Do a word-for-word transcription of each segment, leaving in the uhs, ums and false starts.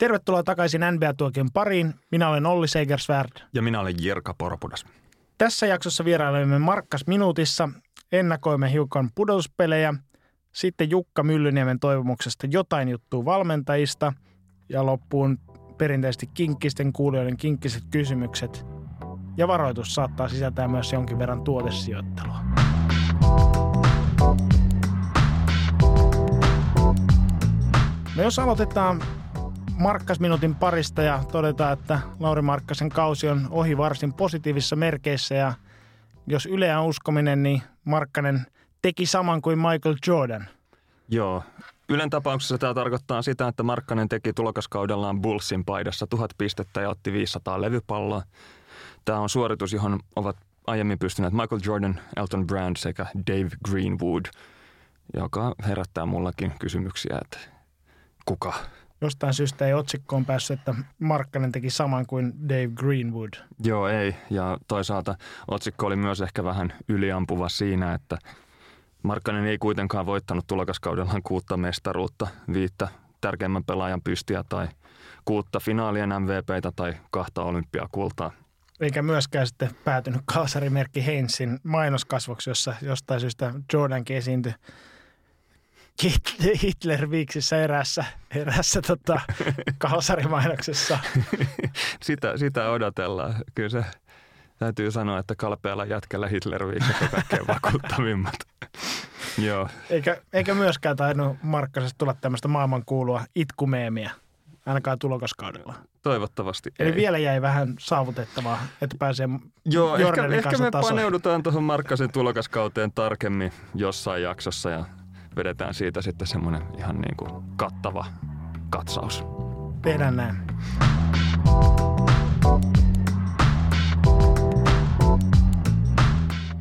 Tervetuloa takaisin N B A-tuokion pariin. Minä olen Olli Segersvärd. Ja minä olen Jerka Poropudas. Tässä jaksossa vierailemme Markkas Minuutissa. Ennakoimme hiukan pudotuspelejä. Sitten Jukka Myllyniemen toivomuksesta jotain juttua valmentajista. Ja loppuun perinteisesti kinkkisten kuulijoiden kinkkiset kysymykset. Ja varoitus saattaa sisältää myös jonkin verran tuotesijoittelua. No jos aloitetaan Markkas Minuutin parista ja todetaan, että Lauri Markkasen kausi on ohi varsin positiivisissa merkeissä ja jos Yleä on uskominen, niin Markkanen teki saman kuin Michael Jordan. Joo. Ylen tapauksessa tämä tarkoittaa sitä, että Markkanen teki tulokaskaudellaan Bullsin paidassa tuhat pistettä ja otti viisisataa levypalloa. Tämä on suoritus, johon ovat aiemmin pystyneet Michael Jordan, Elton Brand sekä Dave Greenwood, joka herättää mullakin kysymyksiä, että kuka? Jostain syystä ei otsikkoon päässyt, että Markkanen teki saman kuin Dave Greenwood. Joo, ei. Ja toisaalta otsikko oli myös ehkä vähän yliampuva siinä, että Markkanen ei kuitenkaan voittanut tulokaskaudellaan kuutta mestaruutta, viittä tärkeimmän pelaajan pystiä tai kuutta finaalien M V P:tä tai kahta olympiakultaa. Eikä myöskään sitten päätynyt kalsarimerkki Heinzin mainoskasvoksi, jossa jostain syystä Jordankin esiintyi Hitler-viiksissä erässä, erässä tota, kalsarimainoksessa. Sitä, sitä odotellaan. Kyllä se täytyy sanoa, että kalpealla jätkellä Hitler-viikset on kaikkein vakuuttavimmat. Joo. Eikä, eikä myöskään tainnut Markkasesta tulla tämmöistä maailmankuulua itkumeemiä, ainakaan tulokaskaudella. Toivottavasti ei. Eli vielä jäi vähän saavutettavaa, että pääsee Joo, ehkä, ehkä me tasoon. Paneudutaan tuohon Markkasen tulokaskauteen tarkemmin jossain jaksossa ja vedetään siitä sitten semmoinen ihan niin kuin kattava katsaus. Tehdään näin.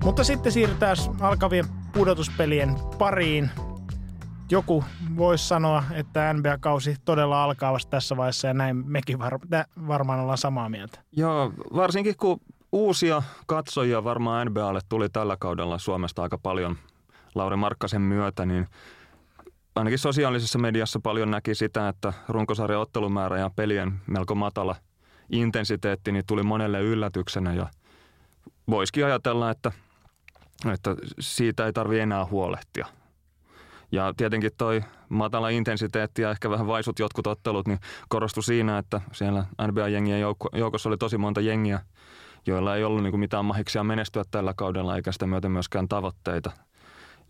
Mutta sitten siirrytään alkavien pudotuspelien pariin. Joku voisi sanoa, että N B A-kausi todella alkaa vasta tässä vaiheessa ja näin mekin var- varmaan ollaan samaa mieltä. Joo, varsinkin kun uusia katsojia varmaan N B A:lle tuli tällä kaudella Suomesta aika paljon Lauri Markkasen myötä, niin ainakin sosiaalisessa mediassa paljon näki sitä, että runkosarjan ottelumäärä ja pelien melko matala intensiteetti niin tuli monelle yllätyksenä ja voisikin ajatella, että, että siitä ei tarvitse enää huolehtia. Ja tietenkin toi matala intensiteetti ja ehkä vähän vaisut jotkut ottelut niin korostui siinä, että siellä N B A-jengien joukossa oli tosi monta jengiä, joilla ei ollut niin mitään mahiksia menestyä tällä kaudella eikä sitä myöten myöskään tavoitteita.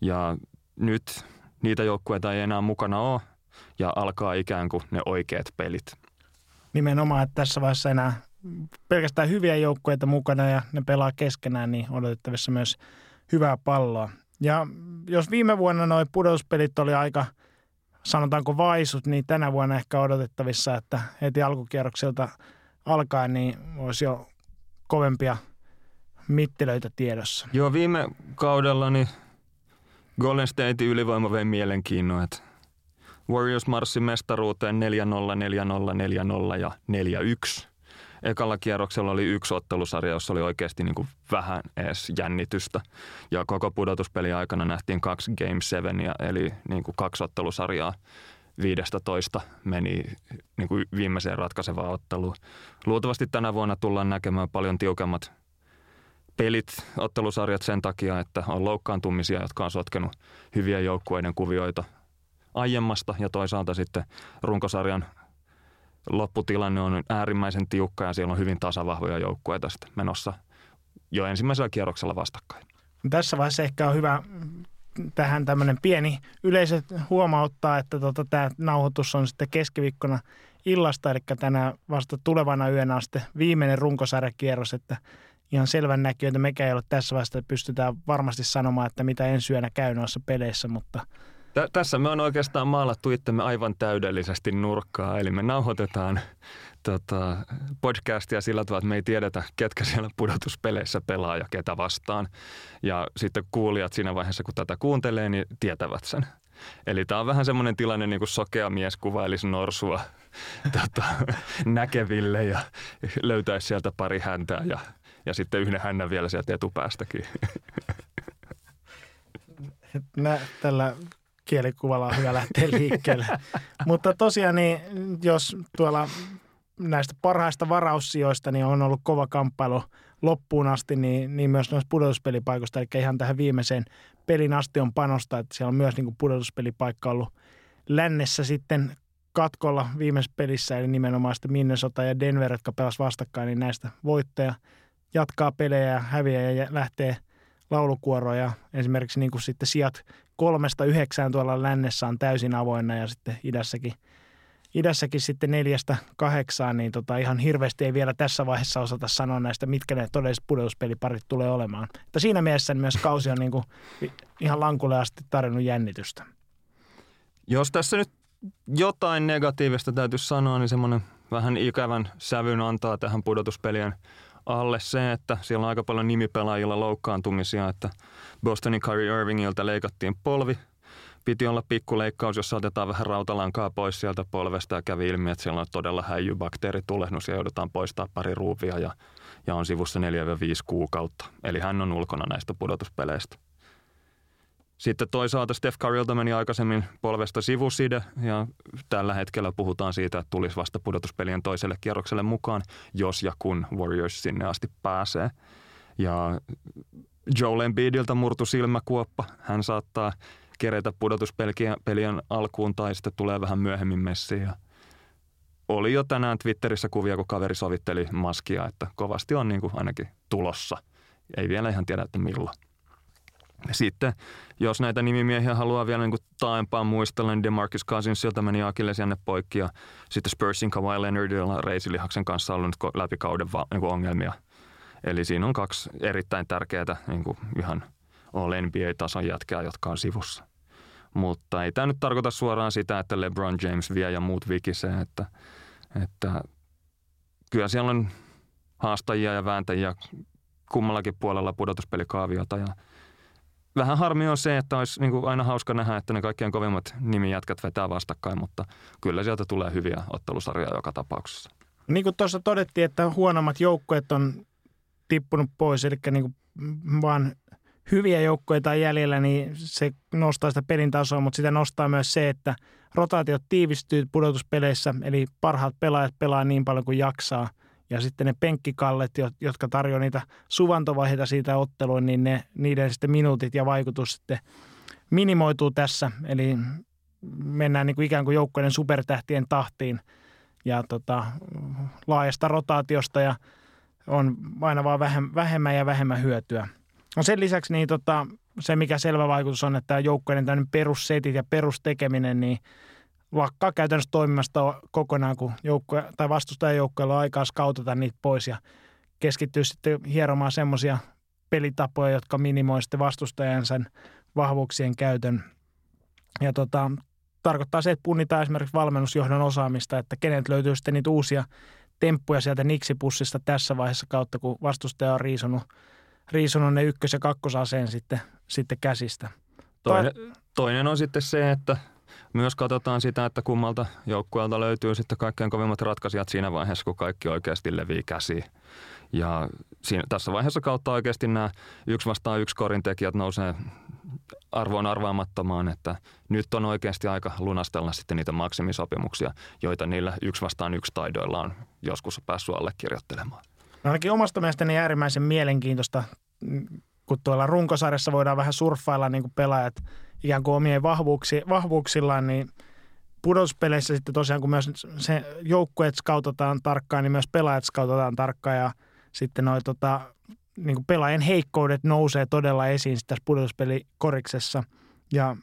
Ja nyt niitä joukkueita ei enää mukana ole ja alkaa ikään kuin ne oikeat pelit. Nimenomaan, että tässä vaiheessa enää pelkästään hyviä joukkueita mukana ja ne pelaa keskenään, niin odotettavissa myös hyvää palloa. Ja jos viime vuonna nuo pudotuspelit oli aika, sanotaanko vaisut, niin tänä vuonna ehkä odotettavissa, että heti alkukierrokselta alkaen niin olisi jo kovempia mittelöitä tiedossa. Joo, viime kaudella niin Golden Statein ylivoima vei mielenkiinnon, että Warriors marssi mestaruuteen neljä nolla, neljä nolla, neljä nolla ja neljä yksi. Ekalla kierroksella oli yksi ottelusarja, jossa oli oikeasti niin kuin vähän edes jännitystä. Ja koko pudotuspelin aikana nähtiin kaksi Game seitsemän, eli niin kuin kaksi ottelusarjaa viisitoista meni niin kuin viimeiseen ratkaisevaan otteluun. Luultavasti tänä vuonna tullaan näkemään paljon tiukemmat pelit, ottelusarjat sen takia, että on loukkaantumisia, jotka on sotkenut hyviä joukkueiden kuvioita aiemmasta ja toisaalta sitten runkosarjan lopputilanne on äärimmäisen tiukka ja siellä on hyvin tasavahvoja joukkueita sitten menossa jo ensimmäisellä kierroksella vastakkain. Tässä vaiheessa ehkä on hyvä tähän tämmöinen pieni yleisö huomauttaa, että tota, tämä nauhoitus on sitten keskiviikkona illasta, eli tänään vasta tulevana yönä on sitten viimeinen runkosarjakierros, että ihan selvän näkyy, mekä ei ole tässä vaiheessa, että pystytään varmasti sanomaan, että mitä ensi yönä käy noissa peleissä, mutta Tä, tässä me on oikeastaan maalattu itsemme aivan täydellisesti nurkkaa, eli me nauhoitetaan tota, podcastia sillä tavalla, että me ei tiedetä, ketkä siellä pudotuspeleissä pelaa ja ketä vastaan. Ja sitten kuulijat siinä vaiheessa, kun tätä kuuntelee, niin tietävät sen. Eli tämä on vähän semmoinen tilanne, niin kuin sokea mies kuvailisi norsua tota, näkeville ja löytäisi sieltä pari häntää ja Ja sitten yhden hännän vielä sieltä etupäästäkin. Nä, tällä kielikuvalla on hyvä lähteä liikkeelle. Mutta tosiaan, niin jos tuolla näistä parhaista varaussijoista niin on ollut kova kamppailu loppuun asti, niin, niin myös noissa pudotuspelipaikoista, eli ihan tähän viimeiseen pelin asti on panosta, että siellä on myös niin kuin pudotuspelipaikka ollut lännessä sitten katkolla viimeisessä pelissä, eli nimenomaan sitten Minnesota ja Denver, jotka pelasivat vastakkain, niin näistä voittaja jatkaa pelejä ja häviää ja lähtee laulukuoroon, ja esimerkiksi niin kuin sitten sijat kolmesta yhdeksään tuolla lännessä on täysin avoinna, ja sitten idässäkin Idässäkin sitten neljästä kahdeksaan, niin tota ihan hirveästi ei vielä tässä vaiheessa osata sanoa näistä, mitkä ne todelliset pudotuspeliparit tulee olemaan. Että siinä mielessä myös kausi on niin kuin ihan lankulle asti tarjonnut jännitystä. Jos tässä nyt jotain negatiivista täytyisi sanoa, niin semmoinen vähän ikävän sävyn antaa tähän pudotuspelien alle se, että siellä on aika paljon nimipelaajilla loukkaantumisia, että Bostonin Kyrie Irvingiltä leikattiin polvi. Piti olla pikkuleikkaus, jossa otetaan vähän rautalankaa pois sieltä polvesta ja kävi ilmi, että siellä on todella häijybakteeritulehdus ja joudutaan poistaa pari ruuvia ja, ja on sivussa neljä viisi kuukautta. Eli hän on ulkona näistä pudotuspeleistä. Sitten toisaalta Steph Curryltä meni aikaisemmin polvesta sivuside ja tällä hetkellä puhutaan siitä, että tulisi vasta pudotuspelien toiselle kierrokselle mukaan, jos ja kun Warriors sinne asti pääsee. Ja Joel Embiidiltä murtu silmäkuoppa. Hän saattaa kerätä pudotuspelien alkuun tai sitten tulee vähän myöhemmin messiin. Ja oli jo tänään Twitterissä kuvia, kun kaveri sovitteli maskia, että kovasti on niin kuin ainakin tulossa. Ei vielä ihan tiedä, että milloin. Sitten, jos näitä nimimiehiä haluaa vielä niin kuin taaempaa muistella, niin DeMarcus Cousinsilta meni akillesjänne poikki. Ja sitten Spursin Kawhi Leonardilla reisilihaksen kanssa on ollut läpikauden va- niin kuin ongelmia. Eli siinä on kaksi erittäin tärkeää niin kuin ihan N B A-tason jätkää, jotka on sivussa. Mutta ei tämä nyt tarkoita suoraan sitä, että LeBron James vie ja muut vikisee, että, että kyllä siellä on haastajia ja vääntäjiä kummallakin puolella pudotuspelikalviota. Ja vähän harmi on se, että olisi niin kuin aina hauska nähdä, että ne kaikkien kovimmat nimijätkät vetää vastakkain, mutta kyllä sieltä tulee hyviä ottelusarjoja joka tapauksessa. Niin kuin tuossa todettiin, että huonommat joukkueet on tippunut pois, eli niin kuin vaan hyviä joukkoja tai jäljellä, niin se nostaa sitä pelin tasoa, mutta sitä nostaa myös se, että rotaatiot tiivistyy pudotuspeleissä, eli parhaat pelaajat pelaa niin paljon kuin jaksaa. Ja sitten ne penkkikallet, jotka tarjoaa niitä suvantovaiheita siitä otteluun, niin ne, niiden sitten minuutit ja vaikutus sitten minimoituu tässä. Eli mennään niin kuin ikään kuin joukkojen supertähtien tahtiin ja tota, laajasta rotaatiosta ja on aina vaan vähemmän ja vähemmän hyötyä. No sen lisäksi niin tota, se, mikä selvä vaikutus on, että joukkueiden tämmöinen perussetit ja perustekeminen niin lakkaa käytännössä toimimasta kokonaan, kun joukkue, tai vastustajajoukkueilla on aikaa skautata niitä pois ja keskittyy sitten hieromaan semmoisia pelitapoja, jotka minimoi sitten vastustajansa vahvuuksien käytön. Ja tota, tarkoittaa se, että punnitaan esimerkiksi valmennusjohdon osaamista, että keneltä löytyy sitten niitä uusia temppuja sieltä niksipussista tässä vaiheessa kautta, kun vastustaja on riisunut Riisun ne ykkös- ja kakkosaseen sitten, sitten käsistä. Toinen, toinen on sitten se, että myös katsotaan sitä, että kummalta joukkueelta löytyy sitten kaikkein kovimmat ratkaisijat siinä vaiheessa, kun kaikki oikeasti levii käsiin. Ja siinä, tässä vaiheessa kautta oikeasti nämä yksi vastaan yksi korin tekijät nousee arvoon arvaamattomaan, että nyt on oikeasti aika lunastella sitten niitä maksimisopimuksia, joita niillä yksi vastaan yksi taidoilla on joskus päässyt allekirjoittelemaan. No ainakin omasta mielestäni äärimmäisen mielenkiintoista, kun tuolla runkosarjassa voidaan vähän surffailla niin kuin pelaajat ikään kuin omien vahvuuksi, vahvuuksillaan, niin pudotuspeleissä sitten tosiaan, kun myös se joukkueet skautetaan tarkkaan, niin myös pelaajat skautetaan tarkkaan ja sitten noi, tota, niin kuin pelaajien heikkoudet nousee todella esiin tässä pudotuspeli-koriksessa ja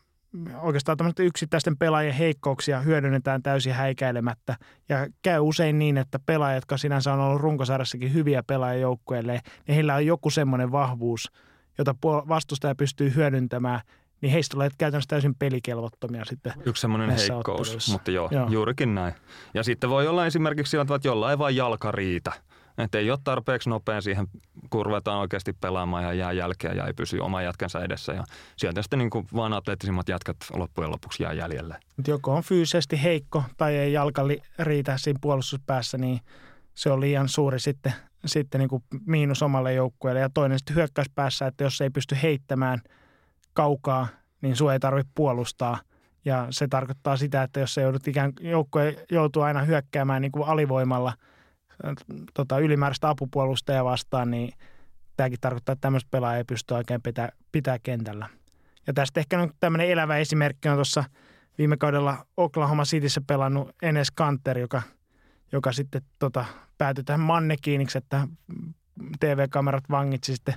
oikeastaan tämmöisten yksittäisten pelaajien heikkouksia hyödynnetään täysin häikäilemättä. Ja käy usein niin, että pelaajat, jotka sinänsä on ollut runkosarjassakin hyviä pelaajajoukkueille, niin heillä on joku semmoinen vahvuus, jota vastustaja pystyy hyödyntämään, niin heistä olet käytännössä täysin pelikelvottomia sitten. Yksi semmoinen heikkous, mutta joo, joo, juurikin näin. Ja sitten voi olla esimerkiksi sillä, että jollain vaan jalka riitä. Että ei ole tarpeeksi nopea siihen, kun ruvetaan oikeasti pelaamaan ja jää jälkeä ja ei pysy oman jätkänsä edessä. Ja sieltä sitten niin kuin vaan atleettisimmat jätkät loppujen lopuksi jää jäljelle. Joko on fyysisesti heikko tai ei jalka riitä siinä puolustuspäässä, niin se on liian suuri sitten, sitten niin kuin miinus omalle joukkueelle. Ja toinen sitten hyökkäyspäässä, että jos ei pysty heittämään kaukaa, niin sua ei tarvitse puolustaa. Ja se tarkoittaa sitä, että jos se joudut ikään, joukko joutuu aina hyökkäämään niin kuin alivoimalla tota, ylimääräistä apupuolustajaa vastaan, niin tämäkin tarkoittaa, että tämmöistä pelaajaa ei pysty oikein pitää, pitää kentällä. Ja tästä ehkä tämmöinen elävä esimerkki on tuossa viime kaudella Oklahoma Cityssä pelannut Enes Kanter, joka, joka sitten tota, päätyi tähän mannekiiniksi, että T V-kamerat vangitsi sitten,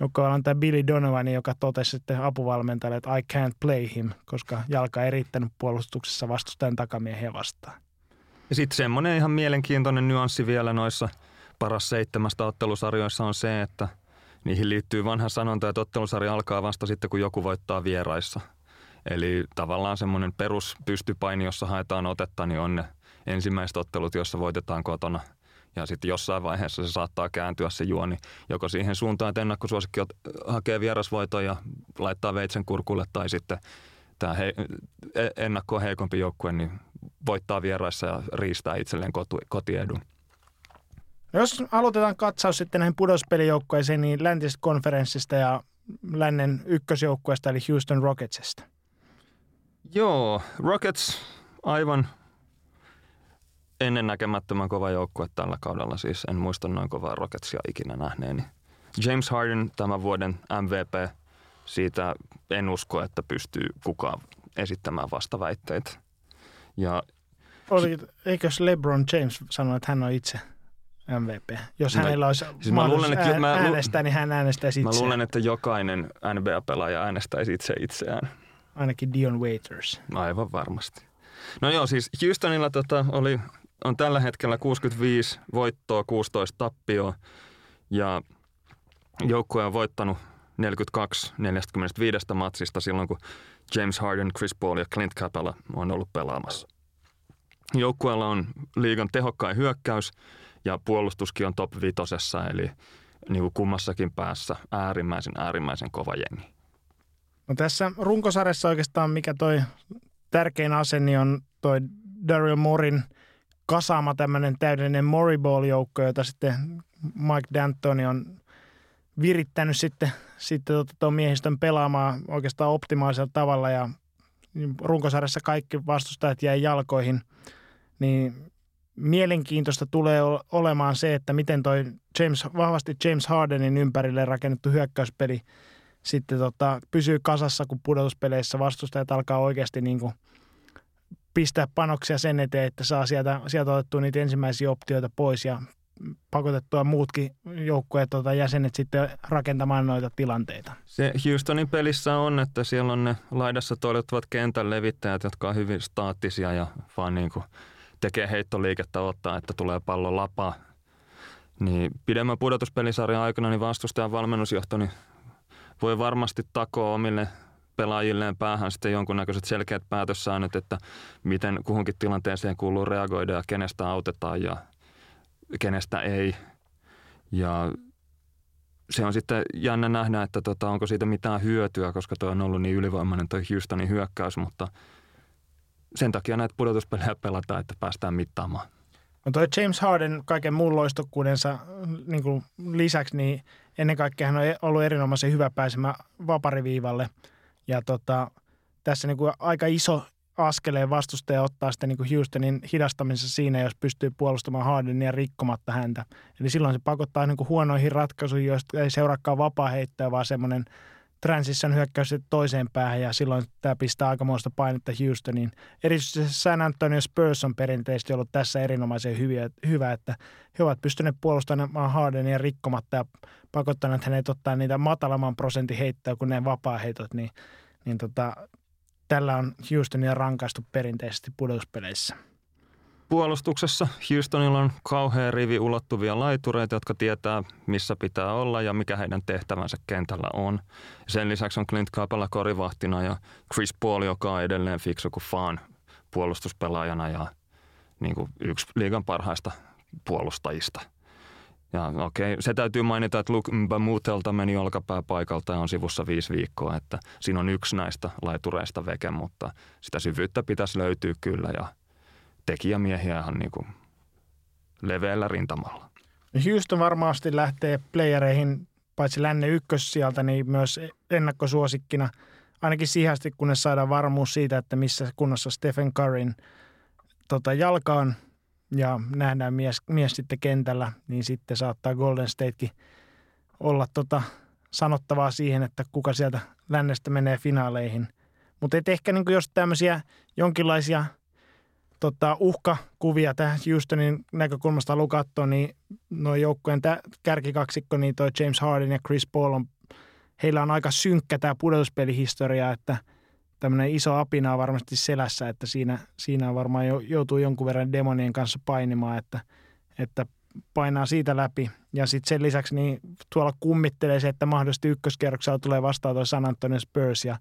joka on tämä Billy Donovan, joka totesi sitten apuvalmentajalle, että I can't play him, koska jalka ei riittänyt puolustuksessa vastustajan takamiehiä vastaan. Ja sitten semmoinen ihan mielenkiintoinen nyanssi vielä noissa paras seitsemästä ottelusarjoissa on se, että niihin liittyy vanha sanonta, että ottelusarja alkaa vasta sitten, kun joku voittaa vieraissa. Eli tavallaan semmoinen peruspystypaini, jossa haetaan otetta, niin on ne ensimmäiset ottelut, joissa voitetaan kotona. Ja sitten jossain vaiheessa se saattaa kääntyä se juoni joko siihen suuntaan, että ennakkosuosikki hakee vierasvoitoa ja laittaa veitsen kurkulle, tai sitten tämä he, ennakkoa heikompi joukkue niin voittaa vieraissa ja riistää itselleen kotu, kotiedun. Jos aloitetaan katsaus sitten näihin pudotuspelijoukkueisiin, niin läntisestä konferenssista ja lännen ykkösjoukkueesta eli Houston Rocketsista. Joo, Rockets aivan ennennäkemättömän kova joukkue tällä kaudella, siis en muista noin kovaa Rocketsia ikinä nähneeni. James Harden tämän vuoden M V P, siitä en usko, että pystyy kukaan esittämään vastaväitteitä. Ja Oli, eikös LeBron James sanonut, että hän on itse M V P? Jos mä, hänellä olisi siis mahdollisuus luulen, ää, äänestää, niin hän äänestäisi itseään. Mä luulen, että jokainen N B A-pelaaja äänestäisi itse itseään. Ainakin Dion Waiters. Aivan varmasti. No joo, siis Houstonilla tota oli... on tällä hetkellä kuusikymmentäviisi voittoa, kuusitoista tappioa ja joukkue on voittanut neljäkymmentäkaksi neljäkymmentäviisi matsista silloin, kun James Harden, Chris Paul ja Clint Capela on ollut pelaamassa. Joukkueella on liigan tehokkain hyökkäys ja puolustuskin on top vitosessa, eli niin kuin kummassakin päässä äärimmäisen, äärimmäisen kova jengi. No tässä runkosarjassa oikeastaan mikä toi tärkein aseni on toi Daryl Moorein kasaama tämmöinen täydellinen Moriball-joukko, jota sitten Mike D'Antoni on virittänyt sitten, sitten tuon miehistön pelaamaan oikeastaan optimaalisella tavalla ja runkosarjassa kaikki vastustajat jäi jalkoihin, niin mielenkiintoista tulee olemaan se, että miten toi James, vahvasti James Hardenin ympärille rakennettu hyökkäyspeli sitten tota, pysyy kasassa, kun pudotuspeleissä vastustajat alkaa oikeasti niin kuin pistää panoksia sen eteen, että saa sieltä, sieltä otettua niitä ensimmäisiä optioita pois ja pakotettua muutkin joukkueet tuota, jäsenet sitten rakentamaan noita tilanteita. Se Houstonin pelissä on, että siellä on ne laidassa toivottavat kentän levittäjät, jotka on hyvin staattisia ja vaan niin kuin tekee heittoliikettä ottaa, että tulee pallo lapaa. Niin pidemmän pudotuspelisarjan aikana niin vastustajan valmennusjohto niin voi varmasti takoa omille pelaajilleen päähän sitten jonkunnäköiset selkeät päätössäännöt, että miten kuhunkin tilanteeseen kuuluu reagoida ja kenestä autetaan ja kenestä ei. Ja se on sitten jännä nähdä, että tota, onko siitä mitään hyötyä, koska tuo on ollut niin ylivoimainen tuo Houstonin hyökkäys, mutta sen takia näitä pudotuspelejä pelataan, että päästään mittaamaan. No toi James Harden kaiken muun loistokkuudensa niin kuin lisäksi, niin ennen kaikkea hän on ollut erinomaisen hyvä pääsemään vapariviivalle. Ja tota, tässä niin kuin aika iso askeleen vastustaja ottaa sitten niin kuin Houstonin hidastamisessa siinä, jos pystyy puolustamaan Hardenia rikkomatta häntä. Eli silloin se pakottaa niin kuin huonoihin ratkaisuihin, joista ei seuraakaan vapaa heittää, vaan semmoinen transition hyökkäys toiseen päähän. Ja silloin tämä pistää aikamoista painetta Houstoniin. Erityisesti San Antonio Spurs on perinteisesti ollut tässä erinomaisen hyviä, hyvä, että he ovat pystyneet puolustamaan Hardenia rikkomatta ja pakottaneet hänet ottaa niitä matalamman prosentin heittoja kuin ne vapaaheitot, niin, niin tota, tällä on Houstonia rankaistu perinteisesti pudotuspeleissä. Puolustuksessa Houstonilla on kauhea rivi ulottuvia laitureita, jotka tietää, missä pitää olla ja mikä heidän tehtävänsä kentällä on. Sen lisäksi on Clint Capela korivahtina ja Chris Paul, joka on edelleen fiksu kuin fan puolustuspelaajana ja niin kuin yksi liigan parhaista puolustajista. Ja okei, se täytyy mainita, että Luke Mbamutelta meni olkapää paikalta ja on sivussa viisi viikkoa, että siinä on yksi näistä laitureista veke, mutta sitä syvyyttä pitäisi löytyä kyllä ja tekijämiehiä ihan niin kuin leveällä rintamalla. Houston varmasti lähtee playereihin paitsi lännen ykkös sieltä, niin myös ennakkosuosikkina ainakin siihen asti, kunnes saadaan varmuus siitä, että missä kunnossa Stephen Curryn tota, jalka on ja nähdään mies, mies sitten kentällä, niin sitten saattaa Golden Statekin olla tota, sanottavaa siihen, että kuka sieltä lännestä menee finaaleihin. Mutta et ehkä niin kuin jos tämmöisiä jonkinlaisia tota, uhkakuvia tähän Houstonin näkökulmasta haluaa katsoa, niin nuo joukkueen kärkikaksikko, niin toi James Harden ja Chris Paul on, heillä on aika synkkä tämä pudotuspelihistoria, että tämmöinen iso apina on varmasti selässä, että siinä, siinä varmaan joutuu jonkun verran demonien kanssa painimaan, että, että painaa siitä läpi. Ja sitten sen lisäksi niin tuolla kummittelee se, että mahdollisesti ykköskierroksella tulee vastaan toi San Antonio Spurs ja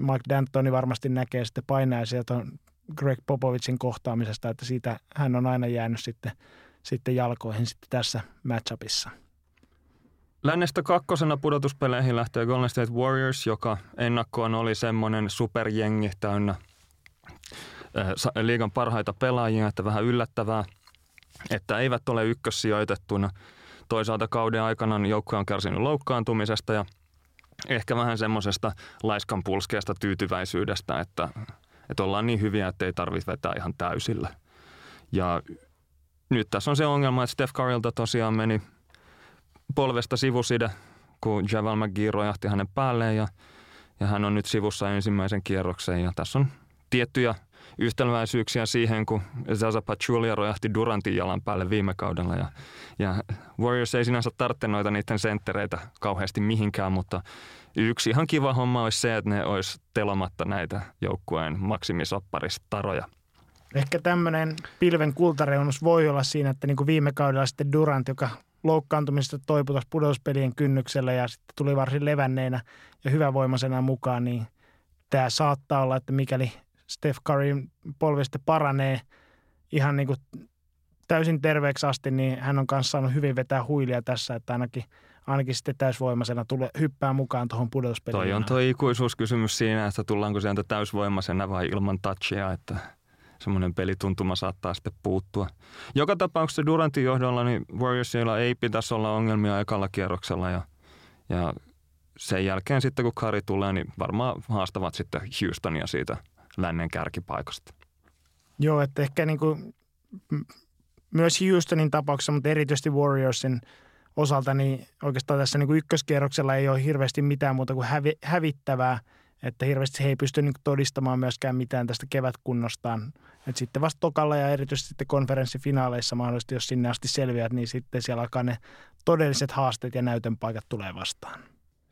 Mike D'Antoni varmasti näkee sitten painaisia tuon Greg Popovichin kohtaamisesta, että siitä hän on aina jäänyt sitten, sitten jalkoihin sitten tässä matchupissa. Lännestä kakkosena pudotuspeleihin lähtee Golden State Warriors, joka ennakkoon oli semmoinen superjengi täynnä liigan parhaita pelaajia, että vähän yllättävää, että eivät ole ykkössijoitettuna. Toisaalta kauden aikana joukkue on kärsinyt loukkaantumisesta ja ehkä vähän semmoisesta laiskan pulskeasta tyytyväisyydestä, että, että ollaan niin hyviä, että ei tarvitse vetää ihan täysillä. Ja nyt tässä on se ongelma, että Steph Curryltä tosiaan meni polvesta sivuside, kun Javel McGee rojahti hänen päälleen ja, ja hän on nyt sivussa ensimmäisen kierroksen. Ja tässä on tiettyjä yhtäläisyyksiä siihen, kun Zaza Pachulia rojahti Durantin jalan päälle viime kaudella. Ja, ja Warriors ei sinänsä tarvitse noita niiden senttereitä kauheasti mihinkään, mutta yksi ihan kiva homma olisi se, että ne olisi telomatta näitä joukkueen maksimisopparista taroja. Ehkä tämmöinen pilven kultareunus voi olla siinä, että niin kuin viime kaudella sitten Durant, joka loukkaantumisesta toiputasi pudotuspelien kynnyksellä ja sitten tuli varsin levänneenä ja hyvävoimaisena mukaan, niin tämä saattaa olla, että mikäli Steph Curryn polvi sitten paranee ihan niin kuin täysin terveeksi asti, niin hän on kanssa saanut hyvin vetää huilia tässä, että ainakin, ainakin sitten täysvoimaisena tulee hyppää mukaan tuohon pudotuspeliin. Toi on tuo ikuisuuskysymys siinä, että tullaanko sieltä täysvoimaisena vai ilman touchia, että semmoinen pelituntuma saattaa sitten puuttua. Joka tapauksessa Durantin johdolla niin Warriorsilla ei pitäisi olla ongelmia ekalla kierroksella ja, ja sen jälkeen sitten kun Curry tulee, niin varmaan haastavat sitten Houstonia siitä lännen kärkipaikasta. Joo, että ehkä niin kuin myös Houstonin tapauksessa, mutta erityisesti Warriorsin osalta, niin oikeastaan tässä niin kuin ykköskierroksella ei ole hirveästi mitään muuta kuin hävi, hävittävää, että hirveästi he ei pysty niin kuin todistamaan myöskään mitään tästä kevätkunnostaan. Et sitten vasta tokalla ja erityisesti sitten konferenssifinaaleissa mahdollisesti, jos sinne asti selviät, niin sitten siellä alkaa ne todelliset haasteet ja näytönpaikat tulee vastaan.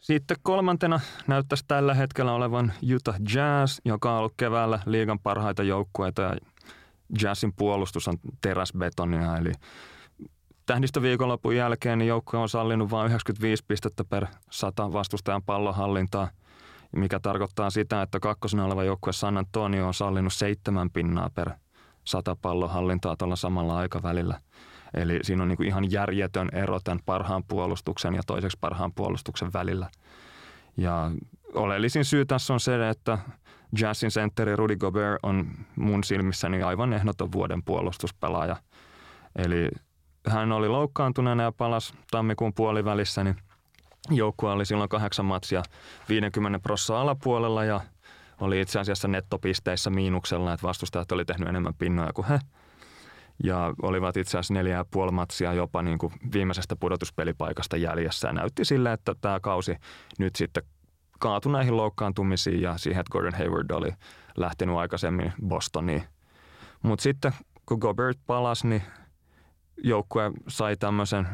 Sitten kolmantena näyttäisi tällä hetkellä olevan Utah Jazz, joka on ollut keväällä liigan parhaita joukkueita ja Jazzin puolustus on teräsbetonia. Eli tähdistöviikonlopun jälkeen niin joukkue on sallinut vain yhdeksänkymmentäviisi pistettä per sata vastustajan pallonhallintaa, mikä tarkoittaa sitä, että kakkosena oleva joukkue San Antonio on sallinut seitsemän pinnaa per sata pallonhallintaa tuolla samalla aikavälillä. Eli siinä on niin kuin ihan järjetön ero tämän parhaan puolustuksen ja toiseksi parhaan puolustuksen välillä. Ja oleellisin syy tässä on se, että Jazzin sentteri Rudy Gobert on mun silmissäni aivan ehdoton vuoden puolustuspelaaja. Eli hän oli loukkaantuneena ja palasi tammikuun puolivälissä, niin joukkue oli silloin kahdeksan matsia viisikymmentä prosenttia alapuolella ja oli itse asiassa nettopisteissä miinuksella, että vastustajat oli tehnyt enemmän pinnoja kuin he. Ja olivat itse asiassa neljä ja puoli matsia jopa niin kuin viimeisestä pudotuspelipaikasta jäljessä. Ja näytti sillä, että tämä kausi nyt sitten kaatui näihin loukkaantumisiin ja siihen, että Gordon Hayward oli lähtenyt aikaisemmin Bostoniin. Mutta sitten kun Gobert palasi, niin joukkue sai tämmöisen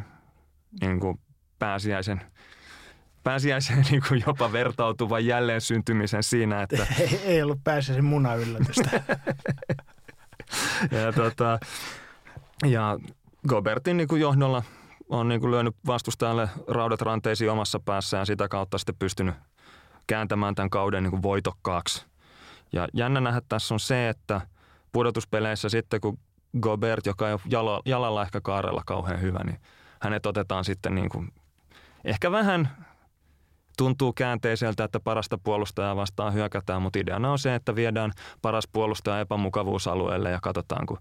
niin kuin pääsiäisen pääsiäiseen niin kuin jopa vertautuvan jälleen syntymisen siinä, että Ei, ei ollut pääsiäisen munayllätystä. ja, tota, ja Gobertin niin kuin johdolla on niin kuin lyönyt vastustajalle raudat ranteisiin omassa päässään ja sitä kautta sitten pystynyt kääntämään tämän kauden niin kuin voitokkaaksi. Ja jännä nähdä tässä on se, että pudotuspeleissä sitten kun Gobert, joka ei ole jalalla ehkä kaarella kauhean hyvä, niin hänet otetaan sitten niin kuin ehkä vähän tuntuu käänteiseltä, että parasta puolustajaa vastaan hyökätään, mutta ideana on se, että viedään paras puolustaja epämukavuusalueelle ja katsotaan, kun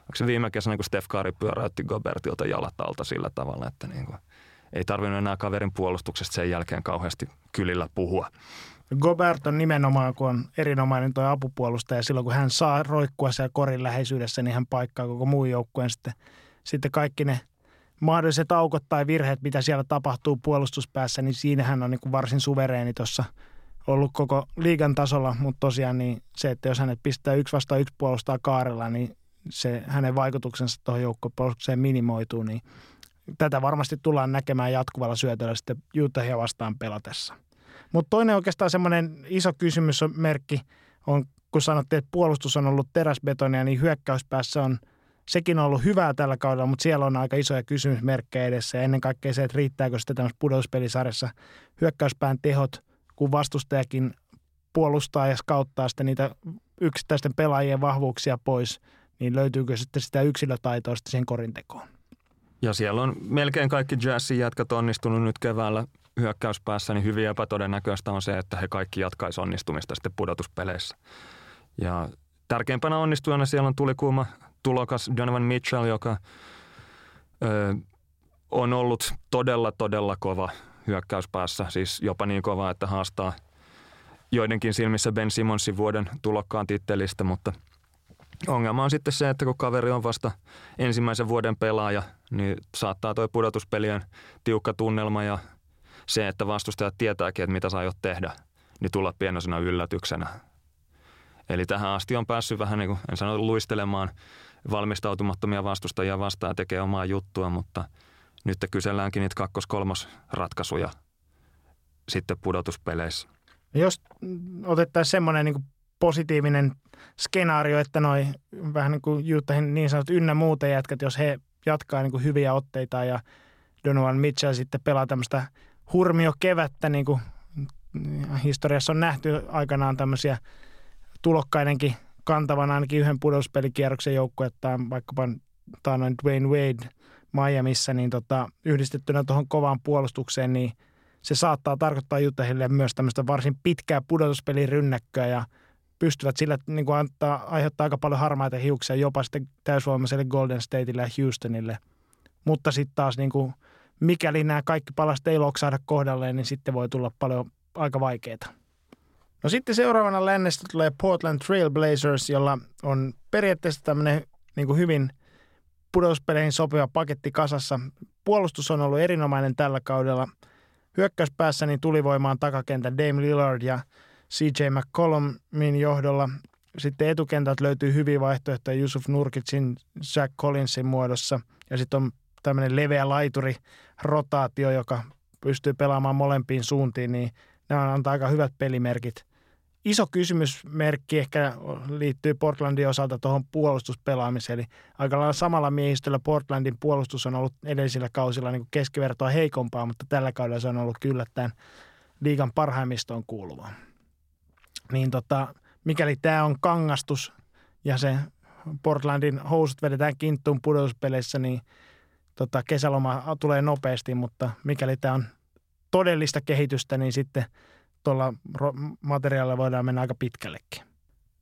onko se viime kesänä, kun Steph Curry pyöräytti Gobertilta jalat alta sillä tavalla, että niin kuin ei tarvinnut enää kaverin puolustuksesta sen jälkeen kauheasti kylillä puhua. Gobert on nimenomaan, kun on erinomainen tuo apupuolustaja, silloin kun hän saa roikkua siellä korin läheisyydessä, niin hän paikkaa koko muun joukkueen sitten, sitten kaikki ne mahdolliset aukot tai virheet, mitä siellä tapahtuu puolustuspäässä, niin siinähän on niin kuin varsin suvereeni tuossa ollut koko liigan tasolla, mutta tosiaan niin se, että jos hänet pistää yksi vastaan yksi puolustaa kaarella, niin se hänen vaikutuksensa tuohon joukkopuolustukseen minimoituu, niin tätä varmasti tullaan näkemään jatkuvalla syötöllä sitten Utahia vastaan pelatessa. Mutta toinen oikeastaan semmoinen iso kysymysmerkki on, kun sanottiin, että puolustus on ollut teräsbetonia, niin hyökkäyspäässä on sekin on ollut hyvää tällä kaudella, mutta siellä on aika isoja kysymysmerkkejä edessä. Ja ennen kaikkea se, että riittääkö sitten tämmöisessä pudotuspelisarjassa hyökkäyspään tehot, kun vastustajakin puolustaa ja skauttaa sitten niitä yksittäisten pelaajien vahvuuksia pois, niin löytyykö sitten sitä yksilötaitoa sitten siihen korintekoon? Ja siellä on melkein kaikki Jazzin jätkät onnistunut nyt keväällä hyökkäyspäässä, niin hyvin epätodennäköistä on se, että he kaikki jatkaisi onnistumista sitten pudotuspeleissä. Ja tärkeimpänä onnistujana siellä on tulikuuma tulokas Donovan Mitchell, joka ö, on ollut todella, todella kova hyökkäyspäässä. Siis jopa niin kova, että haastaa joidenkin silmissä Ben Simmonsin vuoden tulokkaan tittelistä, mutta ongelma on sitten se, että kun kaveri on vasta ensimmäisen vuoden pelaaja, niin saattaa toi pudotuspelien tiukka tunnelma ja se, että vastustajat tietääkin, että mitä sä aiot tehdä, niin tulla pienoisena yllätyksenä. Eli tähän asti on päässyt vähän niin kuin, en sano luistelemaan valmistautumattomia vastustajia vastaan ja tekee omaa juttua, mutta nyt kyselläänkin niitä kakkos-kolmos ratkaisuja sitten pudotuspeleissä. Jos otettaisiin semmoinen niin kuin positiivinen skenaario, että noi vähän niin kuin Utahin niin sanotut ynnä muuta jätkät, jos he jatkaa niin kuin hyviä otteita ja Donovan Mitchell sitten pelaa tämmöistä hurmiokevättä, niin kuin historiassa on nähty aikanaan tämmöisiä tulokkaidenkin kantavan ainakin yhden pudotuspelikierroksen joukkuetta, vaikkapa tämä noin Dwayne Wade Miamiissa, niin tota, yhdistettynä tuohon kovaan puolustukseen, niin se saattaa tarkoittaa Utahille myös tämmöistä varsin pitkää pudotuspelirynnäkköä ja pystyvät sillä niin kuin antaa, aiheuttaa aika paljon harmaita hiuksia jopa sitten täysvoimaiselle Golden Stateille ja Houstonille. Mutta sitten taas niin kuin, mikäli nämä kaikki palaset ei loksaada kohdalleen, niin sitten voi tulla paljon aika vaikeita. No sitten seuraavana lännestä tulee Portland Trail Blazers, jolla on periaatteessa tämmöinen niin kuin hyvin pudotuspeleihin sopiva paketti kasassa. Puolustus on ollut erinomainen tällä kaudella. Hyökkäyspäässä niin tulivoimaan takakentän Dame Lillard ja C J McCollumin johdolla. Sitten etukentältä löytyy hyviä vaihtoehtoja Jusuf Nurkicin, Zach Collinsin muodossa. Ja sitten on tämmöinen leveä laituri-rotaatio, joka pystyy pelaamaan molempiin suuntiin, niin nämä antaa aika hyvät pelimerkit. Iso kysymysmerkki ehkä liittyy Portlandin osalta tuohon puolustuspelaamiseen. Eli aika lailla samalla miehistöllä Portlandin puolustus on ollut edellisillä kausilla niin kuin keskivertoa heikompaa, mutta tällä kaudella se on ollut kyllä tämän liigan parhaimmistoon kuuluvaa. Niin tota, mikäli tämä on kangastus ja se Portlandin housut vedetään kinttuun pudotuspeleissä, niin tota, kesäloma tulee nopeasti, mutta mikäli tämä on todellista kehitystä, niin sitten tuolla materiaalilla voidaan mennä aika pitkällekin.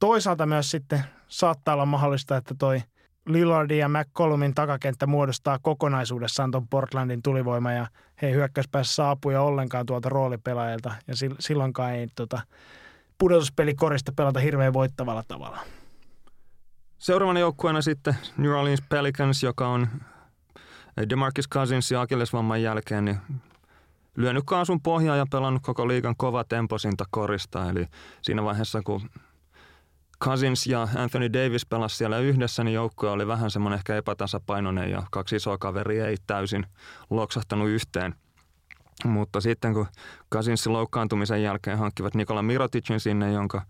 Toisaalta myös sitten saattaa olla mahdollista, että toi Lillardin ja McCollumin takakenttä muodostaa kokonaisuudessaan tuon Portlandin tulivoima ja he hyökkäyspäässä saapuja ollenkaan tuolta roolipelaajilta ja silloinkaan ei tota, pudotuspelikorista pelata hirveän voittavalla tavalla. Seuraavana joukkueena sitten New Orleans Pelicans, joka on DeMarcus Cousinsin akillesvamman jälkeen niin lyönyt kaasun pohjaa ja pelannut koko liigan kovatempoisinta korista. Eli siinä vaiheessa, kun Cousins ja Anthony Davis pelasi siellä yhdessä, niin joukkue oli vähän semmoinen ehkä epätasapainoinen ja kaksi isoa kaveria ei täysin loksahtanut yhteen. Mutta sitten kun Cousinsin loukkaantumisen jälkeen hankkivat Nikola Miroticin sinne, jonka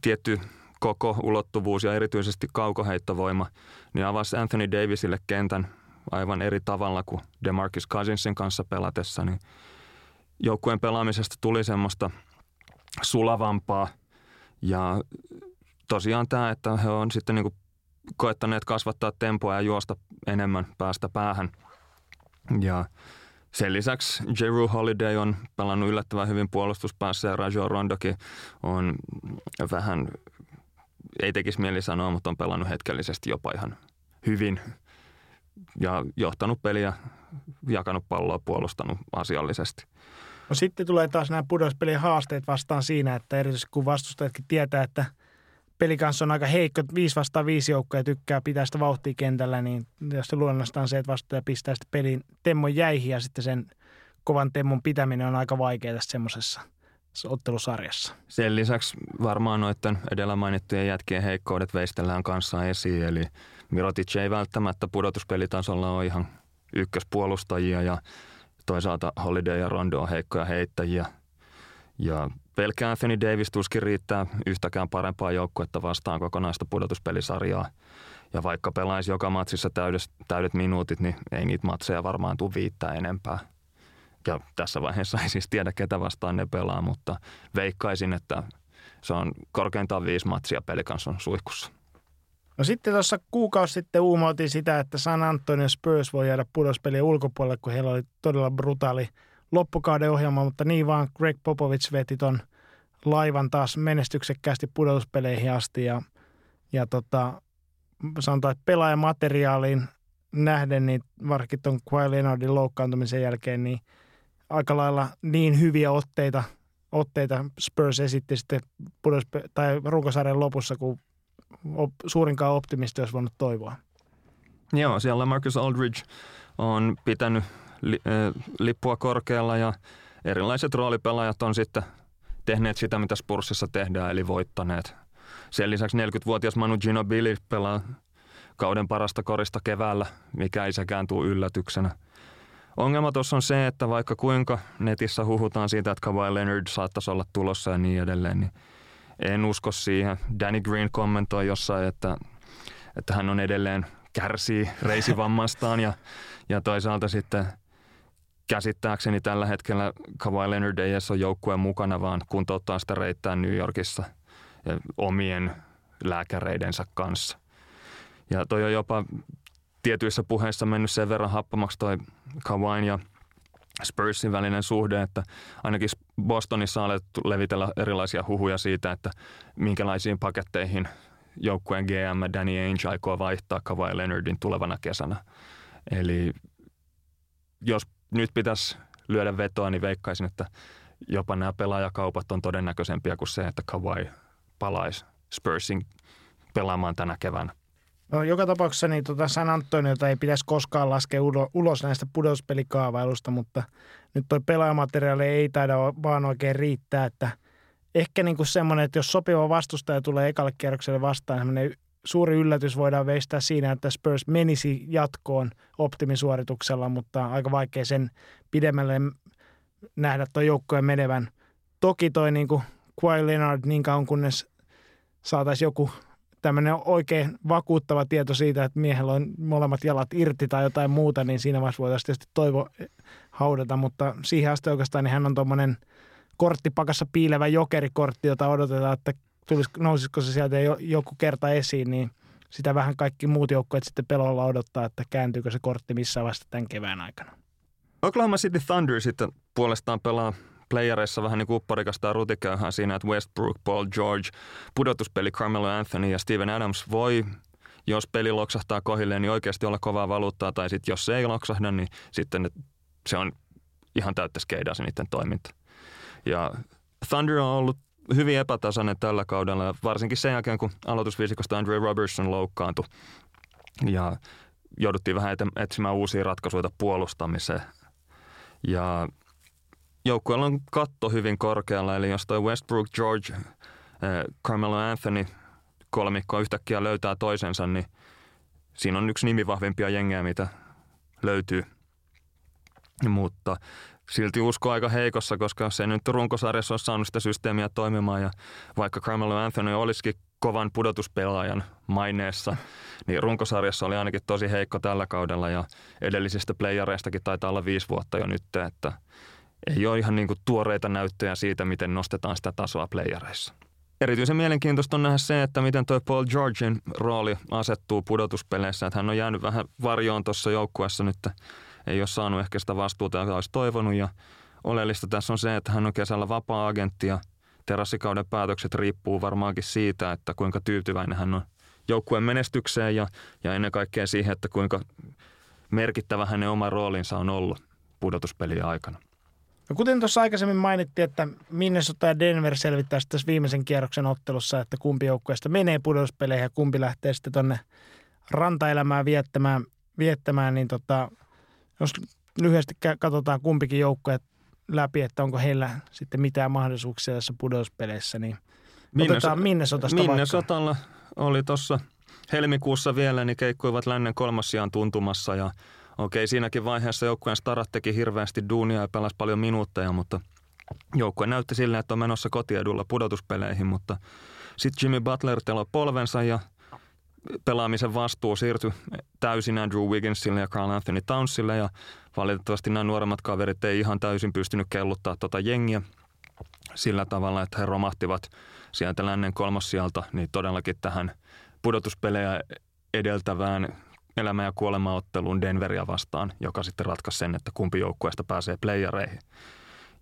tietty koko ulottuvuus ja erityisesti kaukoheittovoima, niin avasi Anthony Davisille kentän aivan eri tavalla kuin DeMarcus Cousinsin kanssa pelatessa, niin joukkueen pelaamisesta tuli semmoista sulavampaa. Ja tosiaan tämä, että he on sitten niin kuin koettaneet kasvattaa tempoa ja juosta enemmän päästä päähän. Ja sen lisäksi Jrue Holiday on pelannut yllättävän hyvin puolustuspäässä ja Rajon Rondokin on vähän, ei tekisi mieli sanoa, mutta on pelannut hetkellisesti jopa ihan hyvin ja johtanut peliä, jakanut palloa, puolustanut asiallisesti. No sitten tulee taas nämä pudotuspelien haasteet vastaan siinä, että erityisesti kun vastustajatkin tietää, että pelikanssi on aika heikko, viisi vastaan viisi joukkoja tykkää pitää sitä vauhtia kentällä, niin tietysti luonnostaan se, että vastustaja pistää sitten pelin temmon jäihin ja sitten sen kovan temmon pitäminen on aika vaikeaa tässä semmoisessa ottelusarjassa. Sen lisäksi varmaan noiden edellä mainittujen jätkien heikkoudet veistellään kanssa esiin, eli Mirotic ei välttämättä pudotuspelitasolla ole ihan ykköspuolustajia ja toisaalta Holiday ja Rondo on heikkoja heittäjiä. Ja pelkkä Anthony Davis tuskin riittää yhtäkään parempaa joukkuetta vastaan kokonaista pudotuspelisarjaa. Ja vaikka pelaisi joka matsissa täydet, täydet minuutit, niin ei niitä matseja varmaan tule viittää enempää. Ja tässä vaiheessa ei siis tiedä, ketä vastaan ne pelaa, mutta veikkaisin, että se on korkeintaan viisi matsia Pelicansin suihkussa. No sitten tuossa kuukausi sitten uumoitiin sitä, että San Antonio Spurs voi jäädä pudotuspelien ulkopuolelle, kun heillä oli todella brutaali loppukauden ohjelma, mutta niin vaan Greg Popovich veti ton laivan taas menestyksekkäästi pudotuspeleihin asti ja, ja tota, sanotaan, että pelaajamateriaaliin nähden, niin varsinkin ton Kawhi Leonardin loukkaantumisen jälkeen, niin aika lailla niin hyviä otteita, otteita Spurs esitti sitten pudotuspe- tai runkosarjan lopussa, kun op- suurinkaan optimisti olisi voinut toivoa. Joo, siellä Marcus Aldridge on pitänyt Li, äh, lippua korkealla ja erilaiset roolipelaajat on sitten tehneet sitä, mitä Spursissa tehdään, eli voittaneet. Sen lisäksi neljäkymmentävuotias Manu Ginobili pelaa kauden parasta korista keväällä, mikä ei sekään tule yllätyksenä. Ongelma tuossa on se, että vaikka kuinka netissä huhutaan siitä, että Kawhi Leonard saattaisi olla tulossa ja niin edelleen, niin en usko siihen. Danny Green kommentoi jossain, että, että hän on edelleen kärsii reisivammastaan ja, ja toisaalta sitten käsittääkseni tällä hetkellä Kawhi Leonard ei edes ole joukkueen mukana, vaan kuntouttaa sitä reittää New Yorkissa omien lääkäreidensä kanssa. Ja toi on jopa tietyissä puheissa mennyt sen verran happamaksi toi Kawhin ja Spursin välinen suhde, että ainakin Bostonissa on alettu levitellä erilaisia huhuja siitä, että minkälaisiin paketteihin joukkueen G M Danny Ainge aikoo vaihtaa Kawhi Leonardin tulevana kesänä. Eli jos nyt pitäisi lyödä vetoa, niin veikkaisin, että jopa nämä pelaajakaupat on todennäköisempiä kuin se, että Kawhi palaisi Spursin pelaamaan tänä keväänä. No, joka tapauksessa niin tuota San Antoniota ei pitäisi koskaan laskea ulos näistä pudotuspelikaavailusta, mutta nyt tuo pelaajamateriaali ei taida vaan oikein riittää, että ehkä niin kuin semmoinen, että jos sopiva vastustaja tulee ekalle kierrokselle vastaan, semmoinen suuri yllätys voidaan veistää siinä, että Spurs menisi jatkoon optimisuorituksella, mutta aika vaikea sen pidemmälle nähdä tuon joukkojen menevän. Toki toi niin kuin Kawhi Leonard niin kauan kunnes saataisiin joku tämmöinen oikein vakuuttava tieto siitä, että miehellä on molemmat jalat irti tai jotain muuta, niin siinä vaiheessa voitaisiin tietysti toivo haudata, mutta siihen asti oikeastaan niin hän on tuommoinen korttipakassa piilevä jokerikortti, jota odotetaan, että tulis, nousisiko se sieltä joku kerta esiin, niin sitä vähän kaikki muut joukkueet sitten pelolla odottaa, että kääntyykö se kortti missään vasta tämän kevään aikana. Oklahoma City Thunder sitten puolestaan pelaa playereissa vähän niin kuin upparikastaa rutiköyhää siinä, että Westbrook, Paul George, pudotuspeli Carmelo Anthony ja Steven Adams voi, jos peli loksahtaa kohilleen, niin oikeasti olla kovaa valuuttaa, tai sitten jos se ei loksahda, niin sitten se on ihan täyttä skeidaa se niiden toiminta. Ja Thunder on ollut hyvin epätasainen tällä kaudella, varsinkin sen jälkeen, kun aloitusviisikosta Andre Robertson loukkaantui. Ja jouduttiin vähän etsimään uusia ratkaisuja puolustamiseen. Ja joukkueella on katto hyvin korkealla, eli jos toi Westbrook, George, äh, Carmelo Anthony kolmikko yhtäkkiä löytää toisensa, niin siinä on yksi nimi vahvimpia jengejä, mitä löytyy. Mutta silti usko aika heikossa, koska se ei nyt runkosarjassa ole saanut sitä systeemiä toimimaan. Ja vaikka Carmelo Anthony olisikin kovan pudotuspelaajan maineessa, niin runkosarjassa oli ainakin tosi heikko tällä kaudella. Ja edellisistä playareistakin taitaa olla viisi vuotta jo nyt, että ei ole ihan niin kuin tuoreita näyttöjä siitä, miten nostetaan sitä tasoa playareissa. Erityisen mielenkiintoista on nähdä se, että miten tuo Paul Georgen rooli asettuu pudotuspeleissä. Että hän on jäänyt vähän varjoon tuossa joukkueessa nyt. Ei ole saanut ehkä sitä vastuuta, jota olisi toivonut. Ja oleellista tässä on se, että hän on kesällä vapaa-agentti ja terassikauden päätökset riippuu varmaankin siitä, että kuinka tyytyväinen hän on joukkueen menestykseen ja, ja ennen kaikkea siihen, että kuinka merkittävä hänen oma roolinsa on ollut pudotuspelien aikana. No kuten tuossa aikaisemmin mainittiin, että Minnesota ja Denver selvittää tässä viimeisen kierroksen ottelussa, että kumpi joukkueesta menee pudotuspeleihin ja kumpi lähtee sitten tuonne rantaelämään viettämään, viettämään niin tota, jos lyhyesti katsotaan kumpikin joukkue läpi, että onko heillä sitten mitään mahdollisuuksia tässä pudotuspeleissä, niin Minnes- otetaan Minnesotasta vaikka. Minnesotalla oli tuossa helmikuussa vielä, niin keikkuivat lännen kolmas sijaan tuntumassa ja okei, siinäkin vaiheessa joukkueen starat teki hirveästi duunia ja pelasi paljon minuutteja, mutta joukkue näytti silleen, että on menossa kotiedulla pudotuspeleihin, mutta sitten Jimmy Butler teloi polvensa ja pelaamisen vastuu siirtyi täysin Andrew Wigginsille ja Karl Anthony Townsille ja valitettavasti nämä nuoremmat kaverit ei ihan täysin pystynyt kelluttaa tota jengiä sillä tavalla, että he romahtivat sieltä lännen kolmas sieltä, niin todellakin tähän pudotuspelejä edeltävään elämä- ja kuolemaotteluun Denveria vastaan, joka sitten ratkaisi sen, että kumpi joukkueesta pääsee playereihin.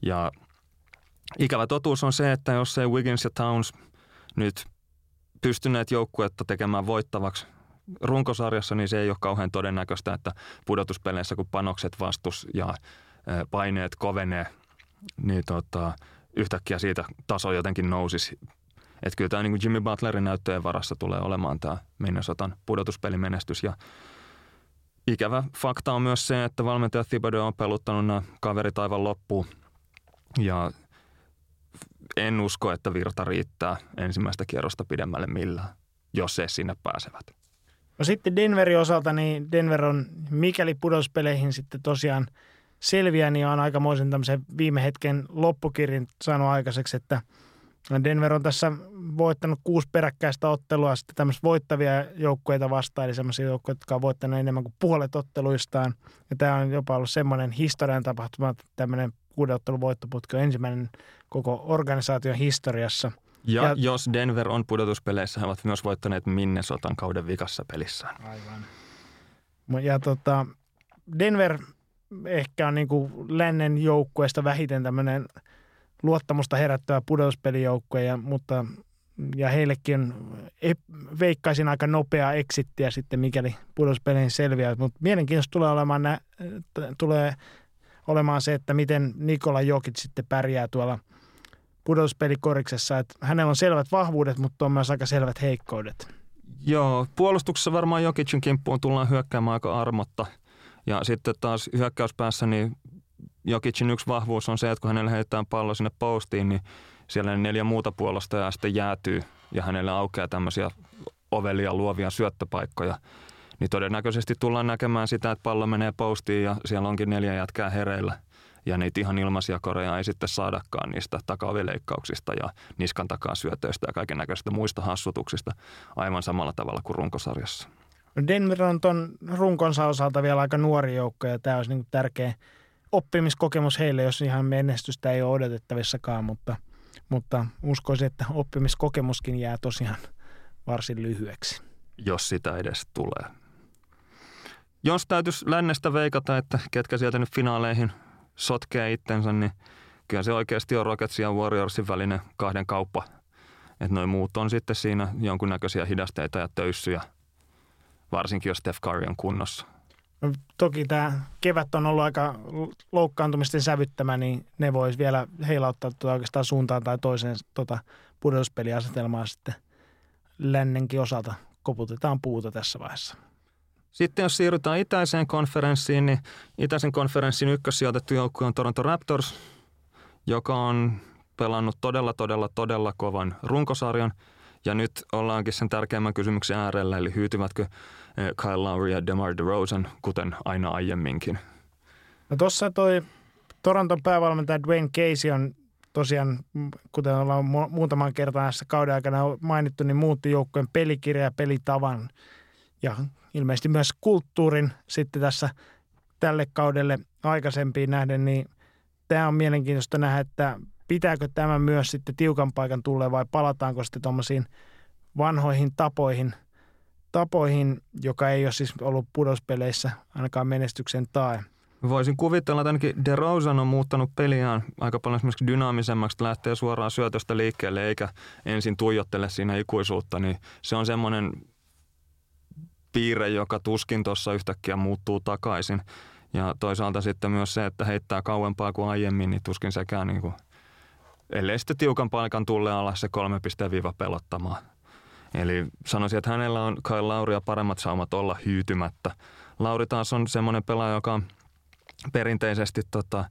Ja ikävä totuus on se, että jos ei Wiggins ja Towns nyt pystyneet joukkuetta tekemään voittavaksi runkosarjassa, niin se ei ole kauhean todennäköistä, että pudotuspeleissä kun panokset vastus ja paineet kovenee, niin tota, yhtäkkiä siitä taso jotenkin nousisi. Että kyllä tämä niin kuin Jimmy Butlerin näyttöjen varassa tulee olemaan tämä Minnesotan pudotuspelimenestys. Ja ikävä fakta on myös se, että valmentaja Thibodeau on peluttanut nämä kaverit aivan loppuun. Ja en usko, että virta riittää ensimmäistä kierrosta pidemmälle millään, jos ei sinne pääsevät. No sitten Denverin osalta, niin Denver on mikäli pudotuspeleihin sitten tosiaan selviää, niin on aikamoisen tämmöisen viime hetken loppukirin saanut aikaiseksi, että Denver on tässä voittanut kuusi peräkkäistä ottelua sitten tämmöisiä voittavia joukkueita vastaan, eli semmoisia joukkueita, jotka on voittanut enemmän kuin puolet otteluistaan. Ja tämä on jopa ollut semmoinen historian tapahtuma, että tämmöinen kuuden ottelun voittoputki on ensimmäinen koko organisaation historiassa. Ja, ja jos Denver on pudotuspeleissä, he ovat myös voittaneet Minnesotan kauden vikassa pelissään. Aivan. Ja tota, Denver ehkä on niin kuin lännen joukkueesta vähiten tämmöinen luottamusta herättävä pudotuspelijoukkoja, mutta ja heillekin veikkaisin aika nopeaa exittiä sitten, mikäli pudotuspeleihin selviää. Mutta mielenkiintoista tulee olemaan, nä, tulee olemaan se, että miten Nikola Jokic sitten pärjää tuolla pudotuspelikorriksessa. Et hänellä on selvät vahvuudet, mutta on myös aika selvät heikkoudet. Joo, puolustuksessa varmaan Jokicin kimppuun tullaan hyökkäämään aika armotta. Ja sitten taas hyökkäyspäässä niin Jokicin yksi vahvuus on se, että kun hänelle heitetään pallo sinne postiin, niin siellä neljä muuta puolustajaa sitten jäätyy ja hänelle aukeaa tämmöisiä ovelia luovia syöttöpaikkoja. Niin todennäköisesti tullaan näkemään sitä, että pallo menee postiin ja siellä onkin neljä jätkää hereillä. Ja niitä ihan ilmaisia koreja ei sitten saadakaan niistä takaovileikkauksista ja niskan takaa syötöistä ja kaiken näköisistä muista hassutuksista aivan samalla tavalla kuin runkosarjassa. No Denver on ton runkonsa osalta vielä aika nuori joukko ja tämä olisi niin kuin tärkeä oppimiskokemus heille, jos ihan menestystä ei ole odotettavissakaan, mutta, mutta uskoisin, että oppimiskokemuskin jää tosiaan varsin lyhyeksi. Jos sitä edes tulee. Jos täytyisi lännestä veikata, että ketkä sieltä nyt finaaleihin sotkee itsensä, niin kyllä se oikeasti on Rockets ja Warriorsin välinen kahden kauppa. Että noi muut on sitten siinä jonkunnäköisiä hidasteita ja töyssyjä, varsinkin jos Steph Curry on kunnossa. No, toki tämä kevät on ollut aika loukkaantumisten sävyttämä, niin ne voisi vielä heilauttaa tuota oikeastaan suuntaan tai toiseen tuota pudotuspeliasetelmaa sitten lännenkin osalta. Koputetaan puuta tässä vaiheessa. Sitten jos siirrytään itäiseen konferenssiin, niin itäisen konferenssin ykkössijoitettu joukkue on Toronto Raptors, joka on pelannut todella, todella, todella kovan runkosarjan. Ja nyt ollaankin sen tärkeimmän kysymyksen äärellä, eli hyytyvätkö Kyle Lowry ja DeMar DeRozan, kuten aina aiemminkin. No tuossa toi Toronton päävalmentaja Dwane Casey on tosiaan, kuten ollaan muutaman kertaan tässä kauden aikana mainittu, niin muutti joukkueen pelikirja ja pelitavan ja ilmeisesti myös kulttuurin sitten tässä tälle kaudelle aikaisempiin nähden, niin tämä on mielenkiintoista nähdä, että pitääkö tämä myös sitten tiukan paikan tulleen vai palataanko sitten tuommoisiin vanhoihin tapoihin, tapoihin, joka ei ole siis ollut pudospeleissä ainakaan menestyksen tae? Voisin kuvitella, että ainakin DeRozan on muuttanut peliään aika paljon esimerkiksi dynaamisemmaksi, että lähtee suoraan syötöstä liikkeelle eikä ensin tuijottele siinä ikuisuutta, niin se on semmoinen piirre, joka tuskin tuossa yhtäkkiä muuttuu takaisin. Ja toisaalta sitten myös se, että heittää kauempaa kuin aiemmin, niin tuskin sekään, niin kuin, ellei sitten tiukan paikan tulee alas se kolme pisteen viiva pelottamaan. Eli sanoisin, että hänellä on kai Lauria paremmat saumat olla hyytymättä. Lauri taas on semmoinen pelaaja, joka perinteisesti tota,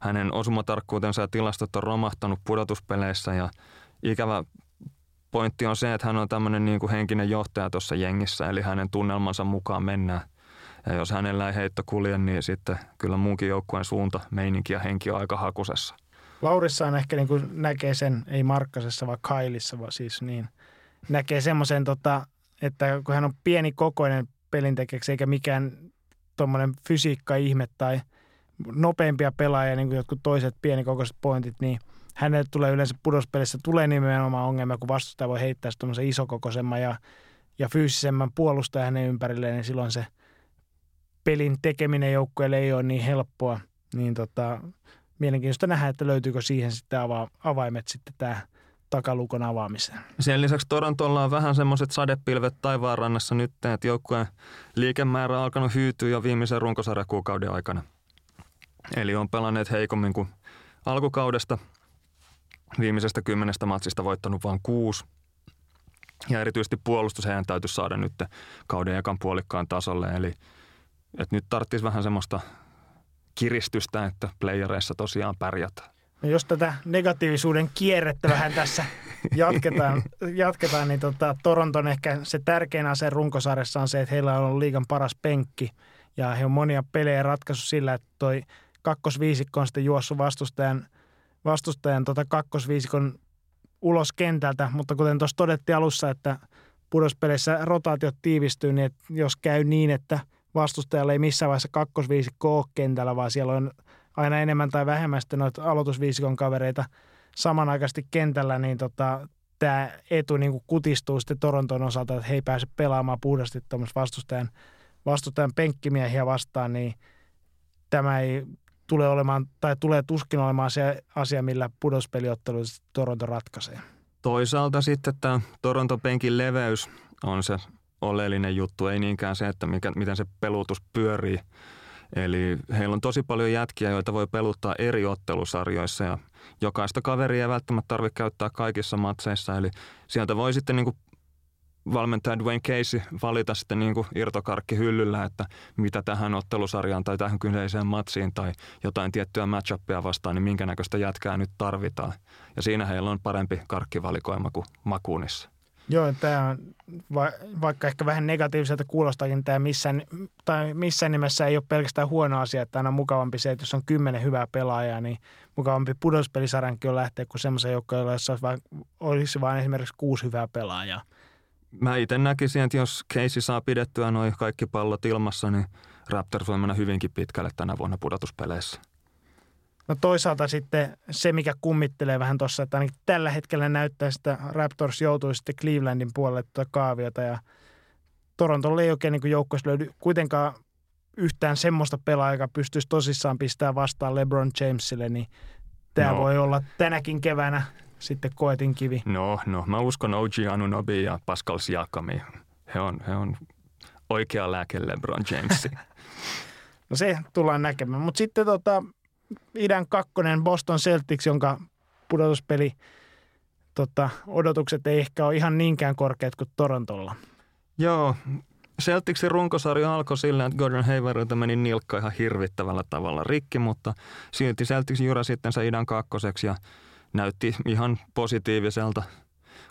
hänen osumatarkkuutensa ja tilastot on romahtanut pudotuspeleissä. Ja ikävä pointti on se, että hän on tämmöinen niin kuin henkinen johtaja tuossa jengissä, eli hänen tunnelmansa mukaan mennään. Ja jos hänellä ei heitto kulje, niin sitten kyllä muunkin joukkueen suunta, meininki ja henki on aika hakusessa. Laurissa on ehkä niin kuin näkee sen, ei Markkasessa vaan Kailissa, vaan siis niin, näkee semmoisen, tota, että kun hän on pienikokoinen pelintekijäksi eikä mikään tuommoinen fysiikka-ihme tai nopeampia pelaajia, niin kuin jotkut toiset pienikokoiset pointit, niin hänelle tulee yleensä pudospelissä tulee nimenomaan ongelma, kun vastustaja voi heittää tuommoisen isokokoisemman ja, ja fyysisemmän puolustajan hänen ympärilleen, niin silloin se pelin tekeminen joukkueelle ei ole niin helppoa. Niin tota, mielenkiintoista nähdä, että löytyykö siihen sitten ava- avaimet sitten tämä takalukon avaamiseen. Sen lisäksi Torontolla on vähän semmoiset sadepilvet taivaanrannassa nyt, että joukkueen liikemäärä on alkanut hyytyä jo viimeisen runkosarjakuukauden aikana. Eli on pelanneet heikommin kuin alkukaudesta. Viimeisestä kymmenestä matsista voittanut vain kuusi. Ja erityisesti puolustus heidän täytyy saada nyt kauden ekan puolikkaan tasolle. Eli että nyt tarvitsisi vähän semmoista kiristystä, että playereissa tosiaan pärjätään. No jos tätä negatiivisuuden kierrettä vähän tässä jatketaan, jatketaan niin tota, Toronton ehkä se tärkein ase runkosarjassa on se, että heillä on ollut liigan paras penkki. Ja he on monia pelejä ratkaissut sillä, että toi kakkosviisikko on sitten juossut vastustajan, vastustajan tota kakkosviisikon ulos kentältä. Mutta kuten tuossa todettiin alussa, että pudotuspeleissä rotaatiot tiivistyy, niin että jos käy niin, että vastustajalla ei missään vaiheessa kakkosviisikko ole kentällä, vaan siellä on aina enemmän tai vähemmän sitten noita aloitusviisikon kavereita samanaikaisesti kentällä, niin tota, tämä etu niin kuin kutistuu sitten Toronton osalta, että he ei pääse pelaamaan puhdasti tuommoista vastustajan, vastustajan penkkimiehiä vastaan, niin tämä ei tule olemaan, tai tulee tuskin olemaan se asia, millä pudotuspeliottelu Toronto ratkaisee. Toisaalta sitten tämä Toronton penkin leveys on se oleellinen juttu, ei niinkään se, että mikä, miten se pelutus pyörii. Eli heillä on tosi paljon jätkiä, joita voi peluttaa eri ottelusarjoissa ja jokaista kaveria ei välttämättä tarvitse käyttää kaikissa matseissa. Eli sieltä voi sitten niin kuin valmentaja Dwane Casey valita sitten niin kuin irtokarkki hyllyllä, että mitä tähän ottelusarjaan tai tähän kyseiseen matsiin tai jotain tiettyä matchupia vastaan, niin minkä näköistä jätkää nyt tarvitaan. Ja siinä heillä on parempi karkkivalikoima kuin Makuunissa. Joo, tämä on, va, vaikka ehkä vähän negatiiviselta kuulostaakin, tämä missään, tai missään nimessä ei ole pelkästään huono asia, että aina mukavampi se, että jos on kymmenen hyvää pelaajaa, niin mukavampi pudotuspelisarjankin on lähteä kuin semmoisen joukkoon, jossa olisi vain esimerkiksi kuusi hyvää pelaajaa. Mä itse näkisin, että jos Casey saa pidettyä noi kaikki pallot ilmassa, niin Raptors voi mennä hyvinkin pitkälle tänä vuonna pudotuspeleissä. No toisaalta sitten se, mikä kummittelee vähän tuossa, että ainakin tällä hetkellä näyttää, että Raptors joutui sitten Clevelandin puolelle tuota kaaviota ja Torontolle ei oikein niin joukkueessa löydy kuitenkaan yhtään semmoista pelaajaa, joka pystyisi tosissaan pistämään vastaan LeBron Jamesille, niin tämä no. voi olla tänäkin keväänä sitten koetin kivi. No, no, mä uskon O G Anunobi ja Pascal Siakami. He on, he on oikea lääke LeBron Jamesiin. No se tullaan näkemään, mutta sitten tota... idän kakkonen Boston Celtics, jonka pudotuspeli tota, odotukset ei ehkä ole ihan niinkään korkeat kuin Torontolla. Joo, Celticsin runkosarja alkoi sillä, että Gordon Haywardilta meni nilkka ihan hirvittävällä tavalla rikki, mutta silti Celtics jyräsi sitten se idän kakkoseksi ja näytti ihan positiiviselta,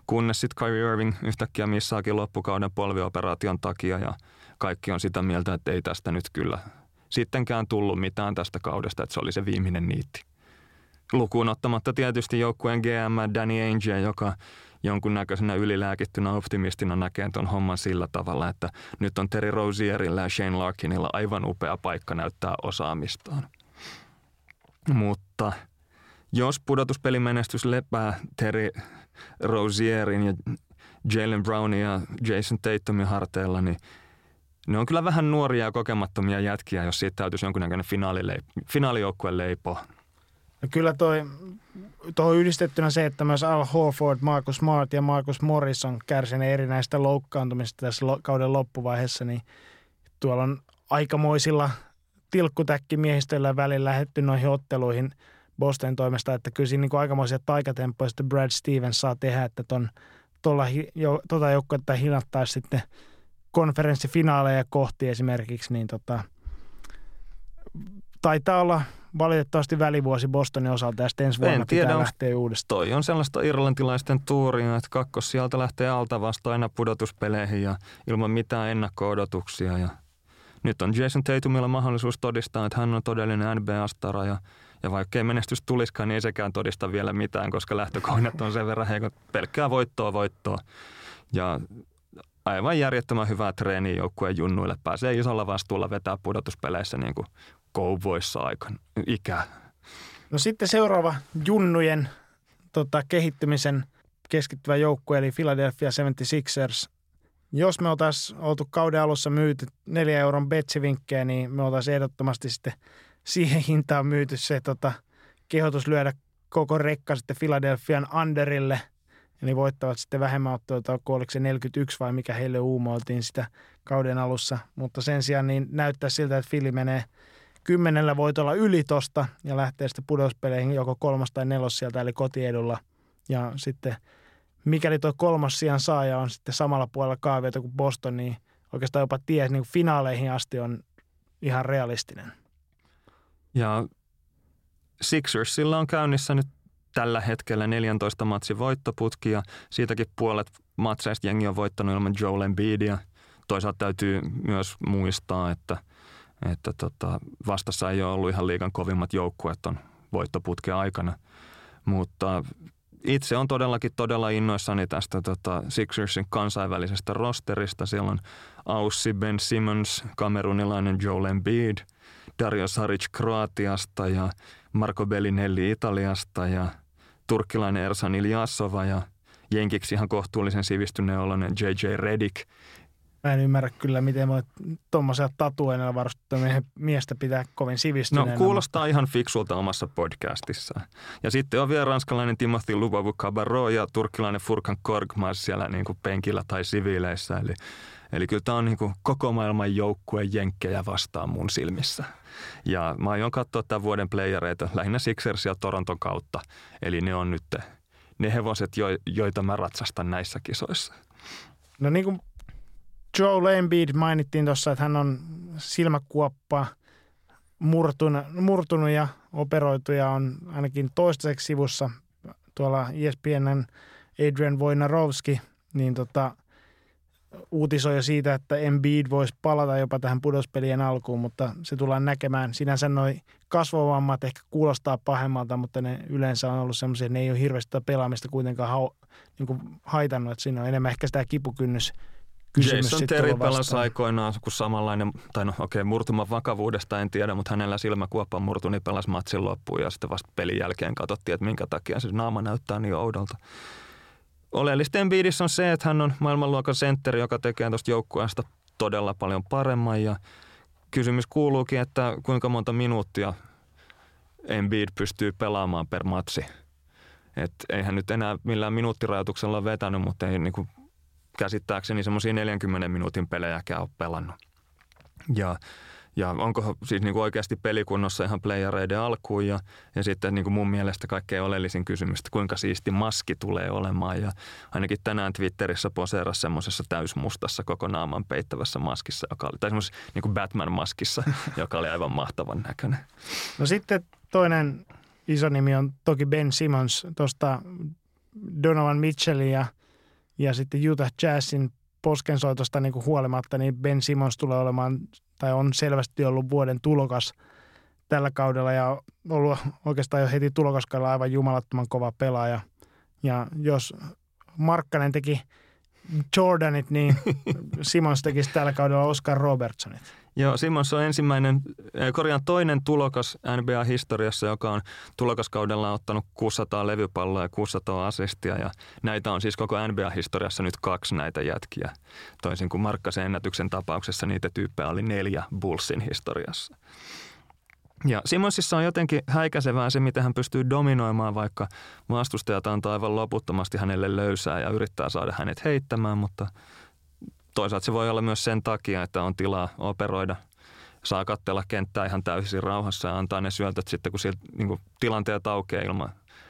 kunnes sitten Kyrie Irving yhtäkkiä missaakin loppukauden polvioperaation takia ja kaikki on sitä mieltä, että ei tästä nyt kyllä sittenkään tullut mitään tästä kaudesta, että se oli se viimeinen niitti. Lukuun ottamatta tietysti joukkueen G M Danny Ainge, joka jonkunnäköisenä ylilääkittynä optimistina näkee tuon homman sillä tavalla, että nyt on Terry Rozierilla ja Shane Larkinilla aivan upea paikka näyttää osaamistaan. Mutta jos pudotuspelimenestys lepää Terry Rozierin ja Jaylen Brownin ja Jason Tatumin harteilla, niin ne on kyllä vähän nuoria ja kokemattomia jätkiä, jos siitä täytyisi jonkunnäköinen finaalijoukkueen leipoa. No kyllä toi, tuohon yhdistettynä se, että myös Al Horford, Marcus Smart ja Marcus Morris on kärsineet erinäistä loukkaantumista tässä kauden loppuvaiheessa, niin tuolla on aikamoisilla tilkkutäkki miehistöllä välillä lähdetty noihin otteluihin Bostonin toimesta, että kyllä siinä niin aikamoisia taikatemppoja sitten Brad Stevens saa tehdä, että ton, tuolla, jo, tota joukkuetta hinattaisi sitten konferenssifinaaleja kohti esimerkiksi, niin tota, taitaa olla valitettavasti välivuosi Bostonin osalta ja sitten ensi vuonna en tiedä, pitää lähteä uudestaan. Toi on sellaista irlantilaisten tuuria, että kakkos sieltä lähtee alta vasta aina pudotuspeleihin ja ilman mitään ennakko-odotuksia. Ja nyt on Jason Tatumilla mahdollisuus todistaa, että hän on todellinen N B A-stara ja, ja vaikkei menestys tulisikaan, niin ei sekään todista vielä mitään, koska lähtökohdat on sen verran heikot. Pelkkää voittoa voittoa ja aivan järjettömän hyvää treeniä joukkueen junnuille. Pääsee isolla vastuulla vetää pudotuspeleissä niin kuin Cowboyssa aikana ikää. No sitten seuraava junnujen tota, kehittymisen keskittyvä joukkue, eli Philadelphia seventy-sixers. Jos me oltaisiin oltu kauden alussa myyty neljä euron betsivinkkejä, niin me oltaisiin ehdottomasti sitten siihen hintaan myyty se tota, kehotus lyödä koko rekka sitten Philadelphian underille. Eli voittavat sitten vähemmän otteluita, kun oliko se neljäkymmentäyksi vai mikä heille uumoiltiin sitä kauden alussa. Mutta sen sijaan niin näyttää siltä, että Philly menee kymmenellä voitolla yli tosta ja lähtee sitten pudotuspeleihin joko kolmas tai nelos sieltä, eli kotiedulla. Ja sitten mikäli tuo kolmas sijan saaja on sitten samalla puolella kaaviota kuin Boston, niin oikeastaan jopa tie niin finaaleihin asti on ihan realistinen. Ja Sixersilla on käynnissä nyt tällä hetkellä neljätoista matsin voittoputki ja siitäkin puolet matseista jengi on voittanut ilman Joel Embiidia. Toisaalta täytyy myös muistaa, että että tota, vastassa ei ole ollut ihan liigan kovimmat joukkueet ton voittoputken aikana, mutta itse on todellakin todella innoissani tästä tota, Sixersin kansainvälisestä rosterista. Siellä on Aussi, Ben Simmons, kamerunilainen Joel Embiid, Dario Saric Kroatiasta ja Marco Bellinelli Italiasta ja turkkilainen Ersan Ilyasova ja jenkiksi ihan kohtuullisen sivistyneen oloinen J J Redick. Mä en ymmärrä kyllä, miten voit tuommoisella tatuoinnilla varustettuja miestä pitää kovin sivistyneenä. No kuulostaa mutta ihan fiksulta omassa podcastissaan. Ja sitten on vielä ranskalainen Timothy Lubavu-Cabarro ja turkkilainen Furkan Korkmaz siellä niin kuin penkillä tai siviileissä. Eli, eli kyllä tämä on niin kuin koko maailman joukkueen jenkkejä vastaan mun silmissä. Ja mä aion katsoa tämän vuoden playereita lähinnä Sixersia Toronton kautta. Eli ne on nyt ne hevoset, jo, joita mä ratsastan näissä kisoissa. No niin kuin Joel Embiid mainittiin tuossa, että hän on silmäkuoppa murtunut, murtunut ja operoitu ja on ainakin toistaiseksi sivussa tuolla E S P N:n Adrian Wojnarowski, niin tota, uutisoi jo siitä, että Embiid voisi palata jopa tähän pudospelien alkuun, mutta se tullaan näkemään. Sinänsä noi kasvovammat ehkä kuulostaa pahemmalta, mutta ne yleensä on ollut semmoisia, että ne ei ole hirveästi pelaamista kuitenkaan hau, niin kuin haitannut, että siinä on enemmän ehkä sitä kipukynnys. Jason Terry pelasi aikoinaan, kun samanlainen, tai no okei, okay, murtuman vakavuudesta en tiedä, mutta hänellä silmäkuoppa murtui, niin pelasi matsin loppuun ja sitten vasta pelin jälkeen katsottiin, että minkä takia se naama näyttää niin oudolta. Oleellista Embiidissä on se, että hän on maailmanluokan sentteri, joka tekee tuosta joukkueesta todella paljon paremman ja kysymys kuuluukin, että kuinka monta minuuttia Embiid pystyy pelaamaan per matsi. Et eihän nyt enää millään minuuttirajoituksella ole vetänyt, mutta ei niinku käsittääkseni semmoisia neljänkymmenen minuutin pelejäkään ole pelannut. Ja, ja onko siis niin kuin oikeasti pelikunnossa ihan playereiden alkuun ja, ja sitten niin kuin mun mielestä kaikkein oleellisin kysymys, että kuinka siisti maski tulee olemaan. Ja ainakin tänään Twitterissä poseerasi semmoisessa täysmustassa koko naaman peittävässä maskissa, joka oli, tai semmoisessa niin kuin Batman-maskissa, joka oli aivan mahtavan näköinen. No sitten toinen iso nimi on toki Ben Simmons tuosta Donovan Mitchellin ja Ja sitten Utah Jazzin poskensoitosta niin kuin huolimatta, niin Ben Simmons tulee olemaan, tai on selvästi ollut vuoden tulokas tällä kaudella ja ollut oikeastaan jo heti tulokaskaudella aivan jumalattoman kova pelaaja. Ja jos Markkanen teki Jordanit, niin Simmons tekisi tällä kaudella Oscar Robertsonit. Joo, Simmons on ensimmäinen, korjaan toinen tulokas N B A-historiassa, joka on tulokaskaudella ottanut kuusisataa levypalloa ja kuusisataa assistia. Ja näitä on siis koko N B A-historiassa nyt kaksi näitä jätkiä. Toisin kuin Markkasen ennätyksen tapauksessa niitä tyyppejä oli neljä Bullsin historiassa. Ja Simmonsissa on jotenkin häikäisevää se, miten hän pystyy dominoimaan, vaikka vastustajat antaa aivan loputtomasti hänelle löysää ja yrittää saada hänet heittämään, mutta toisaalta se voi olla myös sen takia, että on tilaa operoida saa katsella kenttää ihan täysin rauhassa ja antaa ne syötöt sitten, kun sieltä niin kuin tilanteet aukeaa ilman,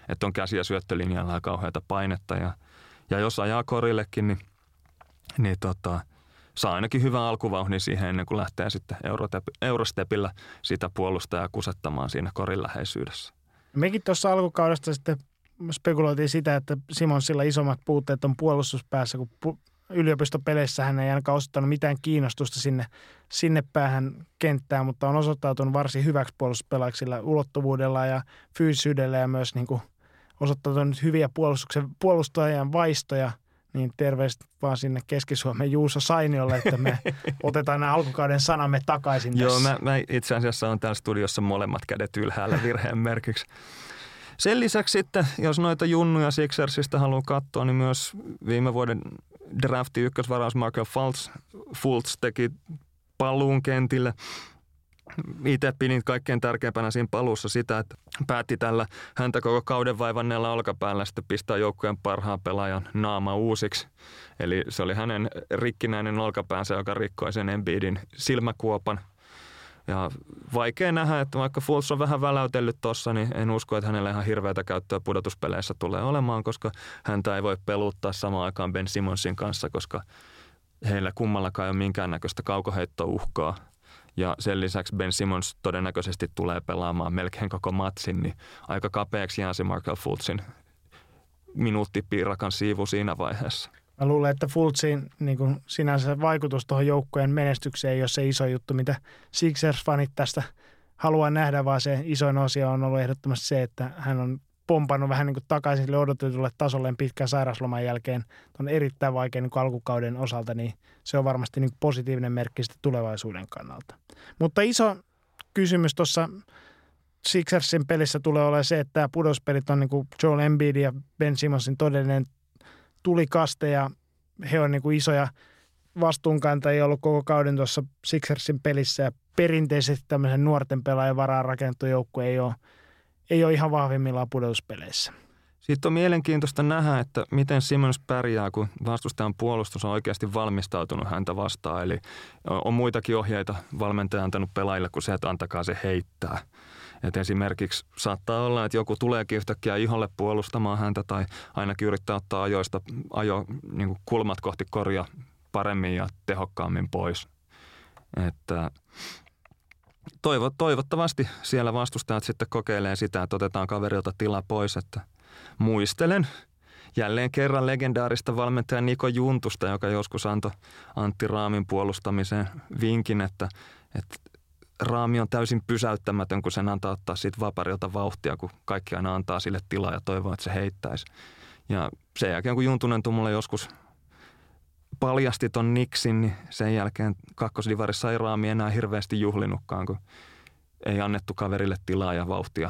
että on käsiä syöttölinjalla ja kauheata painetta. Ja, ja jos ajaa korillekin, niin, niin tota, saa ainakin hyvän alkuvauhdin siihen ennen kuin lähtee sitten Eurostepillä sitä puolustajaa kusettamaan siinä korin läheisyydessä. Mekin tuossa alkukaudesta sitten spekuloitiin sitä, että Simonsilla isommat puutteet on puolustuspäässä, kun pu- yliopistopeleissä hän ei ainakaan osoittanut mitään kiinnostusta sinne, sinne päähän kenttään, mutta on osoittautunut varsin hyväksi puolustuspelaajaksi sillä ulottuvuudella ja fyysisyydellä ja myös niin kuin osoittautunut hyviä puolustuksen, puolustajan vaistoja, niin terveiset vaan sinne Keski-Suomen Juuso Sainiolle, että me otetaan nämä alkukauden sanamme takaisin. Joo, mä, mä itse asiassa on täällä studiossa molemmat kädet ylhäällä virheen merkiksi. Sen lisäksi sitten, jos noita junnuja Sixersista haluaa katsoa, niin myös viime vuoden drafti ykkösvaraus Markel Fultz, Fultz teki paluun kentille. Itse pidin kaikkein tärkeimpänä siinä paluussa sitä, että päätti tällä häntä koko kauden vaivanneella olkapäällä sitten pistää joukkueen parhaan pelaajan naama uusiksi. Eli se oli hänen rikkinäinen olkapäänsä, joka rikkoi sen Embiidin silmäkuopan. Ja vaikea nähdä, että vaikka Fultz on vähän väläytellyt tuossa, niin en usko, että hänellä ihan hirveätä käyttöä pudotuspeleissä tulee olemaan, koska häntä ei voi peluttaa samaan aikaan Ben Simmonsin kanssa, koska heillä kummallakaan ei ole minkäännäköistä kaukoheittouhkaa. Ja sen lisäksi Ben Simmons todennäköisesti tulee pelaamaan melkein koko matsin, niin aika kapeaksi jää se Markel Fultzin minuuttipiirakan siivu siinä vaiheessa. Mä luulen, että Fultzin niin kun sinänsä vaikutus tuohon joukkojen menestykseen ei ole se iso juttu, mitä Sixers-fanit tästä haluaa nähdä, vaan se isoin osia on ollut ehdottomasti se, että hän on pompannut vähän niin kuin takaisin sille odotetulle tasolle pitkän sairausloman jälkeen. On erittäin vaikea niin kuin alkukauden osalta, niin se on varmasti niin kuin positiivinen merkki sitten tulevaisuuden kannalta. Mutta iso kysymys tuossa Sixersin pelissä tulee olemaan se, että tämä pudospelit on niin kuin Joel Embiid ja Ben Simmonsin todellinen tulikaste ja he on niin kuin isoja vastuunkantajia ollut koko kauden tuossa Sixersin pelissä ja perinteisesti tämmöisen nuorten pelaajan varaan rakennettu joukkue ei ole, ei ole ihan vahvimmillaan pudotuspeleissä. Sitten on mielenkiintoista nähdä, että miten Simmons pärjää, kun vastustajan puolustus on oikeasti valmistautunut häntä vastaan. Eli on muitakin ohjeita valmentaja antanut pelaajille kuin se, että antakaa se heittää. Et esimerkiksi saattaa olla, että joku tuleekin yhtäkkiä iholle puolustamaan häntä tai ainakin yrittää ottaa ajoista ajo, niin kuin kulmat kohti korja paremmin ja tehokkaammin pois. Että toivo, toivottavasti siellä vastustajat sitten kokeilee sitä, että otetaan kaverilta tila pois. Että muistelen jälleen kerran legendaarista valmentaja Niko Juntusta, joka joskus antoi Antti Raamin puolustamiseen vinkin, että, että Raami on täysin pysäyttämätön, kun sen antaa ottaa siitä vaparilta vauhtia, kun kaikki aina antaa sille tilaa ja toivoo, että se heittäisi. Ja sen jälkeen, kun Juntunen mulle joskus paljasti ton Nixin, niin sen jälkeen kakkosdivarissa ei Raami enää hirveästi juhlinutkaan, kun ei annettu kaverille tilaa ja vauhtia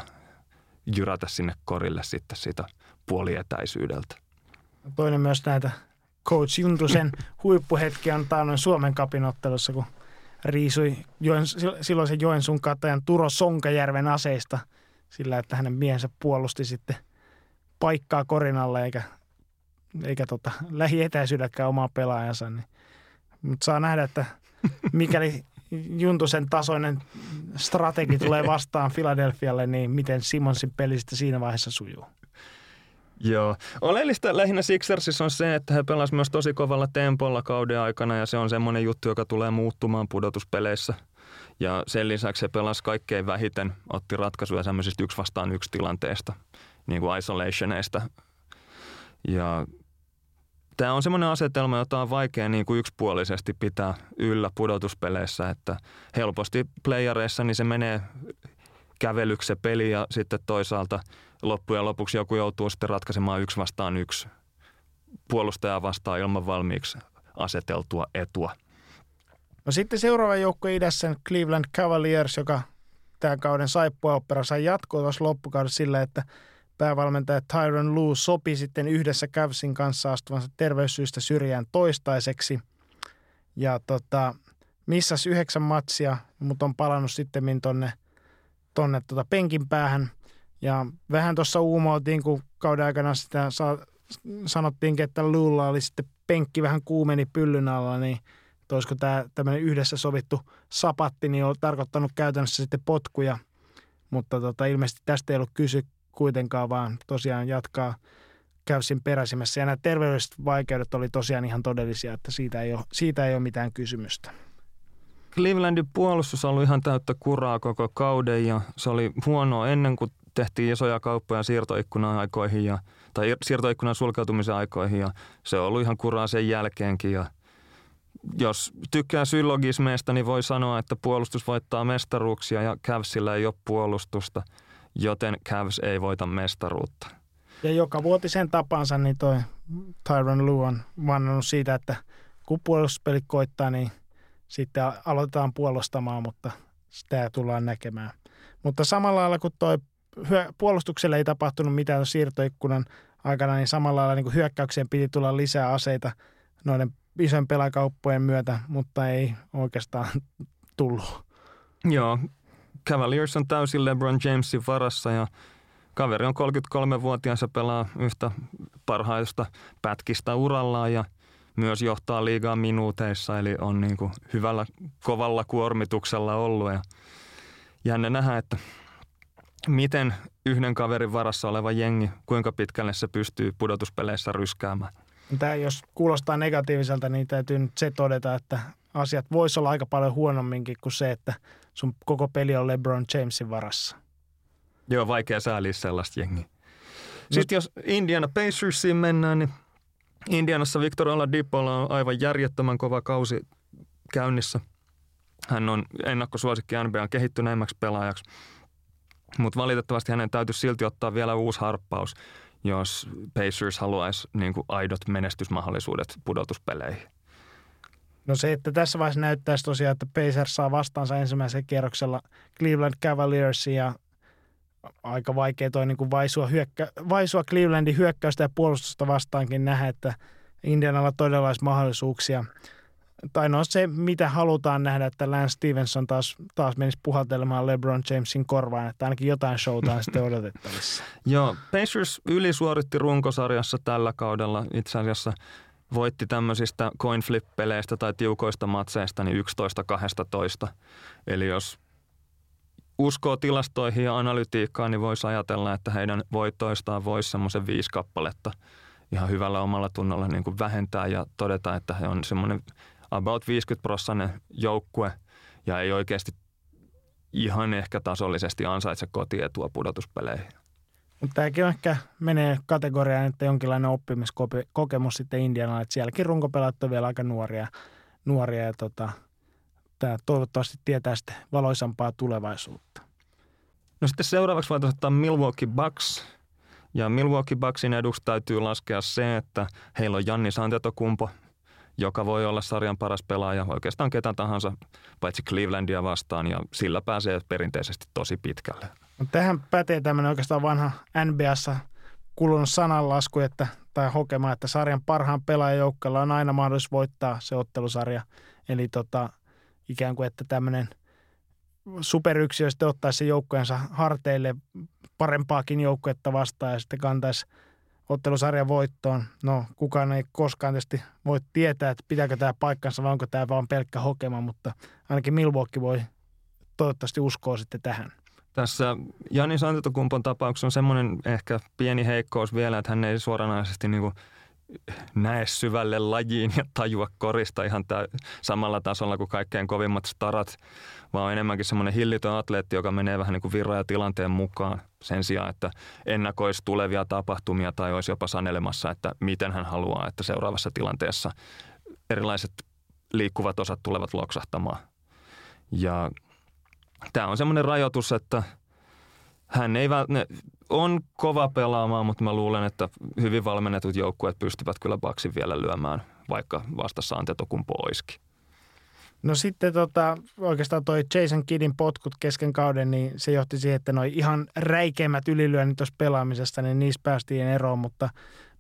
jyrätä sinne korille sitten siitä puolietäisyydeltä. Toinen myös näitä coach Juntusen huippuhetkiä on taannoin Suomen Cupin ottelussa, kun riisui joen, silloisen Joensuun katajan Turo Sonkajärven aseista sillä, että hänen miehensä puolusti sitten paikkaa korin alla eikä, eikä tota, lähietäisyydelläkään omaa pelaajansa. Niin. Mutta saa nähdä, että mikäli Juntusen tasoinen strategi tulee vastaan Philadelphialle, niin miten Simmonsin pelistä siinä vaiheessa sujuu. Joo. Oleellista lähinnä Sixersissa on se, että he pelasivat myös tosi kovalla tempolla kauden aikana ja se on semmoinen juttu, joka tulee muuttumaan pudotuspeleissä. Ja sen lisäksi he pelasivat kaikkein vähiten, otti ratkaisuja semmoisista yksi vastaan yksi tilanteesta, niin kuin isolationeista. Ja tämä on semmoinen asetelma, jota on vaikea niin kuin yksipuolisesti pitää yllä pudotuspeleissä, että helposti playareissa niin se menee kävelyksi se peli ja sitten toisaalta loppujen lopuksi joku joutuu sitten ratkaisemaan yksi vastaan yksi puolustaja vastaan ilman valmiiksi aseteltua etua. No sitten seuraava joukko idässä Cleveland Cavaliers, joka tämän kauden saippua-opera sai jatkoa tuossa loppukaudessa sillä, että päävalmentaja Tyronn Lue sopi sitten yhdessä Cavsin kanssa astuvansa terveyssyistä syrjään toistaiseksi. Ja tota, missasi yhdeksän matsia, mutta on palannut sitten tonne, tonne tota penkin päähän. Ja vähän tuossa uumoiltiin, kun kauden aikana sitä sa- sanottiin, että Luella oli sitten penkki vähän kuumeni pyllyn alla, niin olisiko tämä tämmöinen yhdessä sovittu sapatti, niin on tarkoittanut käytännössä sitten potkuja, mutta tota, ilmeisesti tästä ei ollut kysy kuitenkaan, vaan tosiaan jatkaa Cavsin peräsimessä. Ja nämä terveydelliset vaikeudet oli tosiaan ihan todellisia, että siitä ei ole, siitä ei ole mitään kysymystä. Clevelandin puolustus on ollut ihan täyttä kuraa koko kauden ja se oli huonoa ennen kuin tehtiin isoja kauppoja siirtoikkunan aikoihin ja, tai siirtoikkunan sulkeutumisen aikoihin ja se on ollut ihan kuraa sen jälkeenkin. Ja jos tykkää syllogismeista, niin voi sanoa, että puolustus voittaa mestaruuksia ja Cavsillä ei ole puolustusta, joten Cavs ei voita mestaruutta. Ja joka vuoti sen tapansa, niin toi Tyronn Lue on vannonut siitä, että kun puolustuspeli koittaa, niin sitten aloitetaan puolustamaan, mutta sitä tullaan näkemään. Mutta samalla lailla kuin toi puolustukselle ei tapahtunut mitään siirtoikkunan aikana, niin samalla lailla niin kuin hyökkäykseen piti tulla lisää aseita noiden isojen pelakauppojen myötä, mutta ei oikeastaan tullut. Joo, Cavaliers on täysin LeBron Jamesin varassa ja kaveri on kolmekymmentäkolmevuotias ja pelaa yhtä parhaista pätkistä urallaan ja myös johtaa liigaa minuuteissa, eli on niin kuin hyvällä kovalla kuormituksella ollut. Ja jännä nähdä, että miten yhden kaverin varassa oleva jengi, kuinka pitkälle se pystyy pudotuspeleissä ryskäämään. Tämä, jos kuulostaa negatiiviselta, niin täytyy nyt se todeta, että asiat voisi olla aika paljon huonomminkin kuin se, että sun koko peli on LeBron Jamesin varassa. Joo, vaikea sääliä sellaista jengiä. Sitten jos Indiana Pacersiin mennään, niin Indianassa Victor Oladipolla on aivan järjettömän kova kausi käynnissä. Hän on ennakkosuosikki N B A:n kehittyneimmäksi pelaajaksi, mutta valitettavasti hänen täytyisi silti ottaa vielä uusi harppaus, jos Pacers haluaisi niin kuin aidot menestysmahdollisuudet pudotuspeleihin. No se, että tässä vaiheessa näyttäisi tosiaan, että Pacers saa vastaansa ensimmäisen kierroksella Cleveland Cavaliersia ja aika vaikea toi niin kuin vaisua, hyökkä, vaisua Clevelandin hyökkäystä ja puolustusta vastaankin nähdä, että Indianalla todella olisi mahdollisuuksia. Tai no se, mitä halutaan nähdä, että Lance Stevenson taas, taas menisi puhaltelemaan LeBron Jamesin korvaan, että ainakin jotain showta on sitten odotettavissa. Joo, Pacers ylisuoritti runkosarjassa tällä kaudella. Itse asiassa voitti tämmöisistä coin flip-peleistä tai tiukoista matseista niin yksitoista kaksitoista. Eli jos uskoo tilastoihin ja analytiikkaan, niin voisi ajatella, että heidän voitoistaan voisi semmoisen viisi kappaletta ihan hyvällä omalla tunnolla niin kuin vähentää ja todeta, että he on semmoinen about viisikymmentä prosenttia joukkue ja ei oikeasti ihan ehkä tasollisesti ansaitse kotietua pudotuspeleihin. Mutta tämäkin ehkä menee kategoriaan, että jonkinlainen oppimiskokemus sitten Indianalle, että sielläkin runkopelat on vielä aika nuoria, nuoria ja tota... Tämä toivottavasti tietää sitten valoisampaa tulevaisuutta. No sitten seuraavaksi voitaisiin ottaa Milwaukee Bucks. Ja Milwaukee Bucksin eduksi täytyy laskea se, että heillä on Giannis Antetokounmpo, joka voi olla sarjan paras pelaaja oikeastaan ketä tahansa, paitsi Clevelandia vastaan, ja sillä pääsee perinteisesti tosi pitkälle. No tähän pätee tämmöinen oikeastaan vanha N B A:ssa kulunut sananlasku, että, tai hokema, että sarjan parhaan pelaajajoukkueella on aina mahdollisuus voittaa se ottelusarja. Eli tota... ikään kuin, että tämmöinen superyksiö sitten ottaisi joukkojensa harteille parempaakin joukkuetta vastaan ja sitten kantaisi ottelusarjan voittoon. No kukaan ei koskaan tietysti voi tietää, että pitääkö tämä paikkansa vai onko tämä vaan pelkkä hokema, mutta ainakin Milwaukee voi toivottavasti uskoa sitten tähän. Tässä Giannis Antetokounmpon tapauksessa on semmoinen ehkä pieni heikkous vielä, että hän ei suoranaisesti niinku näe syvälle lajiin ja tajua korista ihan tää, samalla tasolla kuin kaikkein kovimmat starat, vaan on enemmänkin semmoinen hillitön atleetti, joka menee vähän niin kuin virran ja tilanteen mukaan sen sijaan, että ennakoisi tulevia tapahtumia tai olisi jopa sanelemassa, että miten hän haluaa, että seuraavassa tilanteessa erilaiset liikkuvat osat tulevat loksahtamaan. Ja tämä on semmoinen rajoitus, että hän ei vält- ne, on kova pelaamaan, mutta mä luulen, että hyvin valmennetut joukkueet pystyvät kyllä Bucksin vielä lyömään, vaikka vastassa Antetokounmpo olisikin. No sitten tota, oikeastaan toi Jason Kiddin potkut kesken kauden, niin se johti siihen, että noi ihan räikeimmät ylilyönnit tuossa pelaamisesta, niin niissä päästiin eroon, mutta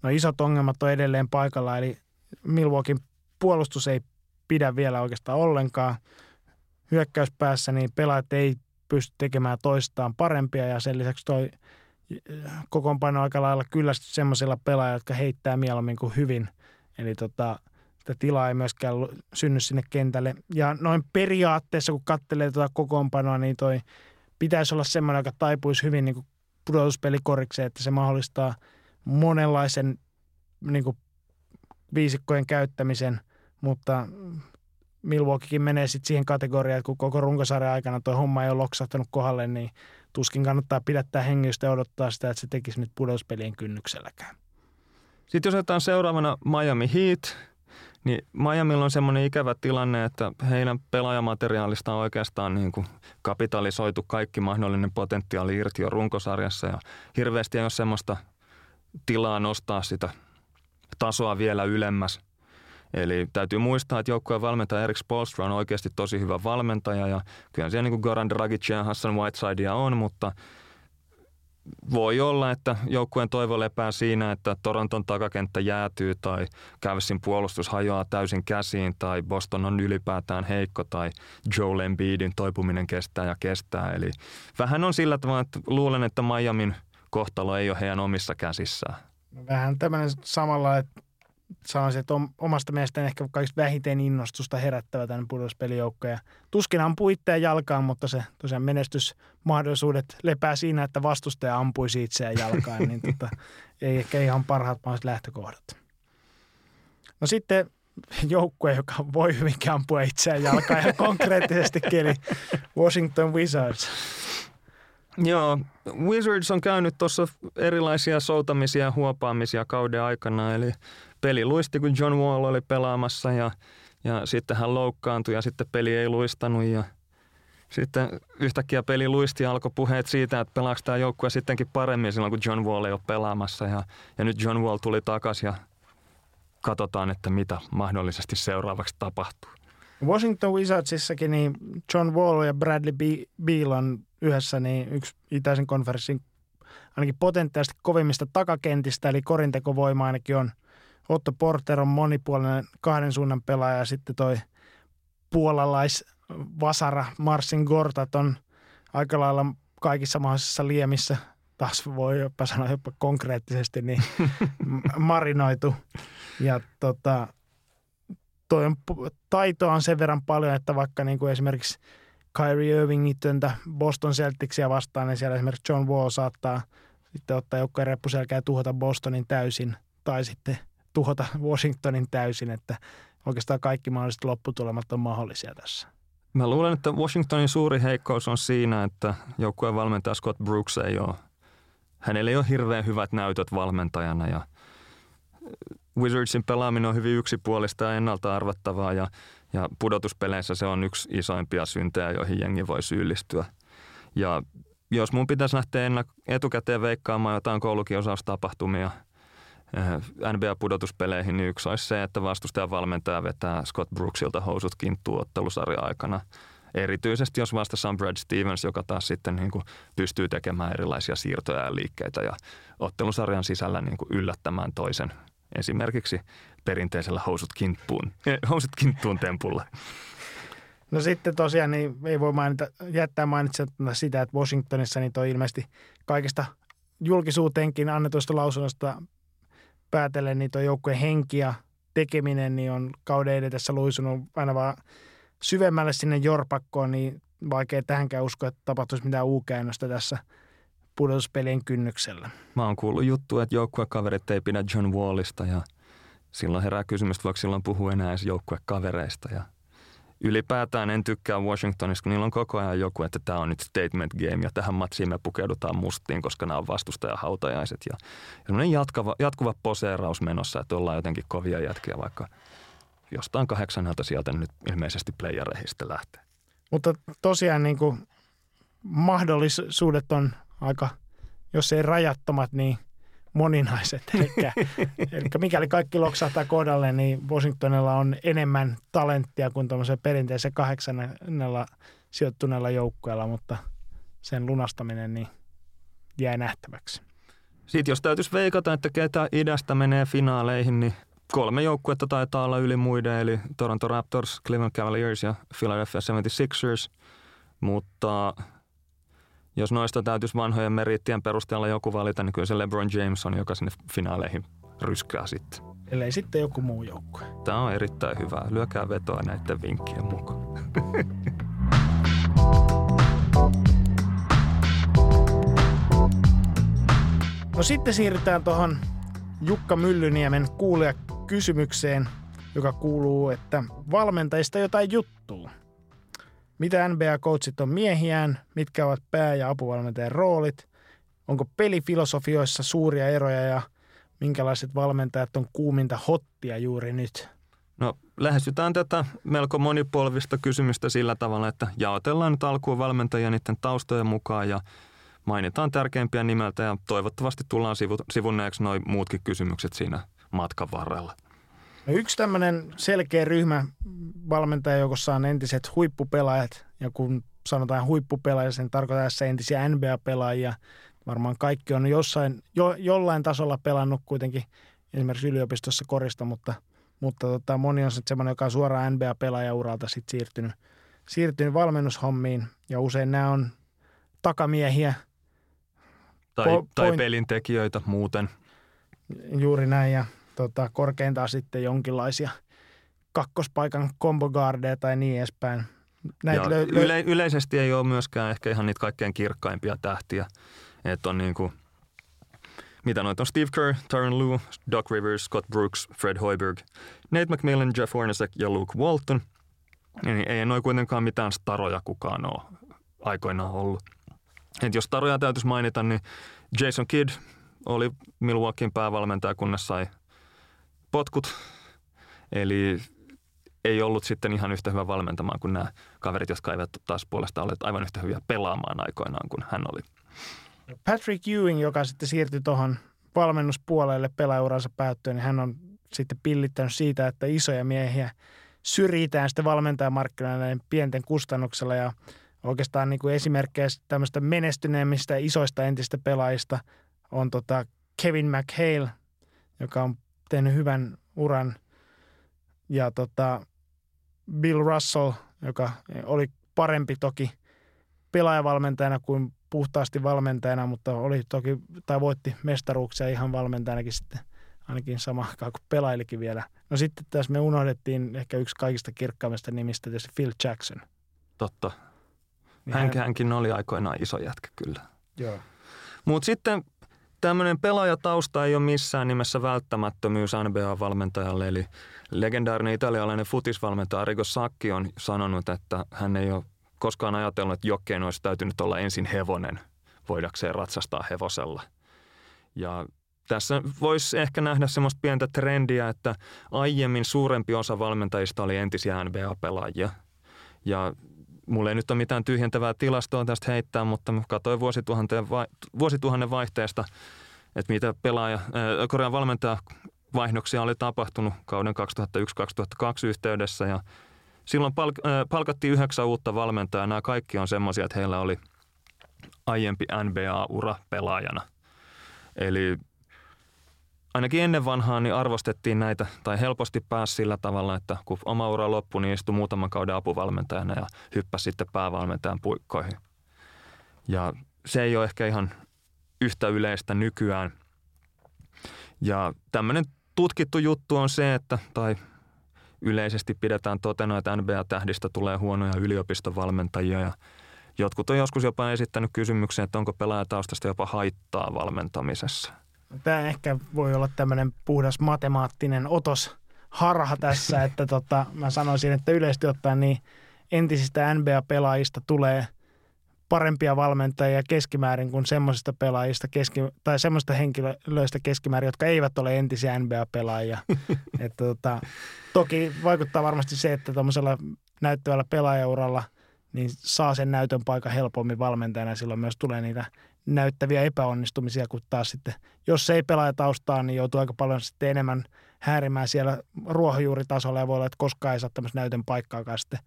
no isot ongelmat on edelleen paikalla, eli Milwaukeein puolustus ei pidä vielä oikeastaan ollenkaan. Hyökkäyspäässä niin pelaat ei pysty tekemään toistaan parempia ja sen lisäksi toi kokoonpano aika lailla kyllästy semmoisilla pelaajilla, jotka heittää mieluummin kuin hyvin. Eli tota, että tilaa ei myöskään synny sinne kentälle. Ja noin periaatteessa, kun katselee tuota kokoonpanoa, niin toi pitäisi olla semmoinen, joka taipuisi hyvin niin kuin pudotuspelikorrikseen, että se mahdollistaa monenlaisen niin kuin viisikkojen käyttämisen, mutta Milwaukeekin menee sitten siihen kategoriaan, että kun koko runkosarjan aikana tuo homma ei ole loksahtanut kohdalle, niin tuskin kannattaa pidättää hengitystä ja odottaa sitä, että se tekisi nyt pudotuspelien kynnykselläkään. Sitten jos otetaan seuraavana Miami Heat, niin Miamilla on semmoinen ikävä tilanne, että heidän pelaajamateriaalista on oikeastaan niin kuin kapitalisoitu kaikki mahdollinen potentiaali irti jo runkosarjassa ja hirveästi ei ole semmoista tilaa nostaa sitä tasoa vielä ylemmäs. Eli täytyy muistaa, että joukkueen valmentaja Erik Spoelstra on oikeasti tosi hyvä valmentaja ja kyllä siellä niin kuin Goran Dragic ja Hassan Whiteside on, mutta voi olla, että joukkueen toivo lepää siinä, että Toronton takakenttä jäätyy tai Cavsin puolustus hajoaa täysin käsiin tai Boston on ylipäätään heikko tai Joel Embiidin toipuminen kestää ja kestää. Eli vähän on sillä tavalla, että luulen, että Miamin kohtalo ei ole heidän omissa käsissään. Vähän tämmöinen samalla, että sanoisin, että omasta mielestäni ehkä kaikista vähiten innostusta herättävä tämän pudotuspelijoukko. Ja tuskin ampuu itseään jalkaan, mutta se tosiaan menestysmahdollisuudet lepää siinä, että vastustaja ampuisi itseään jalkaan. niin tota, ei ehkä ihan parhaat mahdolliset lähtökohdat. No sitten joukkue, joka voi hyvinkin ampua itseään jalkaan ihan konkreettisesti, eli Washington Wizards. Joo, Wizards on käynyt tuossa erilaisia soutamisia ja huopaamisia kauden aikana, eli peli luisti, kun John Wall oli pelaamassa ja, ja sitten hän loukkaantui ja sitten peli ei luistanut ja sitten yhtäkkiä peli luisti ja alkoi puheet siitä, että pelaako tämä joukkue sittenkin paremmin silloin, kun John Wall ei ole pelaamassa ja, ja nyt John Wall tuli takaisin ja katsotaan, että mitä mahdollisesti seuraavaksi tapahtuu. Washington Wizardsissakin niin John Wall ja Bradley Beal on yhdessä niin yksi itäisen konferenssin ainakin potentiaalisesti kovimmista takakentistä, eli korintekovoima ainakin on. Otto Porter on monipuolinen kahden suunnan pelaaja ja sitten toi puolalaisvasara Marcin Gortat on aika lailla kaikissa mahdollisissa liemissä, taas voi jopa sanoa jopa konkreettisesti, niin marinoitu. Ja tota, toi on, taitoa on sen verran paljon, että vaikka niin kuin esimerkiksi Kyrie Irvingitöntä Boston Celticsia vastaan, niin siellä esimerkiksi John Wall saattaa sitten ottaa joukkueen reppuselkää ja tuhota Bostonin täysin tai sitten tuhota Washingtonin täysin, että oikeastaan kaikki mahdolliset lopputulemat on mahdollisia tässä. Mä luulen, että Washingtonin suuri heikkous on siinä, että joukkueen valmentaja Scott Brooks ei ole. Hänellä ei ole hirveän hyvät näytöt valmentajana ja Wizardsin pelaaminen on hyvin yksipuolista ja ennalta arvattavaa ja, ja pudotuspeleissä se on yksi isoimpia syntejä, joihin jengi voi syyllistyä. Ja jos mun pitäisi lähteä ennak- etukäteen veikkaamaan jotain koulukiusaustapahtumia N B A-pudotuspeleihin, niin yksi olisi se, että vastustajan valmentaja vetää Scott Brooksilta housut kinttuun ottelusarjan aikana. Erityisesti jos vastassa on Brad Stevens, joka taas sitten niin kuin pystyy tekemään erilaisia siirtoja ja liikkeitä ja ottelusarjan sisällä niin kuin yllättämään toisen esimerkiksi perinteisellä housut kinttuun, eh, housut kinttuun tempulla. No sitten tosiaan niin ei voi mainita, jättää mainitsematta sitä, että Washingtonissa niin toi ilmeisesti kaikista julkisuuteenkin annetuista lausunnosta päätellen, niin tuo joukkueen henki ja tekeminen niin on kauden edetessä luisunut aina vaan syvemmälle sinne jorpakkoon, niin vaikea tähänkään uskoa, että tapahtuisi mitään u-käännöstä tässä pudotuspelien kynnyksellä. Mä oon kuullut juttua, että joukkuekaverit ei pidä John Wallista ja silloin herää kysymys, vaikka silloin puhuu enää edes joukkuekavereista. Ja ylipäätään en tykkää Washingtonista, kun niillä on koko ajan joku, että tämä on nyt statement game ja tähän matsiin me pukeudutaan mustiin, koska nämä on vastustajahautajaiset. Ja semmoinen jatkava, jatkuva poseeraus menossa, että ollaan jotenkin kovia jätkiä, vaikka jostain kahdeksannelta sieltä nyt ilmeisesti playereihin sitten lähtee. Mutta tosiaan niin kuin mahdollisuudet on aika, jos ei rajattomat, niin moninaiset. Elikkä, elikkä mikäli kaikki loksahtaa kohdalle, niin Washingtonilla on enemmän talenttia kuin tuollaisen perinteisen kahdeksannella sijoittuneella joukkueella, mutta sen lunastaminen niin jää nähtäväksi. Sitten jos täytyisi veikata, että ketä idästä menee finaaleihin, niin kolme joukkuetta taitaa olla yli muiden, eli Toronto Raptors, Cleveland Cavaliers ja Philadelphia seventy-sixers, mutta jos noista täytyisi vanhojen meriittien perusteella joku valita, niin kyllä se LeBron James on, joka sinne finaaleihin ryskää sitten. ellei sitten joku muu joukkue. Tämä on erittäin hyvää. Lyökää vetoa näiden vinkkien mukaan. No sitten siirrytään tuohon Jukka Myllyniemen kuulijakysymykseen, joka kuuluu, että valmentajista jotain juttua. Mitä N B A-coachit on miehiään, mitkä ovat pää- ja apuvalmentajan roolit, onko pelifilosofioissa suuria eroja ja minkälaiset valmentajat on kuuminta hottia juuri nyt? No lähestytään tätä melko monipolvista kysymystä sillä tavalla, että jaotellaan nyt alkuun valmentajia niiden taustojen mukaan ja mainitaan tärkeimpiä nimeltä ja toivottavasti tullaan sivunneeksi nuo muutkin kysymykset siinä matkan varrella. No yksi tämmöinen selkeä ryhmä valmentajajoukossa on entiset huippupelaajat ja kun sanotaan huippupelaajia, sen tarkoittaa tässä entisiä N B A-pelaajia. Varmaan kaikki on jossain, jo, jollain tasolla pelannut kuitenkin esimerkiksi yliopistossa korista, mutta, mutta tota, moni on semmoinen, joka on suoraan N B A-pelaajauralta sit siirtynyt, siirtynyt valmennushommiin ja usein nämä on takamiehiä. Tai, po, tai point... pelintekijöitä muuten. Juuri näin ja tota, korkeintaan sitten jonkinlaisia kakkospaikan kombogardeja tai niin edespäin. Löy- yle- yleisesti ei ole myöskään ehkä ihan niitä kaikkein kirkkaimpia tähtiä. Että on niinku, mitä noita on Steve Kerr, Tyronn Lue, Doc Rivers, Scott Brooks, Fred Hoiberg, Nate McMillan, Jeff Hornacek ja Luke Walton. Eli ei noi kuitenkaan mitään staroja kukaan ole aikoinaan ollut. Et jos staroja täytyisi mainita, niin Jason Kidd oli Milwaukeein päävalmentaja, kunnes sai potkut. Eli ei ollut sitten ihan yhtä hyvä valmentamaan kuin nämä kaverit, jotka eivät taas puolestaan olleet aivan yhtä hyviä pelaamaan aikoinaan kuin hän oli. Patrick Ewing, joka sitten siirtyi tuohon valmennuspuolelle pelaajuransa päättyyn, niin hän on sitten pillittänyt siitä, että isoja miehiä syrjitään sitten valmentajamarkkinoiden pienten kustannuksella ja oikeastaan niin kuin esimerkkejä tämmöistä menestyneemmistä isoista entistä pelaajista on tota Kevin McHale, joka on tehnyt hyvän uran ja tota Bill Russell, joka oli parempi toki pelaajavalmentajana kuin puhtaasti valmentajana, mutta oli toki, tai voitti mestaruuksia ihan valmentajanakin sitten, ainakin sama aikaa kuin pelailikin vielä. No sitten tässä me unohdettiin ehkä yksi kaikista kirkkaimmista nimistä, tietysti Phil Jackson. Totta. Hänkin, hänkin oli aikoinaan iso jätkä kyllä. Joo. Mutta sitten tämmöinen pelaajatausta ei ole missään nimessä välttämättömyys N B A-valmentajalle, eli legendaarinen italialainen futisvalmentaja Arrigo Sacchi on sanonut, että hän ei ole koskaan ajatellut, että jokkeen olisi täytynyt olla ensin hevonen, voidakseen ratsastaa hevosella. Ja tässä voisi ehkä nähdä semmoista pientä trendiä, että aiemmin suurempi osa valmentajista oli entisiä N B A-pelaajia. Ja mulla ei nyt ole mitään tyhjentävää tilastoa tästä heittää, mutta katsoin vuosituhannen vaihteesta, että mitä pelaaja, äh, Korean valmentajavaihdoksia oli tapahtunut kauden kaksituhattayksi kaksituhattakaksi yhteydessä ja silloin palkattiin yhdeksän uutta valmentajaa. Nämä kaikki on semmoisia, että heillä oli aiempi N B A-ura pelaajana. Eli ainakin ennen vanhaa niin arvostettiin näitä, tai helposti pääsi sillä tavalla, että kun oma ura loppui, niin istui muutaman kauden apuvalmentajana ja hyppäsi sitten päävalmentajan puikkoihin. Ja se ei ole ehkä ihan yhtä yleistä nykyään. Ja tämmöinen tutkittu juttu on se, että... tai yleisesti pidetään totena, että N B A-tähdistä tulee huonoja yliopistovalmentajia ja jotkut on joskus jopa esittänyt kysymyksen, että onko pelaajataustasta jopa haittaa valmentamisessa. Tämä ehkä voi olla tämmöinen puhdas matemaattinen otos harha tässä, että tota, mä sanoisin, että yleisesti ottaen niin entisistä N B A-pelaajista tulee parempia valmentajia keskimäärin kuin semmoisista pelaajista keski, tai semmoisista henkilöistä keskimäärin, jotka eivät ole entisiä N B A-pelaajia. Että tota, toki vaikuttaa varmasti se, että tuommoisella näyttävällä pelaajauralla niin saa sen näytön paikan helpommin valmentajana. Silloin myös tulee niitä näyttäviä epäonnistumisia, kun taas sitten, jos ei pelaaja taustaa, niin joutuu aika paljon sitten enemmän häärimään siellä ruohonjuuritasolla ja voi olla, että koskaan ei saa tämmöistä näytön paikkaakaan sitten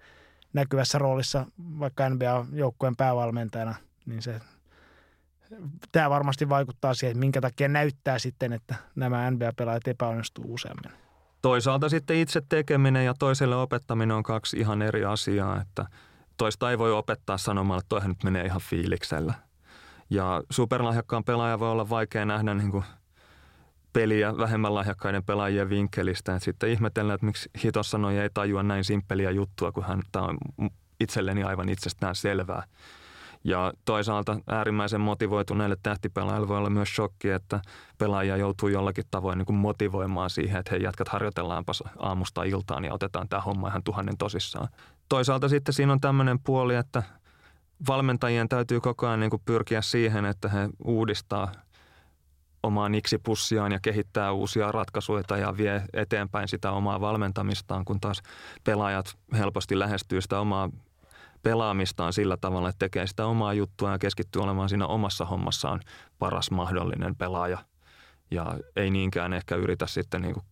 näkyvässä roolissa vaikka N B A-joukkueen päävalmentajana, niin se, tämä varmasti vaikuttaa siihen, että minkä takia näyttää sitten, että nämä N B A-pelaajat epäonnistuu useammin. Toisaalta sitten itse tekeminen ja toiselle opettaminen on kaksi ihan eri asiaa, että toista ei voi opettaa sanomalla, että toihan nyt menee ihan fiiliksellä. Ja superlahjakkaan pelaaja voi olla vaikea nähdä niin kuin peliä vähemmän lahjakkaiden pelaajien vinkkelistä. Et sitten ihmetellään, että miksi Hitos sanoi, ei tajua näin simppeliä juttua, kun hän tämä on itselleni aivan itsestään selvää. Ja toisaalta äärimmäisen motivoituneille tähtipelaajille voi olla myös shokki, että pelaaja joutuu jollakin tavoin niin kuin motivoimaan siihen, että hei jatkat, harjoitellaanpa aamusta iltaan ja otetaan tämä homma ihan tuhannen tosissaan. Toisaalta sitten siinä on tämmöinen puoli, että valmentajien täytyy koko ajan niin kuin pyrkiä siihen, että he uudistaa omaa niksipussiaan ja kehittää uusia ratkaisuja ja vie eteenpäin sitä omaa valmentamistaan, kun taas pelaajat helposti lähestyy sitä omaa pelaamistaan sillä tavalla, että tekee sitä omaa juttua ja keskittyy olemaan siinä omassa hommassaan paras mahdollinen pelaaja. Ja ei niinkään ehkä yritä sitten niin kuin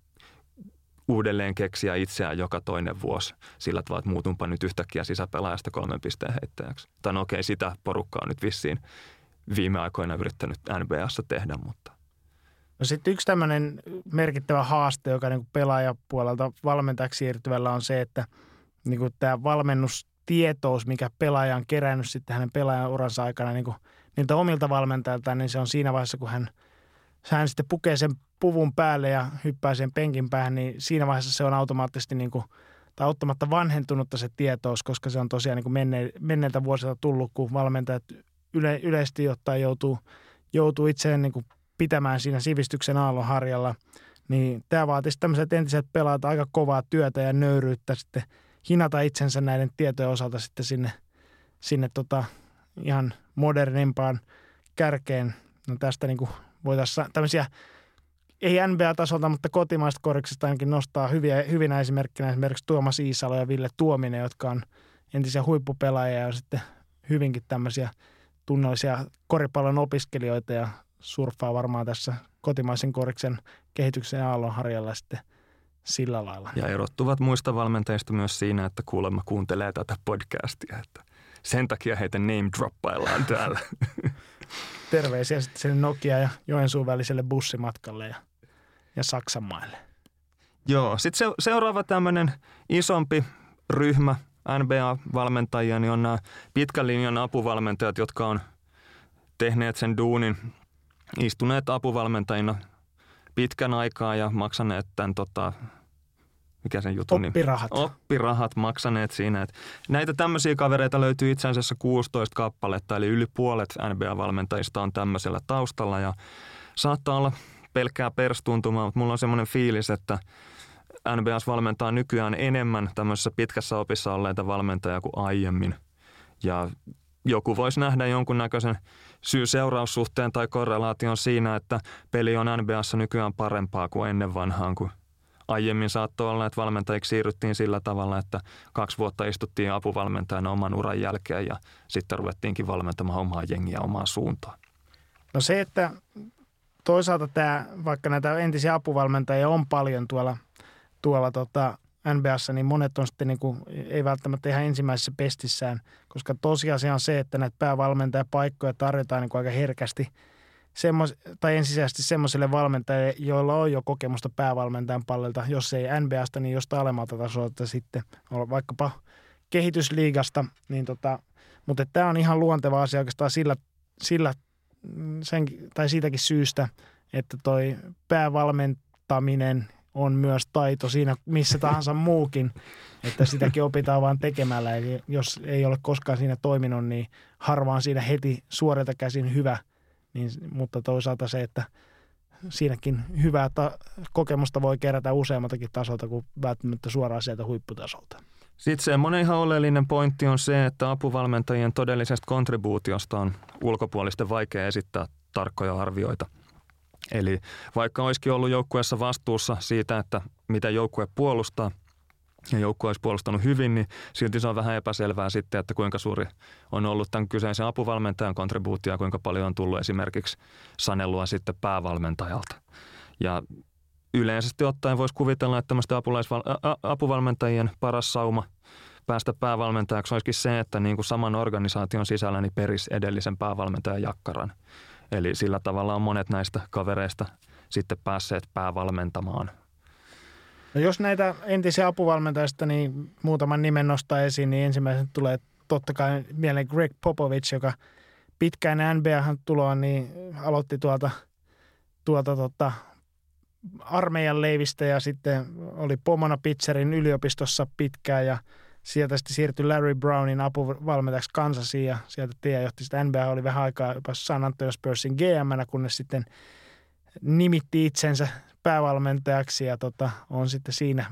uudelleen keksiä itseään joka toinen vuosi sillä tavalla, että muutunpa nyt yhtäkkiä sisäpelaajasta kolmen pisteen heittäjäksi. Tai no okei, sitä porukkaa on nyt vissiin viime aikoina yrittänyt N B A:ssa tehdä, mutta... No sitten yksi tämmöinen merkittävä haaste, joka niin kuin pelaajapuolelta valmentajaksi siirtyvällä on se, että niin kuin tämä valmennus tietoisuus, mikä pelaaja on kerännyt sitten hänen pelaajan uransa aikana niin kuin niiltä omilta valmentajiltaan, niin se on siinä vaiheessa, kun hän, hän sitten pukee sen puvun päälle ja hyppää sen penkin päähän, niin siinä vaiheessa se on automaattisesti niin kuin, tai auttamatta vanhentunutta se tietous, koska se on tosiaan niin kuin menne, menneiltä vuosilta tullut, kun valmentajat yle, yleisesti ottaen joutuu, joutuu itseään niin kuin pitämään siinä sivistyksen aallonharjalla, niin tämä vaatisi tämmöiset entiset pelaajat aika kovaa työtä ja nöyryyttä sitten hinata itsensä näiden tietojen osalta sitten sinne, sinne tota ihan modernimpaan kärkeen. No tästä niin kuin voitaisiin tämmöisiä, ei N B A-tasolta, mutta kotimaista koriksista ainakin nostaa hyviä, hyvinä esimerkkinä esimerkiksi Tuomas Iisalo ja Ville Tuominen, jotka on entisiä huippupelaajia ja sitten hyvinkin tämmöisiä tunnollisia koripallon opiskelijoita ja surffaa varmaan tässä kotimaisen koriksen kehityksen aallonharjalla sitten sillä lailla. Ja erottuvat muista valmentajista myös siinä, että kuulemma kuuntelee tätä podcastia. Että sen takia heitä name-droppaillaan täällä. Terveisiä sitten sinne Nokia ja Joensuun väliselle bussimatkalle ja, ja Saksan maille. Joo, sitten se, seuraava tämmöinen isompi ryhmä N B A-valmentajia, niin on nämä pitkän linjan apuvalmentajat, jotka on tehneet sen duunin, istuneet apuvalmentajina pitkän aikaa ja maksaneet tämän, tota, mikä sen jutun nimi? Oppirahat. Oppirahat maksaneet siinä. Että näitä tämmöisiä kavereita löytyy itse asiassa kuusitoista kappaletta, eli yli puolet N B A-valmentajista on tämmöisellä taustalla ja saattaa olla pelkkää perstuntumaa, mutta mulla on semmoinen fiilis, että N B A:ssa valmentaa nykyään enemmän tämmöisessä pitkässä opissa olleita valmentajia kuin aiemmin ja joku voisi nähdä jonkunnäköisen syy-seuraussuhteen tai korrelaation siinä, että peli on N B A:ssa nykyään parempaa kuin ennen vanhaan, kun aiemmin saattoi olla, että valmentajiksi siirryttiin sillä tavalla, että kaksi vuotta istuttiin apuvalmentajana oman uran jälkeen ja sitten ruvettiinkin valmentamaan omaa jengiä omaan suuntaan. No se, että toisaalta tämä, vaikka näitä entisiä apuvalmentajia on paljon tuolla, tuolla tota, N B A:ssa, niin monet on sitten niin kuin, ei välttämättä ihan ensimmäisessä pestissään, koska tosiasia on se, että näitä päävalmentajapaikkoja tarjotaan niin kuin aika herkästi semmos, tai ensisijaisesti semmoisille valmentajille, joilla on jo kokemusta päävalmentajan pallelta, jos ei N B A:sta, niin jostain alemmalta tasolta sitten, vaikkapa kehitysliigasta, niin tota, mutta tämä on ihan luonteva asia oikeastaan sillä, sillä sen, tai siitäkin syystä, että toi päävalmentaminen on myös taito siinä missä tahansa muukin, että sitäkin opitaan vaan tekemällä. Eli jos ei ole koskaan siinä toiminut, niin harvaan siinä heti suorilta käsin hyvä. Niin, mutta toisaalta se, että siinäkin hyvää ta- kokemusta voi kerätä useammaltakin tasolta kuin välttämättä suoraan sieltä huipputasolta. Sitten semmoinen ihan oleellinen pointti on se, että apuvalmentajien todellisesta kontribuutiosta on ulkopuolisten vaikea esittää tarkkoja arvioita. Eli vaikka olisikin ollut joukkueessa vastuussa siitä, että mitä joukkue puolustaa ja joukkue olisi puolustanut hyvin, niin silti se on vähän epäselvää sitten, että kuinka suuri on ollut tämän kyseisen apuvalmentajan kontribuutio ja kuinka paljon on tullut esimerkiksi sanelua sitten päävalmentajalta. Ja yleisesti ottaen voisi kuvitella, että tämmöisten apulaisval- apuvalmentajien paras sauma päästä päävalmentajaksi olisikin se, että niin kuin saman organisaation sisällä niin perisi edellisen päävalmentajan jakkaran. Eli sillä tavalla on monet näistä kavereista sitten päässeet päävalmentamaan. No jos näitä entisiä apuvalmentajista niin muutaman nimen nostaa esiin, niin ensimmäisenä tulee totta kai mieleen Greg Popovich, joka pitkään N B A:han tuloa niin aloitti tuolta, tuolta tota armeijan leivistä ja sitten oli pomona Pitzerin yliopistossa pitkään ja sieltä sitten siirtyi Larry Brownin apuvalmentajaksi Kansasiin ja sieltä tie johti sitä N B A oli vähän aikaa jopa San Antonio Spursin G M:nä, kunnes sitten nimitti itsensä päävalmentajaksi ja tota, on sitten siinä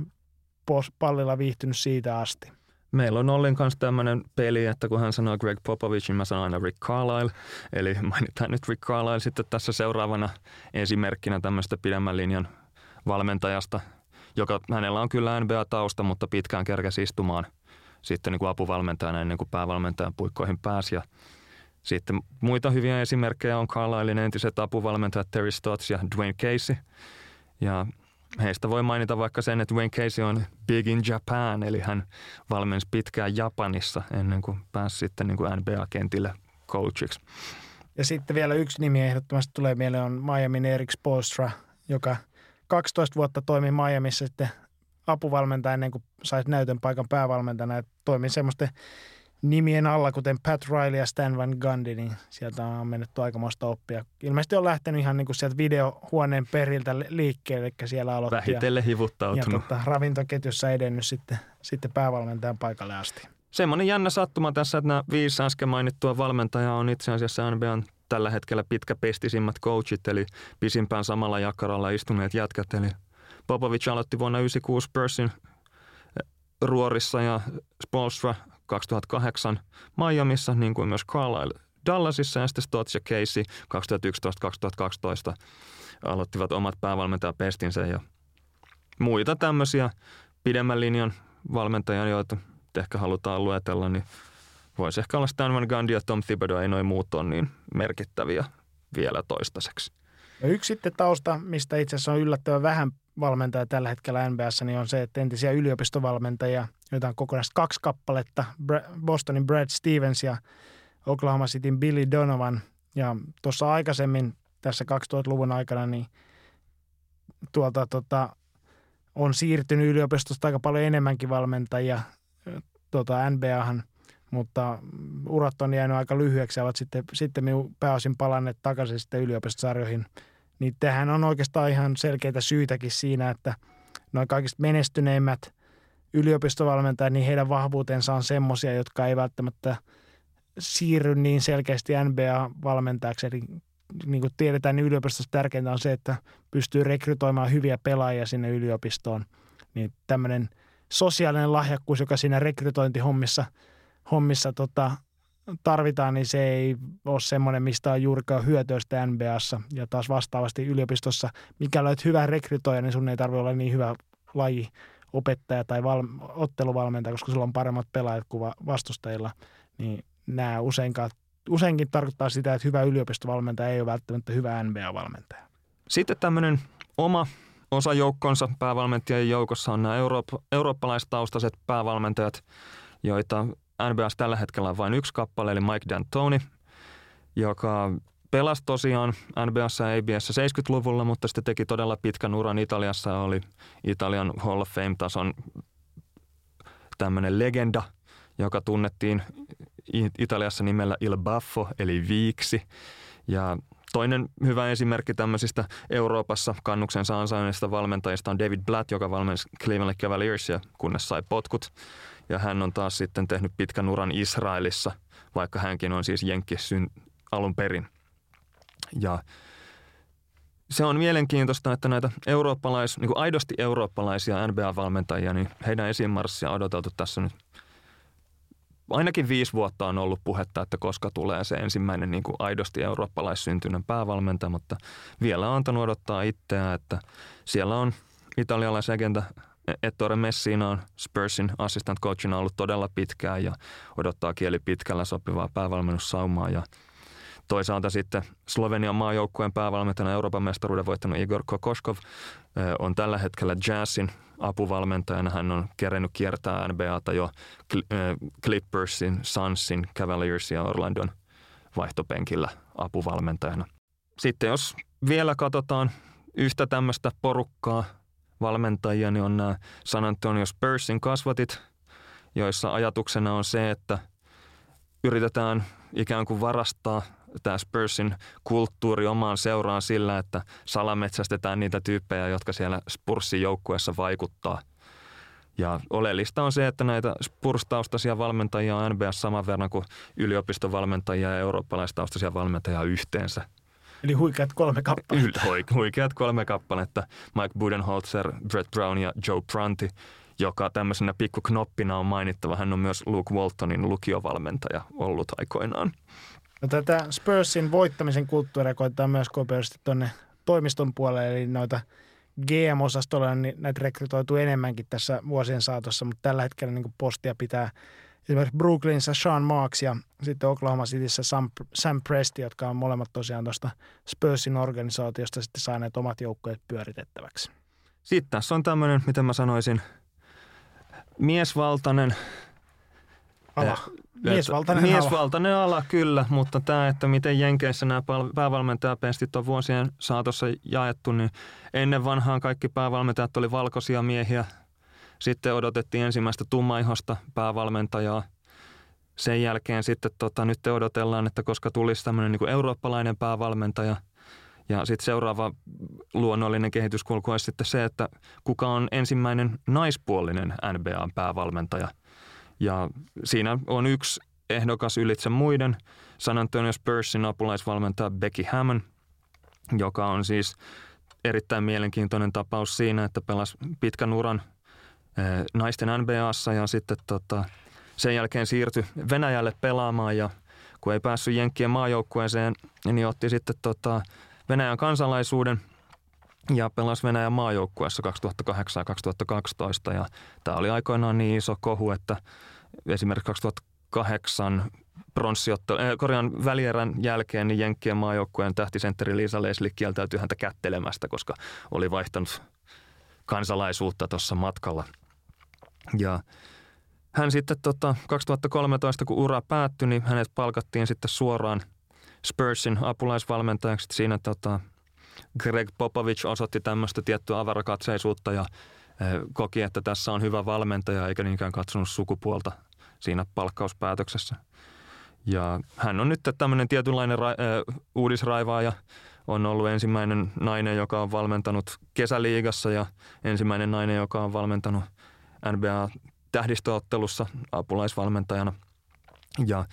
pallilla viihtynyt siitä asti. Meillä on Ollin kanssa tämmöinen peli, että kun hän sanoo Greg Popovich, niin mä sanon aina Rick Carlisle. Eli mainitaan nyt Rick Carlisle sitten tässä seuraavana esimerkkinä tämmöistä pidemmän linjan valmentajasta, joka hänellä on kyllä N B A-tausta, mutta pitkään kerkesi istumaan sitten niin kuin apuvalmentajana ennen kuin päävalmentajan puikkoihin pääsi. Ja sitten muita hyviä esimerkkejä on Carlislen entiset apuvalmentajat Terry Stotts ja Dwane Casey. Ja heistä voi mainita vaikka sen, että Dwane Casey on big in Japan, eli hän valmensi pitkään Japanissa ennen kuin pääsi sitten niin kuin N B A-kentille coachiksi. Ja sitten vielä yksi nimi ehdottomasti tulee mieleen on Miamin Eric Spoelstra, joka kaksitoista vuotta toimi Miamissa sitten apuvalmentaja ennen kuin saisi näytön paikan päävalmentajana. Toimin semmoisten nimien alla, kuten Pat Riley ja Stan Van Gundy, niin sieltä on mennyt aikamoista oppia. Ilmeisesti on lähtenyt ihan niin kuin sieltä videohuoneen periltä liikkeelle, eli siellä aloitti. Vähitellen ja, hivutautunut. Ja tota, ravintoketjussa edennyt sitten, sitten päävalmentajan paikalle asti. Semmoinen jännä sattuma tässä, että nämä viisi äsken mainittua valmentajaa on itse asiassa N B A:n tällä hetkellä pitkäpestisimmät coachit, eli pisimpään samalla jakkaralla istuneet jätkät. Eli Popovich aloitti vuonna yhdeksänkymmentäkuusi Spursin ruorissa ja Spoelstra kaksituhattakahdeksan Miamissa, niin kuin myös Carlisle Dallasissa ja sitten Stotts ja Casey kaksituhattayksitoista kaksituhattakaksitoista aloittivat omat päävalmentajapestinsä ja muita tämmöisiä pidemmän linjan valmentajia, joita ehkä halutaan luetella, niin voisi ehkä olla Stan Van Gundy ja Tom Thibodeau, ei noin muut on niin merkittäviä vielä toistaiseksi. Ja yksi sitten tausta, mistä itse asiassa on yllättävän vähän valmentaja tällä hetkellä N B A:ssa, niin on se, että entisiä yliopistovalmentajia, joita on kokonaan kaksi kappaletta, Bostonin Brad Stevens ja Oklahoma Cityn Billy Donovan. Ja tuossa aikaisemmin, tässä kaksituhattaluvun aikana, niin tuolta tota, on siirtynyt yliopistosta aika paljon enemmänkin valmentajia tota, N B A:han, mutta urat on jäänyt aika lyhyeksi ja ovat sitten, sitten pääosin palanneet takaisin sitten yliopistosarjoihin. Niin tähän on oikeastaan ihan selkeitä syytäkin siinä, että noin kaikista menestyneimmät yliopistovalmentajat, niin heidän vahvuutensa on semmoisia, jotka ei välttämättä siirry niin selkeästi N B A-valmentajaksi. Eli niin kuin tiedetään, niin yliopistossa tärkeintä on se, että pystyy rekrytoimaan hyviä pelaajia sinne yliopistoon. Niin tämmöinen sosiaalinen lahjakkuus, joka siinä rekrytointihommissa hommissa, tota, tarvitaan, niin se ei ole semmoinen, mistä on juurikaan hyötyistä N B A:ssa. Ja taas vastaavasti yliopistossa, mikä löyt hyvä rekrytoija, niin sun ei tarvitse olla niin hyvä laji opettaja tai val- otteluvalmentaja, koska sulla on paremmat pelaajat kuin vastustajilla. Niin nämä useinkin tarkoittaa sitä, että hyvä yliopistovalmentaja ei ole välttämättä hyvä N B A-valmentaja. Sitten tämmöinen oma osa joukkonsa päävalmentajien joukossa on nämä euroop- eurooppalaistaustaiset päävalmentajat, joita N B A:ssa tällä hetkellä on vain yksi kappale, eli Mike D'Antoni, joka pelasi tosiaan N B A:ssa ja A B A:ssa seitsemänkymmentäluvulla, mutta sitten teki todella pitkän uran Italiassa ja oli Italian Hall of Fame-tason tämmöinen legenda, joka tunnettiin Italiassa nimellä Il Baffo, eli viiksi. Ja toinen hyvä esimerkki tämmöisistä Euroopassa kannuksensa ansainneista valmentajista on David Blatt, joka valmensi Cleveland Cavaliersia, kunnes sai potkut. Ja hän on taas sitten tehnyt pitkän uran Israelissa, vaikka hänkin on siis jenkkisyn alun perin. Ja se on mielenkiintoista, että näitä eurooppalais, niin kuin aidosti eurooppalaisia N B A-valmentajia, niin heidän esimarssia on odoteltu tässä nyt. Ainakin viisi vuotta on ollut puhetta, että koska tulee se ensimmäinen niin kuin aidosti eurooppalaissyntyinen päävalmentaja, mutta vielä on antanut odottaa itseään, että siellä on italialaislegenda Ettore Messina on Spursin assistant coachina ollut todella pitkään ja odottaa kieli pitkällä sopivaa päävalmennussaumaa. Ja toisaalta sitten Slovenian maajoukkueen päävalmentajana Euroopan mestaruuden voittanut Igor Kokoškov on tällä hetkellä Jazzin apuvalmentajana. Hän on kerennyt kiertää N B A:ta jo Clippersin, Sunsin, Cavaliersin ja Orlandon vaihtopenkillä apuvalmentajana. Sitten jos vielä katsotaan yhtä tämmöistä porukkaa, valmentajia, niin on nämä San Antonio Spursin kasvatit, joissa ajatuksena on se, että yritetään ikään kuin varastaa tämä Spursin kulttuuri omaan seuraan sillä, että salametsästetään niitä tyyppejä, jotka siellä Spursin joukkueessa vaikuttaa. Ja oleellista on se, että näitä Spurs-taustaisia valmentajia on N B A saman verran kuin yliopistovalmentajia ja eurooppalaistaustaisia valmentajia yhteensä. Eli huikeat kolme kappaletta. Huikeat kolme kappaletta. Mike Budenholzer, Brett Brown ja Joe Prunty, joka tämmöisenä pikkuknoppina on mainittava. Hän on myös Luke Waltonin lukiovalmentaja ollut aikoinaan. No, tätä Spursin voittamisen kulttuuria koetaan myös kopeasti tuonne toimiston puolelle, eli noita G M-osastolla niin näitä rekrytoituu enemmänkin tässä vuosien saatossa, mutta tällä hetkellä niin postia pitää esimerkiksi Brooklynissa Sean Marks ja sitten Oklahoma Cityssä Sam, Sam Presti, jotka on molemmat tosiaan tuosta Spursin organisaatiosta sitten saaneet omat joukkueet pyöritettäväksi. Sitten tässä on tämmöinen, mitä mä sanoisin, miesvaltainen ala. Miesvaltainen, miesvaltainen ala. ala, kyllä, mutta tämä, että miten Jenkeissä nämä päävalmentajapestit on vuosien saatossa jaettu, niin ennen vanhaan kaikki päävalmentajat oli valkoisia miehiä. Sitten odotettiin ensimmäistä tummaihosta päävalmentajaa. Sen jälkeen sitten tota, nyt odotellaan, että koska tulisi tämmöinen niin kuin eurooppalainen päävalmentaja. Ja sitten seuraava luonnollinen kehityskulku olisi sitten se, että kuka on ensimmäinen naispuolinen N B A-päävalmentaja. Ja siinä on yksi ehdokas ylitse muiden, San Antonio Spursin apulaisvalmentaja Becky Hammon, joka on siis erittäin mielenkiintoinen tapaus siinä, että pelasi pitkän uran naisten N B A:ssa ja sitten tota, sen jälkeen siirtyi Venäjälle pelaamaan ja kun ei päässyt Jenkkien maajoukkueeseen, niin otti sitten tota Venäjän kansalaisuuden ja pelasi Venäjän maajoukkueessa kaksituhattakahdeksan ja kaksituhattakaksitoista ja tämä oli aikoinaan niin iso kohu, että esimerkiksi kaksituhattakahdeksan pronssiottelu, äh, Korean välierän jälkeen niin Jenkkien maajoukkueen tähtisentteri Lisa Leslie kieltäytyi häntä kättelemästä, koska oli vaihtanut kansalaisuutta tuossa matkalla. Ja hän sitten tota, kaksituhattakolmetoista, kun ura päättyi, niin hänet palkattiin sitten suoraan Spursin apulaisvalmentajaksi. Siinä tota, Greg Popovich osoitti tämmöistä tiettyä avarakatseisuutta ja e, koki, että tässä on hyvä valmentaja, eikä niinkään katsonut sukupuolta siinä palkkauspäätöksessä. Ja hän on nyt tämmöinen tietynlainen ra- e, uudisraivaaja. On ollut ensimmäinen nainen, joka on valmentanut kesäliigassa ja ensimmäinen nainen, joka on valmentanut N B A-tähdistöottelussa apulaisvalmentajana. Ja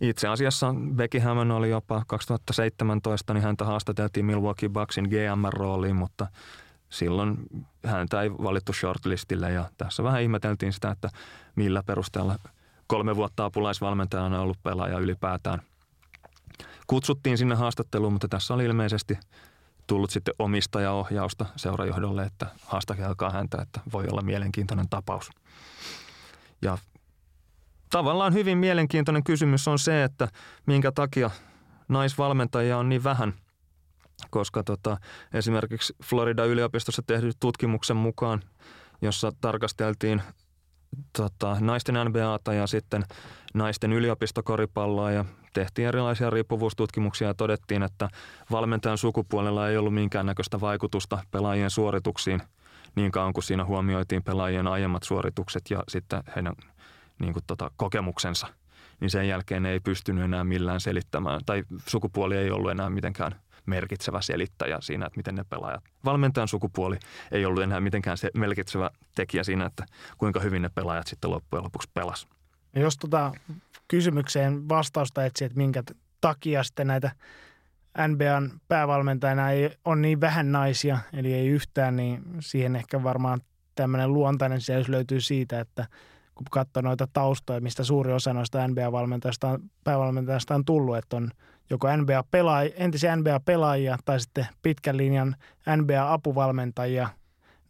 itse asiassa Becky Hammon oli jopa kaksituhattaseitsemäntoista, niin häntä haastateltiin Milwaukee Bucksin G M-rooliin, mutta silloin häntä ei valittu shortlistille ja tässä vähän ihmeteltiin sitä, että millä perusteella kolme vuotta apulaisvalmentajana on ollut pelaaja ylipäätään. Kutsuttiin sinne haastatteluun, mutta tässä oli ilmeisesti tullut sitten omistajaohjausta seurajohdolle, että haastakelkaa häntä, että voi olla mielenkiintoinen tapaus. Ja tavallaan hyvin mielenkiintoinen kysymys on se, että minkä takia naisvalmentajia on niin vähän, koska tota, esimerkiksi Florida-yliopistossa tehdyn tutkimuksen mukaan, jossa tarkasteltiin Tota, naisten N B A:ta ja sitten naisten yliopistokoripalloa ja tehtiin erilaisia riippuvuustutkimuksia ja todettiin, että valmentajan sukupuolella ei ollut minkäännäköistä vaikutusta pelaajien suorituksiin niin kauan kuin siinä huomioitiin pelaajien aiemmat suoritukset ja sitten heidän niin kuin, tota, kokemuksensa. Niin sen jälkeen ei pystynyt enää millään selittämään tai sukupuoli ei ollut enää mitenkään merkitsevä selittäjä siinä, että miten ne pelaajat. Valmentajan sukupuoli ei ollut enää mitenkään se merkitsevä tekijä siinä, että kuinka hyvin ne pelaajat sitten loppujen lopuksi pelasi. Jos tuota kysymykseen vastausta etsii, että minkä takia sitten näitä N B A:n päävalmentajana ei on niin vähän naisia, eli ei yhtään, niin siihen ehkä varmaan tämmöinen luontainen selitys löytyy siitä, että kun katsoo noita taustoja, mistä suuri osa noista N B A-valmentajista päävalmentajista on tullut, että on joko N B A-pelaajia, entisiä N B A-pelaajia tai sitten pitkän linjan N B A-apuvalmentajia,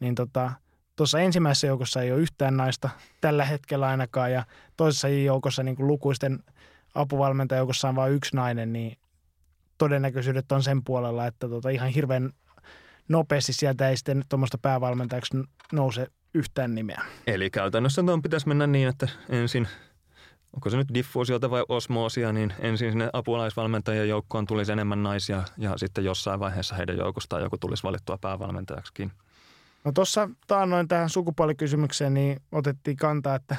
niin tuossa tota, ensimmäisessä joukossa ei ole yhtään naista tällä hetkellä ainakaan, ja toisessa joukossa niin kuin lukuisten apuvalmentajoukossa on vain yksi nainen, niin todennäköisyydet on sen puolella, että tota, ihan hirveän nopeasti sieltä ei sitten tuommoista päävalmentajaksi nouse yhtään nimeä. Eli käytännössä tuon pitäisi mennä niin, että ensin, onko se nyt diffuusiota vai osmoosia, niin ensin sinne apulaisvalmentajien joukkoon tulisi enemmän naisia ja sitten jossain vaiheessa heidän joukostaan joku tulisi valittua päävalmentajaksikin. No tuossa taannoin tähän sukupuolikysymykseen niin otettiin kantaa, että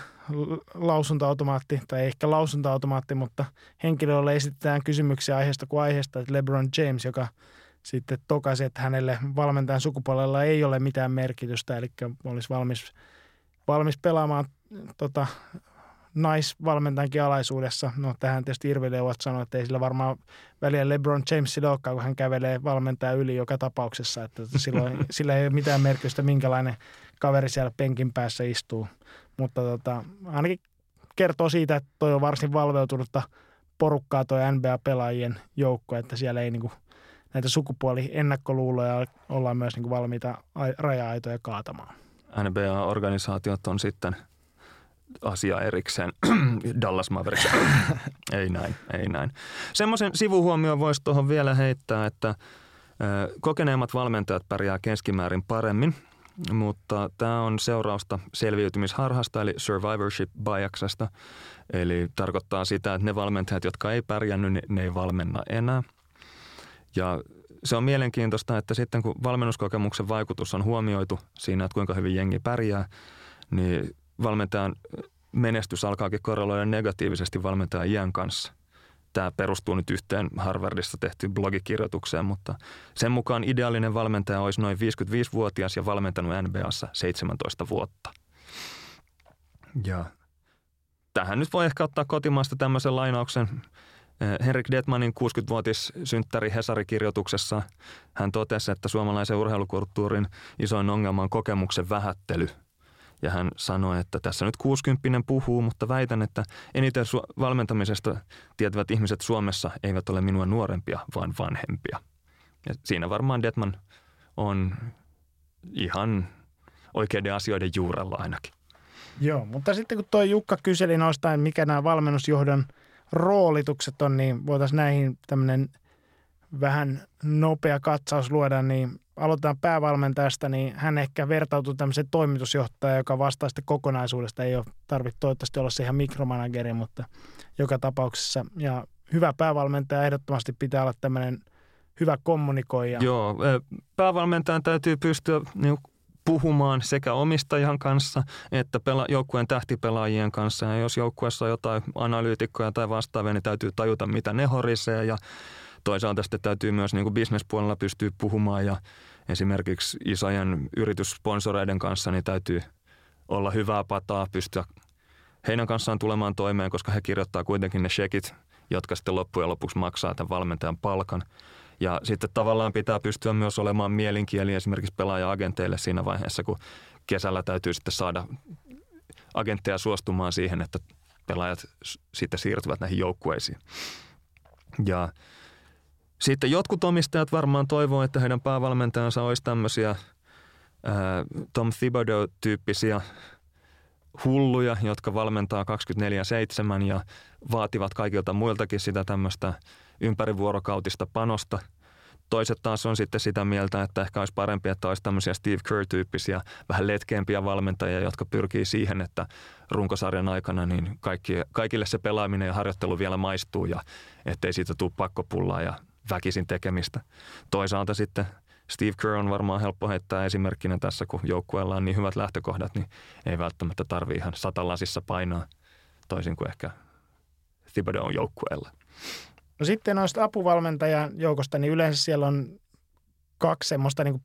lausunta-automaatti, tai ehkä lausunta-automaatti, mutta henkilölle esitetään kysymyksiä aiheesta kuin aiheesta, että LeBron James, joka sitten tokaisi, että hänelle valmentajan sukupuolella ei ole mitään merkitystä, eli olisi valmis, valmis pelaamaan tota, naisvalmentajankin alaisuudessa. No tähän tietysti irvileuvat sanoo, että ei sillä varmaan väliä LeBron Jamesilla olekaan, kun hän kävelee valmentajan yli joka tapauksessa, että silloin, sillä ei ole mitään merkitystä, minkälainen kaveri siellä penkin päässä istuu. Mutta tota, ainakin kertoo siitä, että toi on varsin valveutunutta porukkaa toi N B A-pelaajien joukko, että siellä ei niinku näitä sukupuoli-ennakkoluuloja ollaan myös niinku valmiita raja-aitoja kaatamaan. N B A-organisaatiot on sitten asia erikseen. Dallas Mavericks. ei näin, ei näin. Semmoisen sivuhuomioon voisi tuohon vielä heittää, että kokeneemmat valmentajat pärjää keskimäärin paremmin, mutta tämä on seurausta selviytymisharhasta eli survivorship biaksesta. Eli tarkoittaa sitä, että ne valmentajat, jotka ei pärjännyt, ne ei valmenna enää. Ja se on mielenkiintoista, että sitten kun valmennuskokemuksen vaikutus on huomioitu siinä, että kuinka hyvin jengi pärjää, niin valmentajan menestys alkaakin korreloida negatiivisesti valmentajan iän kanssa. Tämä perustuu nyt yhteen Harvardissa tehtyyn blogikirjoitukseen, mutta sen mukaan ideaalinen valmentaja olisi noin viisikymmentäviisivuotias ja valmentanut N B A:ssa seitsemäntoista vuotta. Ja tähän nyt voi ehkä ottaa kotimaasta tämmöisen lainauksen. Henrik Detmanin kuusikymmenvuotissynttäri Hesari-kirjoituksessa hän totesi, että suomalaisen urheilukulttuurin isoin ongelma on kokemuksen vähättely. Ja hän sanoi, että tässä nyt kuusikymppinen puhuu, mutta väitän, että eniten su- valmentamisesta tietävät ihmiset Suomessa eivät ole minua nuorempia, vaan vanhempia. Ja siinä varmaan Detman on ihan oikeiden asioiden juurella ainakin. Joo, mutta sitten kun tuo Jukka kyseli noista, mikä nämä valmennusjohdon roolitukset on, niin voitaisiin näihin tämmöinen vähän nopea katsaus luoda, niin aloitetaan päävalmentajasta, niin hän ehkä vertautuu tämmöiseen toimitusjohtajaan, joka vastaa sitä kokonaisuudesta. Ei ole tarvitse toivottavasti olla se ihan mikromanageri, mutta joka tapauksessa. Ja hyvä päävalmentaja ehdottomasti pitää olla tämmöinen hyvä kommunikoija. Joo, päävalmentajan täytyy pystyä puhumaan sekä omistajan kanssa että pela- joukkueen tähtipelaajien kanssa. Ja jos joukkueessa on jotain analyytikkoja tai vastaavia, niin täytyy tajuta, mitä ne horisee. Ja toisaalta sitten täytyy myös niin kuin bisnespuolella pystyä puhumaan ja esimerkiksi isojen yrityssponsoreiden kanssa niin täytyy olla hyvää pataa, pystyä heidän kanssaan tulemaan toimeen, koska he kirjoittaa kuitenkin ne shekit, jotka sitten loppujen lopuksi maksaa tämän valmentajan palkan. Ja sitten tavallaan pitää pystyä myös olemaan mielinkieli esimerkiksi pelaaja-agenteille siinä vaiheessa, kun kesällä täytyy sitten saada agentteja suostumaan siihen, että pelaajat sitten siirtyvät näihin joukkueisiin. Ja sitten jotkut omistajat varmaan toivoo, että heidän päävalmentajansa olisi tämmöisiä ää, Tom Thibodeau-tyyppisiä hulluja, jotka valmentaa kaksikymmentäneljä seitsemän ja vaativat kaikilta muiltakin sitä tämmöistä ympärivuorokautista panosta. Toiset taas on sitten sitä mieltä, että ehkä olisi parempi, että olisi tämmöisiä Steve Kerr-tyyppisiä, vähän letkeämpiä valmentajia, jotka pyrkii siihen, että runkosarjan aikana niin kaikki, kaikille se pelaaminen ja harjoittelu vielä maistuu ja ettei siitä tule pakkopullaa ja väkisin tekemistä. Toisaalta sitten Steve Kerr on varmaan helppo heittää esimerkkinä tässä, kun joukkueella on niin hyvät lähtökohdat, niin ei välttämättä tarvitse ihan satalasissa painaa, toisin kuin ehkä Thibodeau'n joukkueella. No sitten noista apuvalmentajan joukosta, niin yleensä siellä on kaksi semmoista niin kuin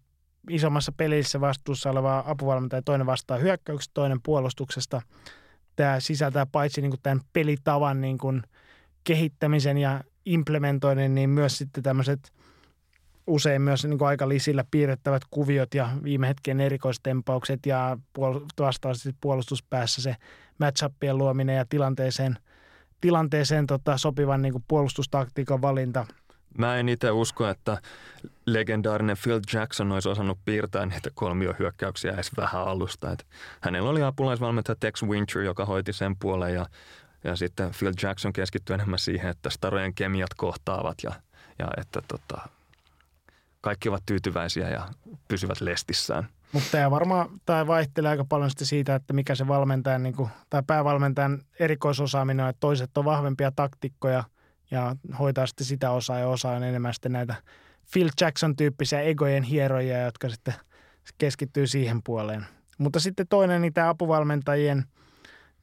isommassa pelissä vastuussa olevaa apuvalmentajaa. Toinen vastaa hyökkäyksestä, toinen puolustuksesta. Tämä sisältää paitsi niin kuin tämän pelitavan niin kuin kehittämisen ja implementoinnin, niin myös sitten tämmöiset usein myös niin kuin aikalisillä piirrettävät kuviot ja viime hetken erikoistempaukset ja vastaavasti puolustuspäässä se match-upien luominen ja tilanteeseen tilanteeseen tota, sopivan niin kuin puolustustaktiikan valinta. Mä en itse usko, että legendaarinen Phil Jackson olisi osannut piirtää niitä kolmiohyökkäyksiä edes vähän alusta. Et hänellä oli apulaisvalmentaja Tex Winter, joka hoiti sen puolen ja, ja sitten Phil Jackson keskittyi enemmän siihen, että starojen kemiat kohtaavat ja, ja että tota, kaikki ovat tyytyväisiä ja pysyvät lestissään. Mutta tämä varmaan tämä vaihtelee aika paljon siitä, että mikä se valmentajan niin kuin, tai päävalmentajan erikoisosaaminen on, että toiset on vahvempia taktikkoja ja hoitaa sitten sitä osaa ja osaa on enemmän sitten näitä Phil Jackson-tyyppisiä egojen hieroja, jotka sitten se keskittyy siihen puoleen. Mutta sitten toinen, niin tämä apuvalmentajien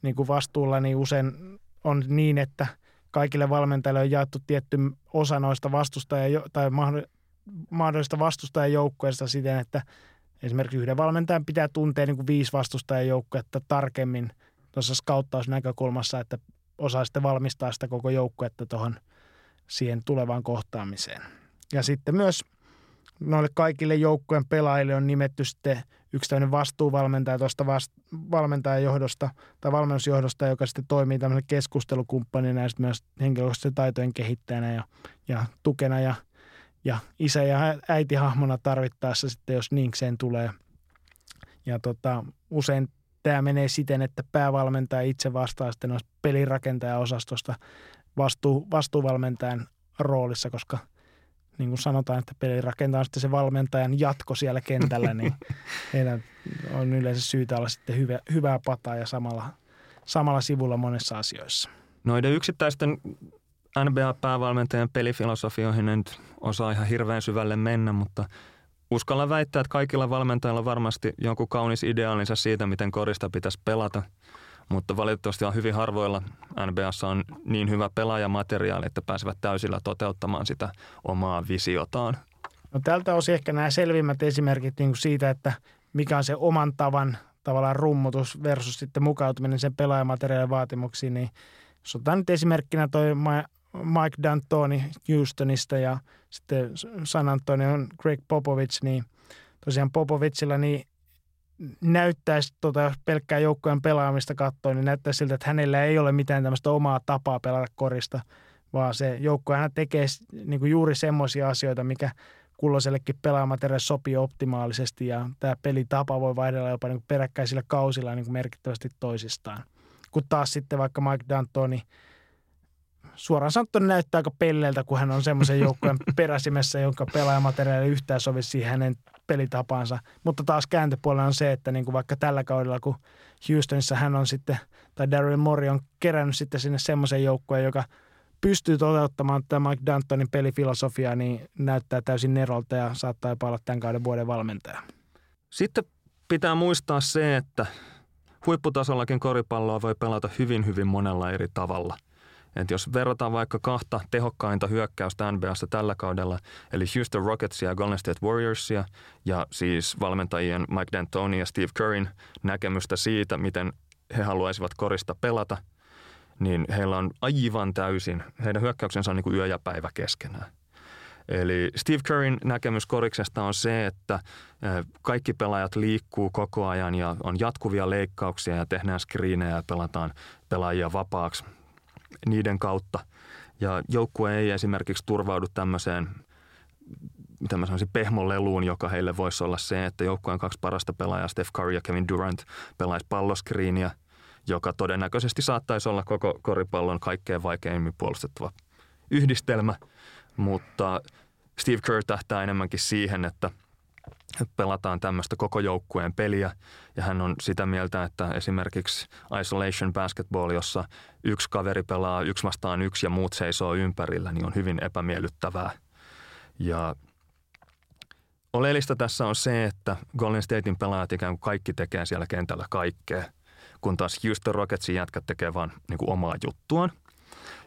niin kuin vastuulla niin usein on niin, että kaikille valmentajille on jaettu tietty osa noista vastustaja- tai mahdollista vastustajajoukkueista siten, että esimerkiksi yhden valmentajan pitää tuntea niin kuin viisi vastustajajoukkuetta tarkemmin tuossa skauttausnäkökulmassa, että osaa sitten valmistaa sitä koko joukkuetta tuohon siihen tulevaan kohtaamiseen. Ja sitten myös noille kaikille joukkueen pelaajille on nimetty sitten yksi tämmöinen vastuuvalmentaja tuosta valmentajan johdosta tai valmennusjohdosta, joka sitten toimii tämmöisen keskustelukumppanina ja sitten myös henkilökohtaisen taitojen kehittäjänä ja, ja tukena ja, ja isä- ja äitihahmona tarvittaessa sitten, jos niinkseen tulee. Ja tota, usein tämä menee siten, että päävalmentaja itse vastaa sitten noista pelinrakentajaosastosta vastuu, vastuuvalmentajan roolissa, koska niin kuin sanotaan, että peli rakentaa sitten se valmentajan jatko siellä kentällä, niin heillä on yleensä syytä olla sitten hyvä, hyvää pataa ja samalla, samalla sivulla monessa asioissa. Noiden yksittäisten N B A-päävalmentajan pelifilosofioihin en nyt osaa ihan hirveän syvälle mennä, mutta uskallan väittää, että kaikilla valmentajilla on varmasti jonkun kaunis ideaalinsa siitä, miten korista pitäisi pelata. Mutta valitettavasti on hyvin harvoilla N B A:ssa on niin hyvä pelaajamateriaali, että pääsevät täysillä toteuttamaan sitä omaa visiotaan. No, tältä osin ehkä nämä selvimmät esimerkit niin kuin siitä, että mikä on se oman tavan tavallaan rummutus versus sitten mukautuminen sen pelaajamateriaalin vaatimuksiin. Niin, jos otetaan nyt esimerkkinä toi Mike D'Antoni Houstonista ja sitten San Antonion Greg Popovich, niin tosiaan Popovichilla niin näyttäisi, tota, jos pelkkää joukkojen pelaamista katsoo, niin näyttäisi siltä, että hänellä ei ole mitään tämmöistä omaa tapaa pelata korista, vaan se joukko aina tekee niin kuin juuri semmoisia asioita, mikä kulloisellekin pelaamateriaali sopii optimaalisesti, ja tämä pelitapa voi vaihdella jopa niin kuin peräkkäisillä kausilla niin kuin merkittävästi toisistaan. Kun taas sitten vaikka Mike D'Antoni suoraan sanottuna näyttää aika pelleiltä, kun hän on semmoisen joukkojen peräsimessä, jonka pelaajamateriaali yhtään sovi siihen hänen pelitapaansa. Mutta taas kääntöpuolella on se, että niin kuin vaikka tällä kaudella, kun Houstonissa hän on sitten, tai Daryl Morey on kerännyt sitten sinne semmoisen joukkueen, joka pystyy toteuttamaan tämä Mike D'Antonin pelifilosofia, niin näyttää täysin nerolta ja saattaa jopa olla tämän kauden vuoden valmentaja. Sitten pitää muistaa se, että huipputasollakin koripalloa voi pelata hyvin, hyvin monella eri tavalla. Että jos verrataan vaikka kahta tehokkainta hyökkäystä N B A:ssa tällä kaudella, eli Houston Rocketsia ja Golden State Warriorsia, ja siis valmentajien Mike D'Antoni ja Steve Curryn näkemystä siitä, miten he haluaisivat korista pelata, niin heillä on aivan täysin, heidän hyökkäyksensä on niin kuin yö ja päivä keskenään. Eli Steve Curryn näkemys koriksesta on se, että kaikki pelaajat liikkuu koko ajan ja on jatkuvia leikkauksia ja tehdään screenejä ja pelataan pelaajia vapaaksi niiden kautta. Ja joukkue ei esimerkiksi turvaudu tämmöiseen, mitä mä sanoisin, pehmoleluun, joka heille voisi olla se, että joukkueen kaksi parasta pelaajaa, Steph Curry ja Kevin Durant, pelaisi palloskriiniä, joka todennäköisesti saattaisi olla koko koripallon kaikkein vaikeimmin puolustettava yhdistelmä. Mutta Steve Kerr tähtää enemmänkin siihen, että pelataan tämmöistä koko joukkueen peliä, ja hän on sitä mieltä, että esimerkiksi isolation basketball, jossa yksi kaveri pelaa yksi vastaan yksi ja muut seisoo ympärillä, niin on hyvin epämiellyttävää. Ja oleellista tässä on se, että Golden Statein pelaajat ikään kuin kaikki tekee siellä kentällä kaikkea, kun taas Houston Rocketsin jätkät tekee vaan niin kuin omaa juttuaan.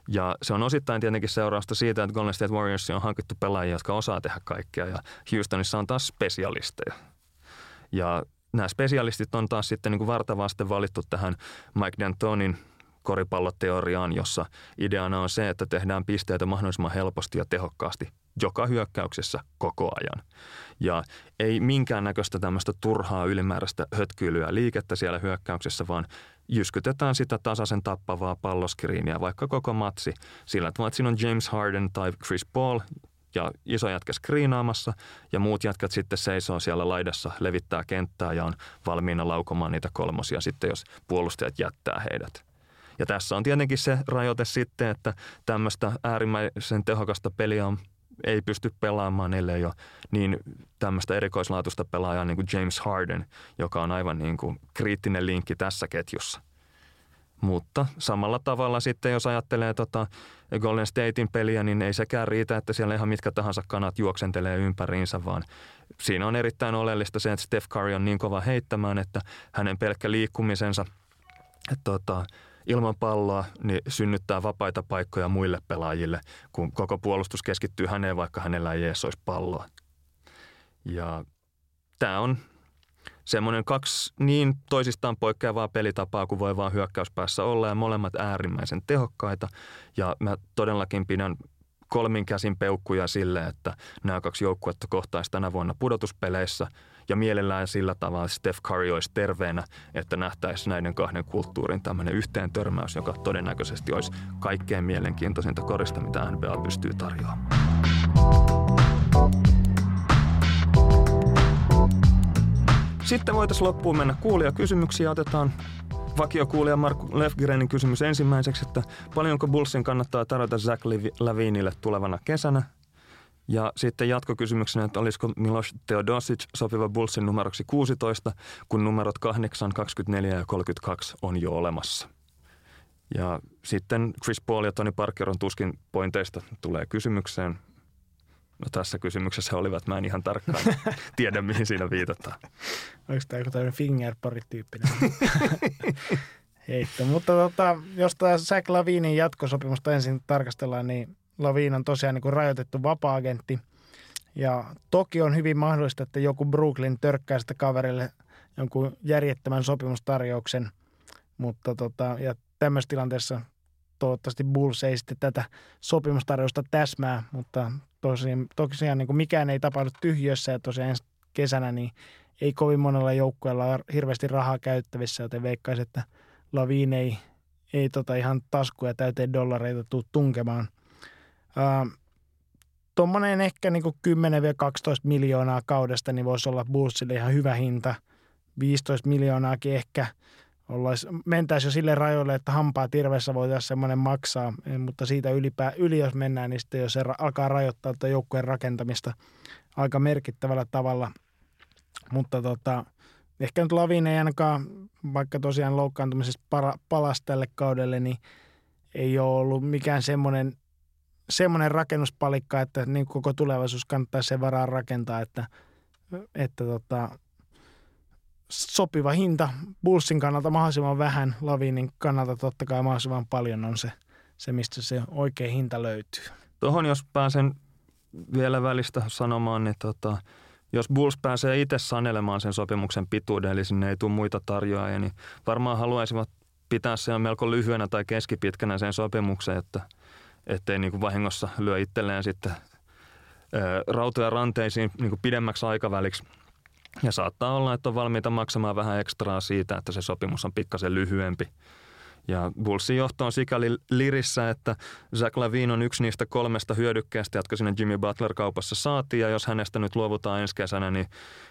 Ja se on osittain tietenkin seurausta siitä, että Golden State Warriors on hankittu pelaajia, jotka osaa tehdä kaikkea, ja Houstonissa on taas spesialisteja. Ja nämä spesialistit on taas sitten niin kuin vartavasten valittu tähän Mike D'Antonin koripalloteoriaan, jossa ideana on se, että tehdään pisteitä mahdollisimman helposti ja tehokkaasti joka hyökkäyksessä koko ajan. Ja ei minkäännäköistä tämmöistä turhaa ylimääräistä hötkyilyä liikettä siellä hyökkäyksessä, vaan jyskytetään sitä tasaisen tappavaa palloskriiniä vaikka koko matsi sillä, että siinä on James Harden tai Chris Paul ja iso jätkä skriinaamassa ja muut jätkät sitten seisoo siellä laidassa, levittää kenttää ja on valmiina laukomaan niitä kolmosia sitten, jos puolustajat jättää heidät. Ja tässä on tietenkin se rajoite sitten, että tämmöistä äärimmäisen tehokasta peliä on ei pysty pelaamaan, ellei ole niin tämmöistä erikoislaatuista pelaajaa niin kuin James Harden, joka on aivan niin kuin kriittinen linkki tässä ketjussa. Mutta samalla tavalla sitten, jos ajattelee tota Golden Statein peliä, niin ei sekään riitä, että siellä ihan mitkä tahansa kanat juoksentelee ympäriinsä, vaan siinä on erittäin oleellista se, että Steph Curry on niin kova heittämään, että hänen pelkkä liikkumisensa tota, ilman palloa niin synnyttää vapaita paikkoja muille pelaajille, kun koko puolustus keskittyy häneen, vaikka hänellä ei edes olisi palloa. Ja tämä on semmoinen kaksi niin toisistaan poikkeavaa pelitapaa kuin voi vaan hyökkäyspäässä olla, ja molemmat äärimmäisen tehokkaita. Ja mä todellakin pidän kolmin käsin peukkuja sille, että nämä kaksi joukkuetta kohtaisi tänä vuonna pudotuspeleissä, ja mielellään sillä tavalla Steph Curry olisi terveenä, että nähtäisi näiden kahden kulttuurin tämmöinen yhteen törmäys, joka todennäköisesti olisi kaikkein mielenkiintoisinta korista, mitä N B A pystyy tarjoamaan. Sitten voitaisiin loppuun mennä kuulijakysymyksiä. Otetaan vakiokuulija Mark Lefgrenin kysymys ensimmäiseksi, että paljonko Bullsin kannattaa tarjota Zach Lavinille tulevana kesänä? Ja sitten jatkokysymyksenä, että olisiko Milos Teodosic sopiva Bullsin numeroksi kuusitoista, kun numerot kahdeksan, kaksikymmentäneljä ja kolmekymmentäkaksi on jo olemassa. Ja sitten Chris Paul ja Tony Parker on tuskin pointeista tulee kysymykseen. No tässä kysymyksessä olivat, mä en ihan tarkkaan tiedä, mihin siinä viitataan. Onko tämä joku tämmöinen fingerpari-tyyppinen heitto? Mutta tota, jos tämä Zach Lavinin jatkosopimusta ensin tarkastellaan, niin Lavine on tosiaan niin kuin rajoitettu vapaa-agentti. Ja toki on hyvin mahdollista, että joku Brooklyn törkkää sitä kaverille jonkun järjettömän sopimustarjouksen. Mutta tota, ja tämmöisessä tilanteessa toivottavasti Bulls ei sitten tätä sopimustarjousta täsmää, mutta tosiaan, tosiaan niin kuin mikään ei tapahdu tyhjössä, ja tosiaan ensi kesänä niin ei kovin monella joukkueella ole hirveästi rahaa käyttävissä, joten veikkaisin, että Lavine ei, ei tota ihan taskuja täyteen dollareita tule tunkemaan. Äh, Tuommoinen ehkä niin kuin kymmenen kaksitoista miljoonaa kaudesta niin voisi olla Bullsille ihan hyvä hinta, viisitoista miljoonaakin ehkä. Ollais, mentäisi jo sille rajoille, että hampaa tirvessä voitaisiin semmoinen maksaa, mutta siitä ylipää, yli jos mennään, niin sitten jos se ra- alkaa rajoittaa tuota joukkueen rakentamista aika merkittävällä tavalla. Mutta tota, ehkä nyt Lavine ei ainakaan, vaikka tosiaan loukkaantumisesta para- palasi tälle kaudelle, niin ei ole ollut mikään semmoinen, semmoinen rakennuspalikka, että niin koko tulevaisuus kannattaa sen varaan rakentaa, että, että tota, sopiva hinta Bullsin kannalta mahdollisimman vähän, Lavinin kannalta totta kai mahdollisimman paljon on se, se mistä se oikea hinta löytyy. Tuohon jos pääsen vielä välistä sanomaan, niin tota, jos Bulls pääsee itse sanelemaan sen sopimuksen pituuden, eli sinne ei tule muita tarjoajia, niin varmaan haluaisivat pitää sen melko lyhyenä tai keskipitkänä sen sopimuksen, että ettei niin kuin vahingossa lyö itselleen sitten ö, rautoja ranteisiin niin kuin pidemmäksi aikaväliksi. Ja saattaa olla, että on valmiita maksamaan vähän ekstraa siitä, että se sopimus on pikkasen lyhyempi. Ja Bullsin johto on sikäli lirissä, että Zach Lavine on yksi niistä kolmesta hyödykkeestä, jotka sinne Jimmy Butler-kaupassa saatiin. Ja jos hänestä nyt luovutaan ensi kesänä, niin,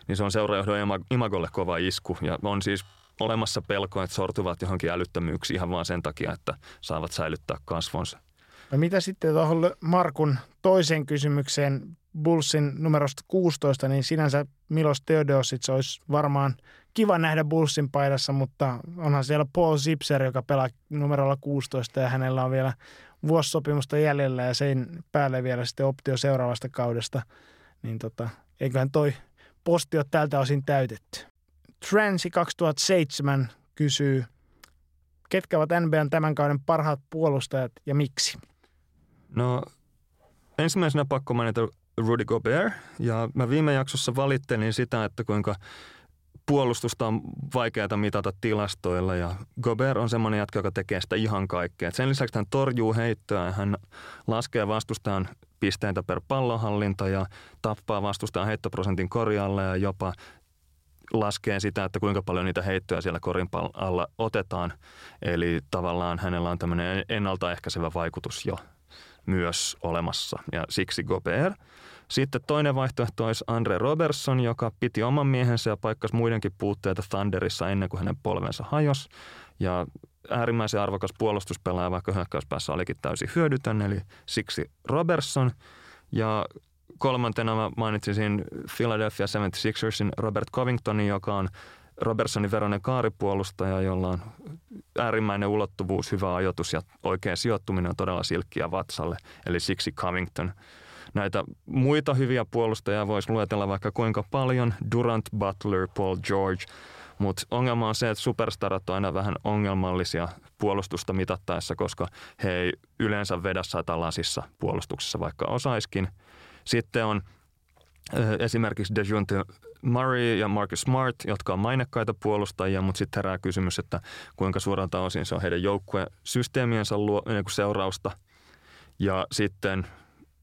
niin se on seuraajohdon imagolle kova isku. Ja on siis olemassa pelko, että sortuvat johonkin älyttömyyksiin ihan vaan sen takia, että saavat säilyttää kasvonsa. No mitä sitten tuohon Markun toiseen kysymykseen? Bullsin numerosta kuusitoista, niin sinänsä Milos Teodosic olisi varmaan kiva nähdä Bullsin paidassa, mutta onhan siellä Paul Zipser, joka pelaa numerolla kuusitoista, ja hänellä on vielä vuosisopimusta jäljellä ja sen päälle vielä sitten optio seuraavasta kaudesta. Niin tota, eiköhän toi posti ole tältä osin täytetty. Transi kaksituhattaseitsemän kysyy, ketkä ovat N B A:n tämän kauden parhaat puolustajat ja miksi? No ensimmäisenä pakko mainita Rudy Gobert, ja mä viime jaksossa valittelin sitä, että kuinka puolustusta on vaikeaa mitata tilastoilla, ja Gobert on semmoinen jatka, joka tekee sitä ihan kaikkea. Et sen lisäksi hän torjuu heittöä, hän laskee vastustajan pisteitä per pallonhallinta ja tappaa vastustajan heittoprosentin korjalle ja jopa laskee sitä, että kuinka paljon niitä heittöjä siellä korin alla otetaan. Eli tavallaan hänellä on tämmöinen ennaltaehkäisevä vaikutus jo myös olemassa, ja siksi Gobert. Sitten toinen vaihtoehto olisi Andre Robertson, joka piti oman miehensä ja paikkasi muidenkin puutteita Thunderissa ennen kuin hänen polvensa hajosi. Ja äärimmäisen arvokas puolustuspelaaja, vaikka hyökkäyspäässä olikin täysin hyödytön, eli siksi Robertson. Ja kolmantena mä mainitsisin Philadelphia seventy-sixersin Robert Covingtonin, joka on Robertsonin veroinen kaaripuolustaja, jolla on äärimmäinen ulottuvuus, hyvä ajoitus ja oikea sijoittuminen on todella silkkiä vatsalle, eli siksi Covington. Näitä muita hyviä puolustajia voisi luetella vaikka kuinka paljon, Durant, Butler, Paul George, mutta ongelma on se, että superstarat on aina vähän ongelmallisia puolustusta mitattaessa, koska he ei yleensä vedä satalasissa puolustuksessa, vaikka osaiskin. Sitten on esimerkiksi DeJounte Murray ja Marcus Smart, jotka on mainekkaita puolustajia, mutta sitten herää kysymys, että kuinka suurelta osin se on heidän joukkuesysteemiensä seurausta. Ja sitten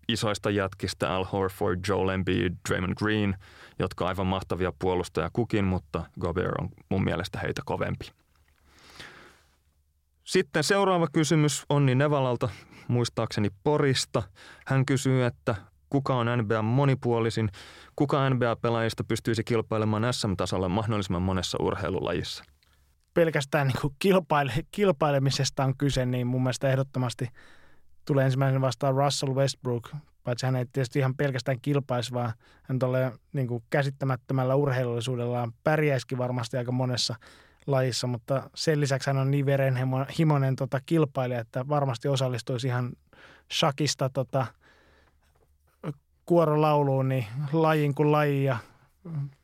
isoista jätkistä Al Horford, Joel Embiid, Draymond Green, jotka on aivan mahtavia puolustajia kukin, mutta Gobert on mun mielestä heitä kovempi. Sitten seuraava kysymys Onni Nevalalta, muistaakseni Porista. Hän kysyy, että kuka on N B A:n monipuolisin, kuka N B A-pelaajista pystyisi kilpailemaan äs äm-tasolla mahdollisimman monessa urheilulajissa? Pelkästään niin kuin kilpaile- kilpailemisesta on kyse, niin mun mielestä ehdottomasti tulee ensimmäisen vastaan Russell Westbrook, paitsi hän ei tietysti ihan pelkästään kilpaisi, vaan hän tuolle niin kuin käsittämättömällä urheilullisuudellaan pärjäisikin varmasti aika monessa lajissa, mutta sen lisäksi hän on niin verenhimoinen tota, kilpailija, että varmasti osallistuisi ihan shakista tota, kuorolauluun, niin lajin kuin laji ja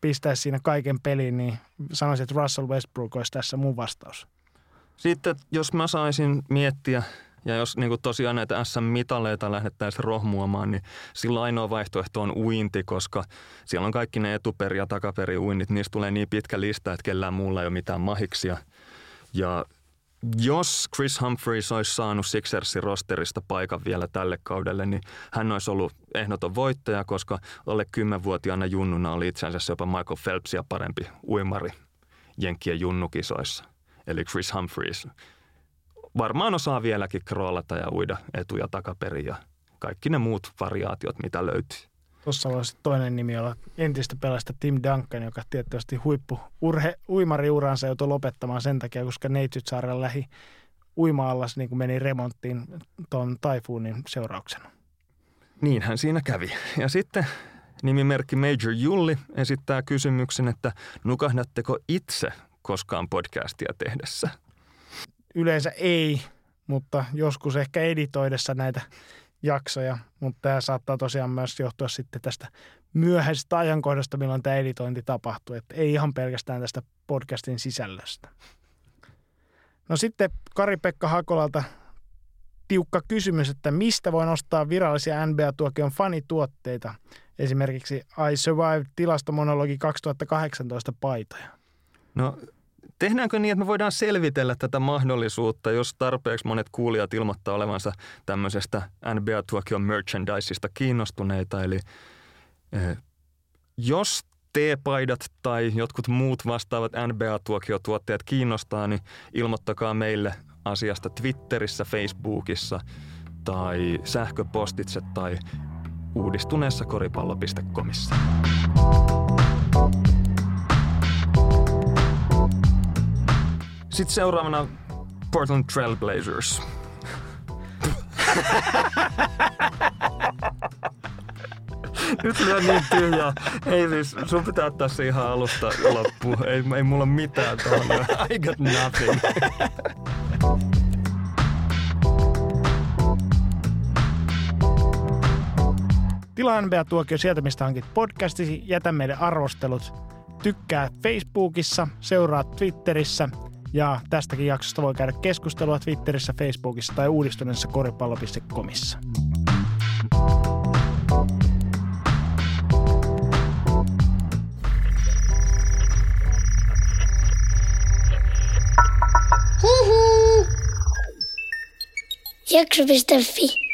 pistäisi siinä kaiken peliin, niin sanoisin, että Russell Westbrook olisi tässä mun vastaus. Sitten jos mä saisin miettiä, ja jos niin kuin tosiaan näitä äs äm-mitaleita lähdettäisiin rohmuamaan, niin sillä ainoa vaihtoehto on uinti, koska siellä on kaikki ne etuperi- ja takaperiuinnit. Niistä tulee niin pitkä lista, että kellään muulla ei ole mitään mahiksia. Ja jos Chris Humphries olisi saanut Sixersin rosterista paikan vielä tälle kaudelle, niin hän olisi ollut ehdoton voittaja, koska alle kymmenvuotiaana junnuna oli itse asiassa jopa Michael Phelpsia parempi uimari jenkkien junnukisoissa. Eli Chris Humphries varmaan osaa vieläkin kroolata ja uida etu- ja takaperi ja kaikki ne muut variaatiot, mitä löytyy. Tuossa voisi toinen nimi olla entistä pelaajasta Tim Duncan, joka tietysti huippu urhe, uimariuransa joutui lopettamaan sen takia, koska Neitsytsaaren lähi uima-allas niin kuin meni remonttiin tuon taifuunin seurauksena. Niinhän siinä kävi. Ja sitten nimimerkki Major Julli esittää kysymyksen, että nukahdatteko itse koskaan podcastia tehdessä? Yleensä ei, mutta joskus ehkä editoidessa näitä jaksoja, mutta tämä saattaa tosiaan myös johtua sitten tästä myöhäisestä ajankohdasta, milloin tämä editointi tapahtuu, että ei ihan pelkästään tästä podcastin sisällöstä. No sitten Kari-Pekka Hakolalta tiukka kysymys, että mistä voi ostaa virallisia N B A-tuokion fanituotteita, esimerkiksi I Survived-tilastomonologi kaksituhattakahdeksantoista paitoja? No tehdäänkö niin, että me voidaan selvitellä tätä mahdollisuutta, jos tarpeeksi monet kuulijat ilmoittaa olevansa tämmöisestä N B A-tuokion merchandiseista kiinnostuneita. Eli eh, jos T-paidat tai jotkut muut vastaavat N B A-tuokiotuotteet kiinnostaa, niin ilmoittakaa meille asiasta Twitterissä, Facebookissa tai sähköpostitse tai uudistuneessa koripallo piste comissa. Sitten seuraavana Portland Trail Blazers. Nyt lyö niin tyhjää. Ei siis, sun pitää ottaa se ihan alusta loppuun. Ei, ei mulla mitään tuolla. I got nothing. Tilaa N B A-tuokio sieltä, mistä hankit podcastisi. Jätä meille arvostelut. Tykkää Facebookissa, seuraa Twitterissä. Ja tästäkin jaksosta voi käydä keskustelua Twitterissä, Facebookissa tai uudistuneessa koripallo piste comissa. Jakso piste fi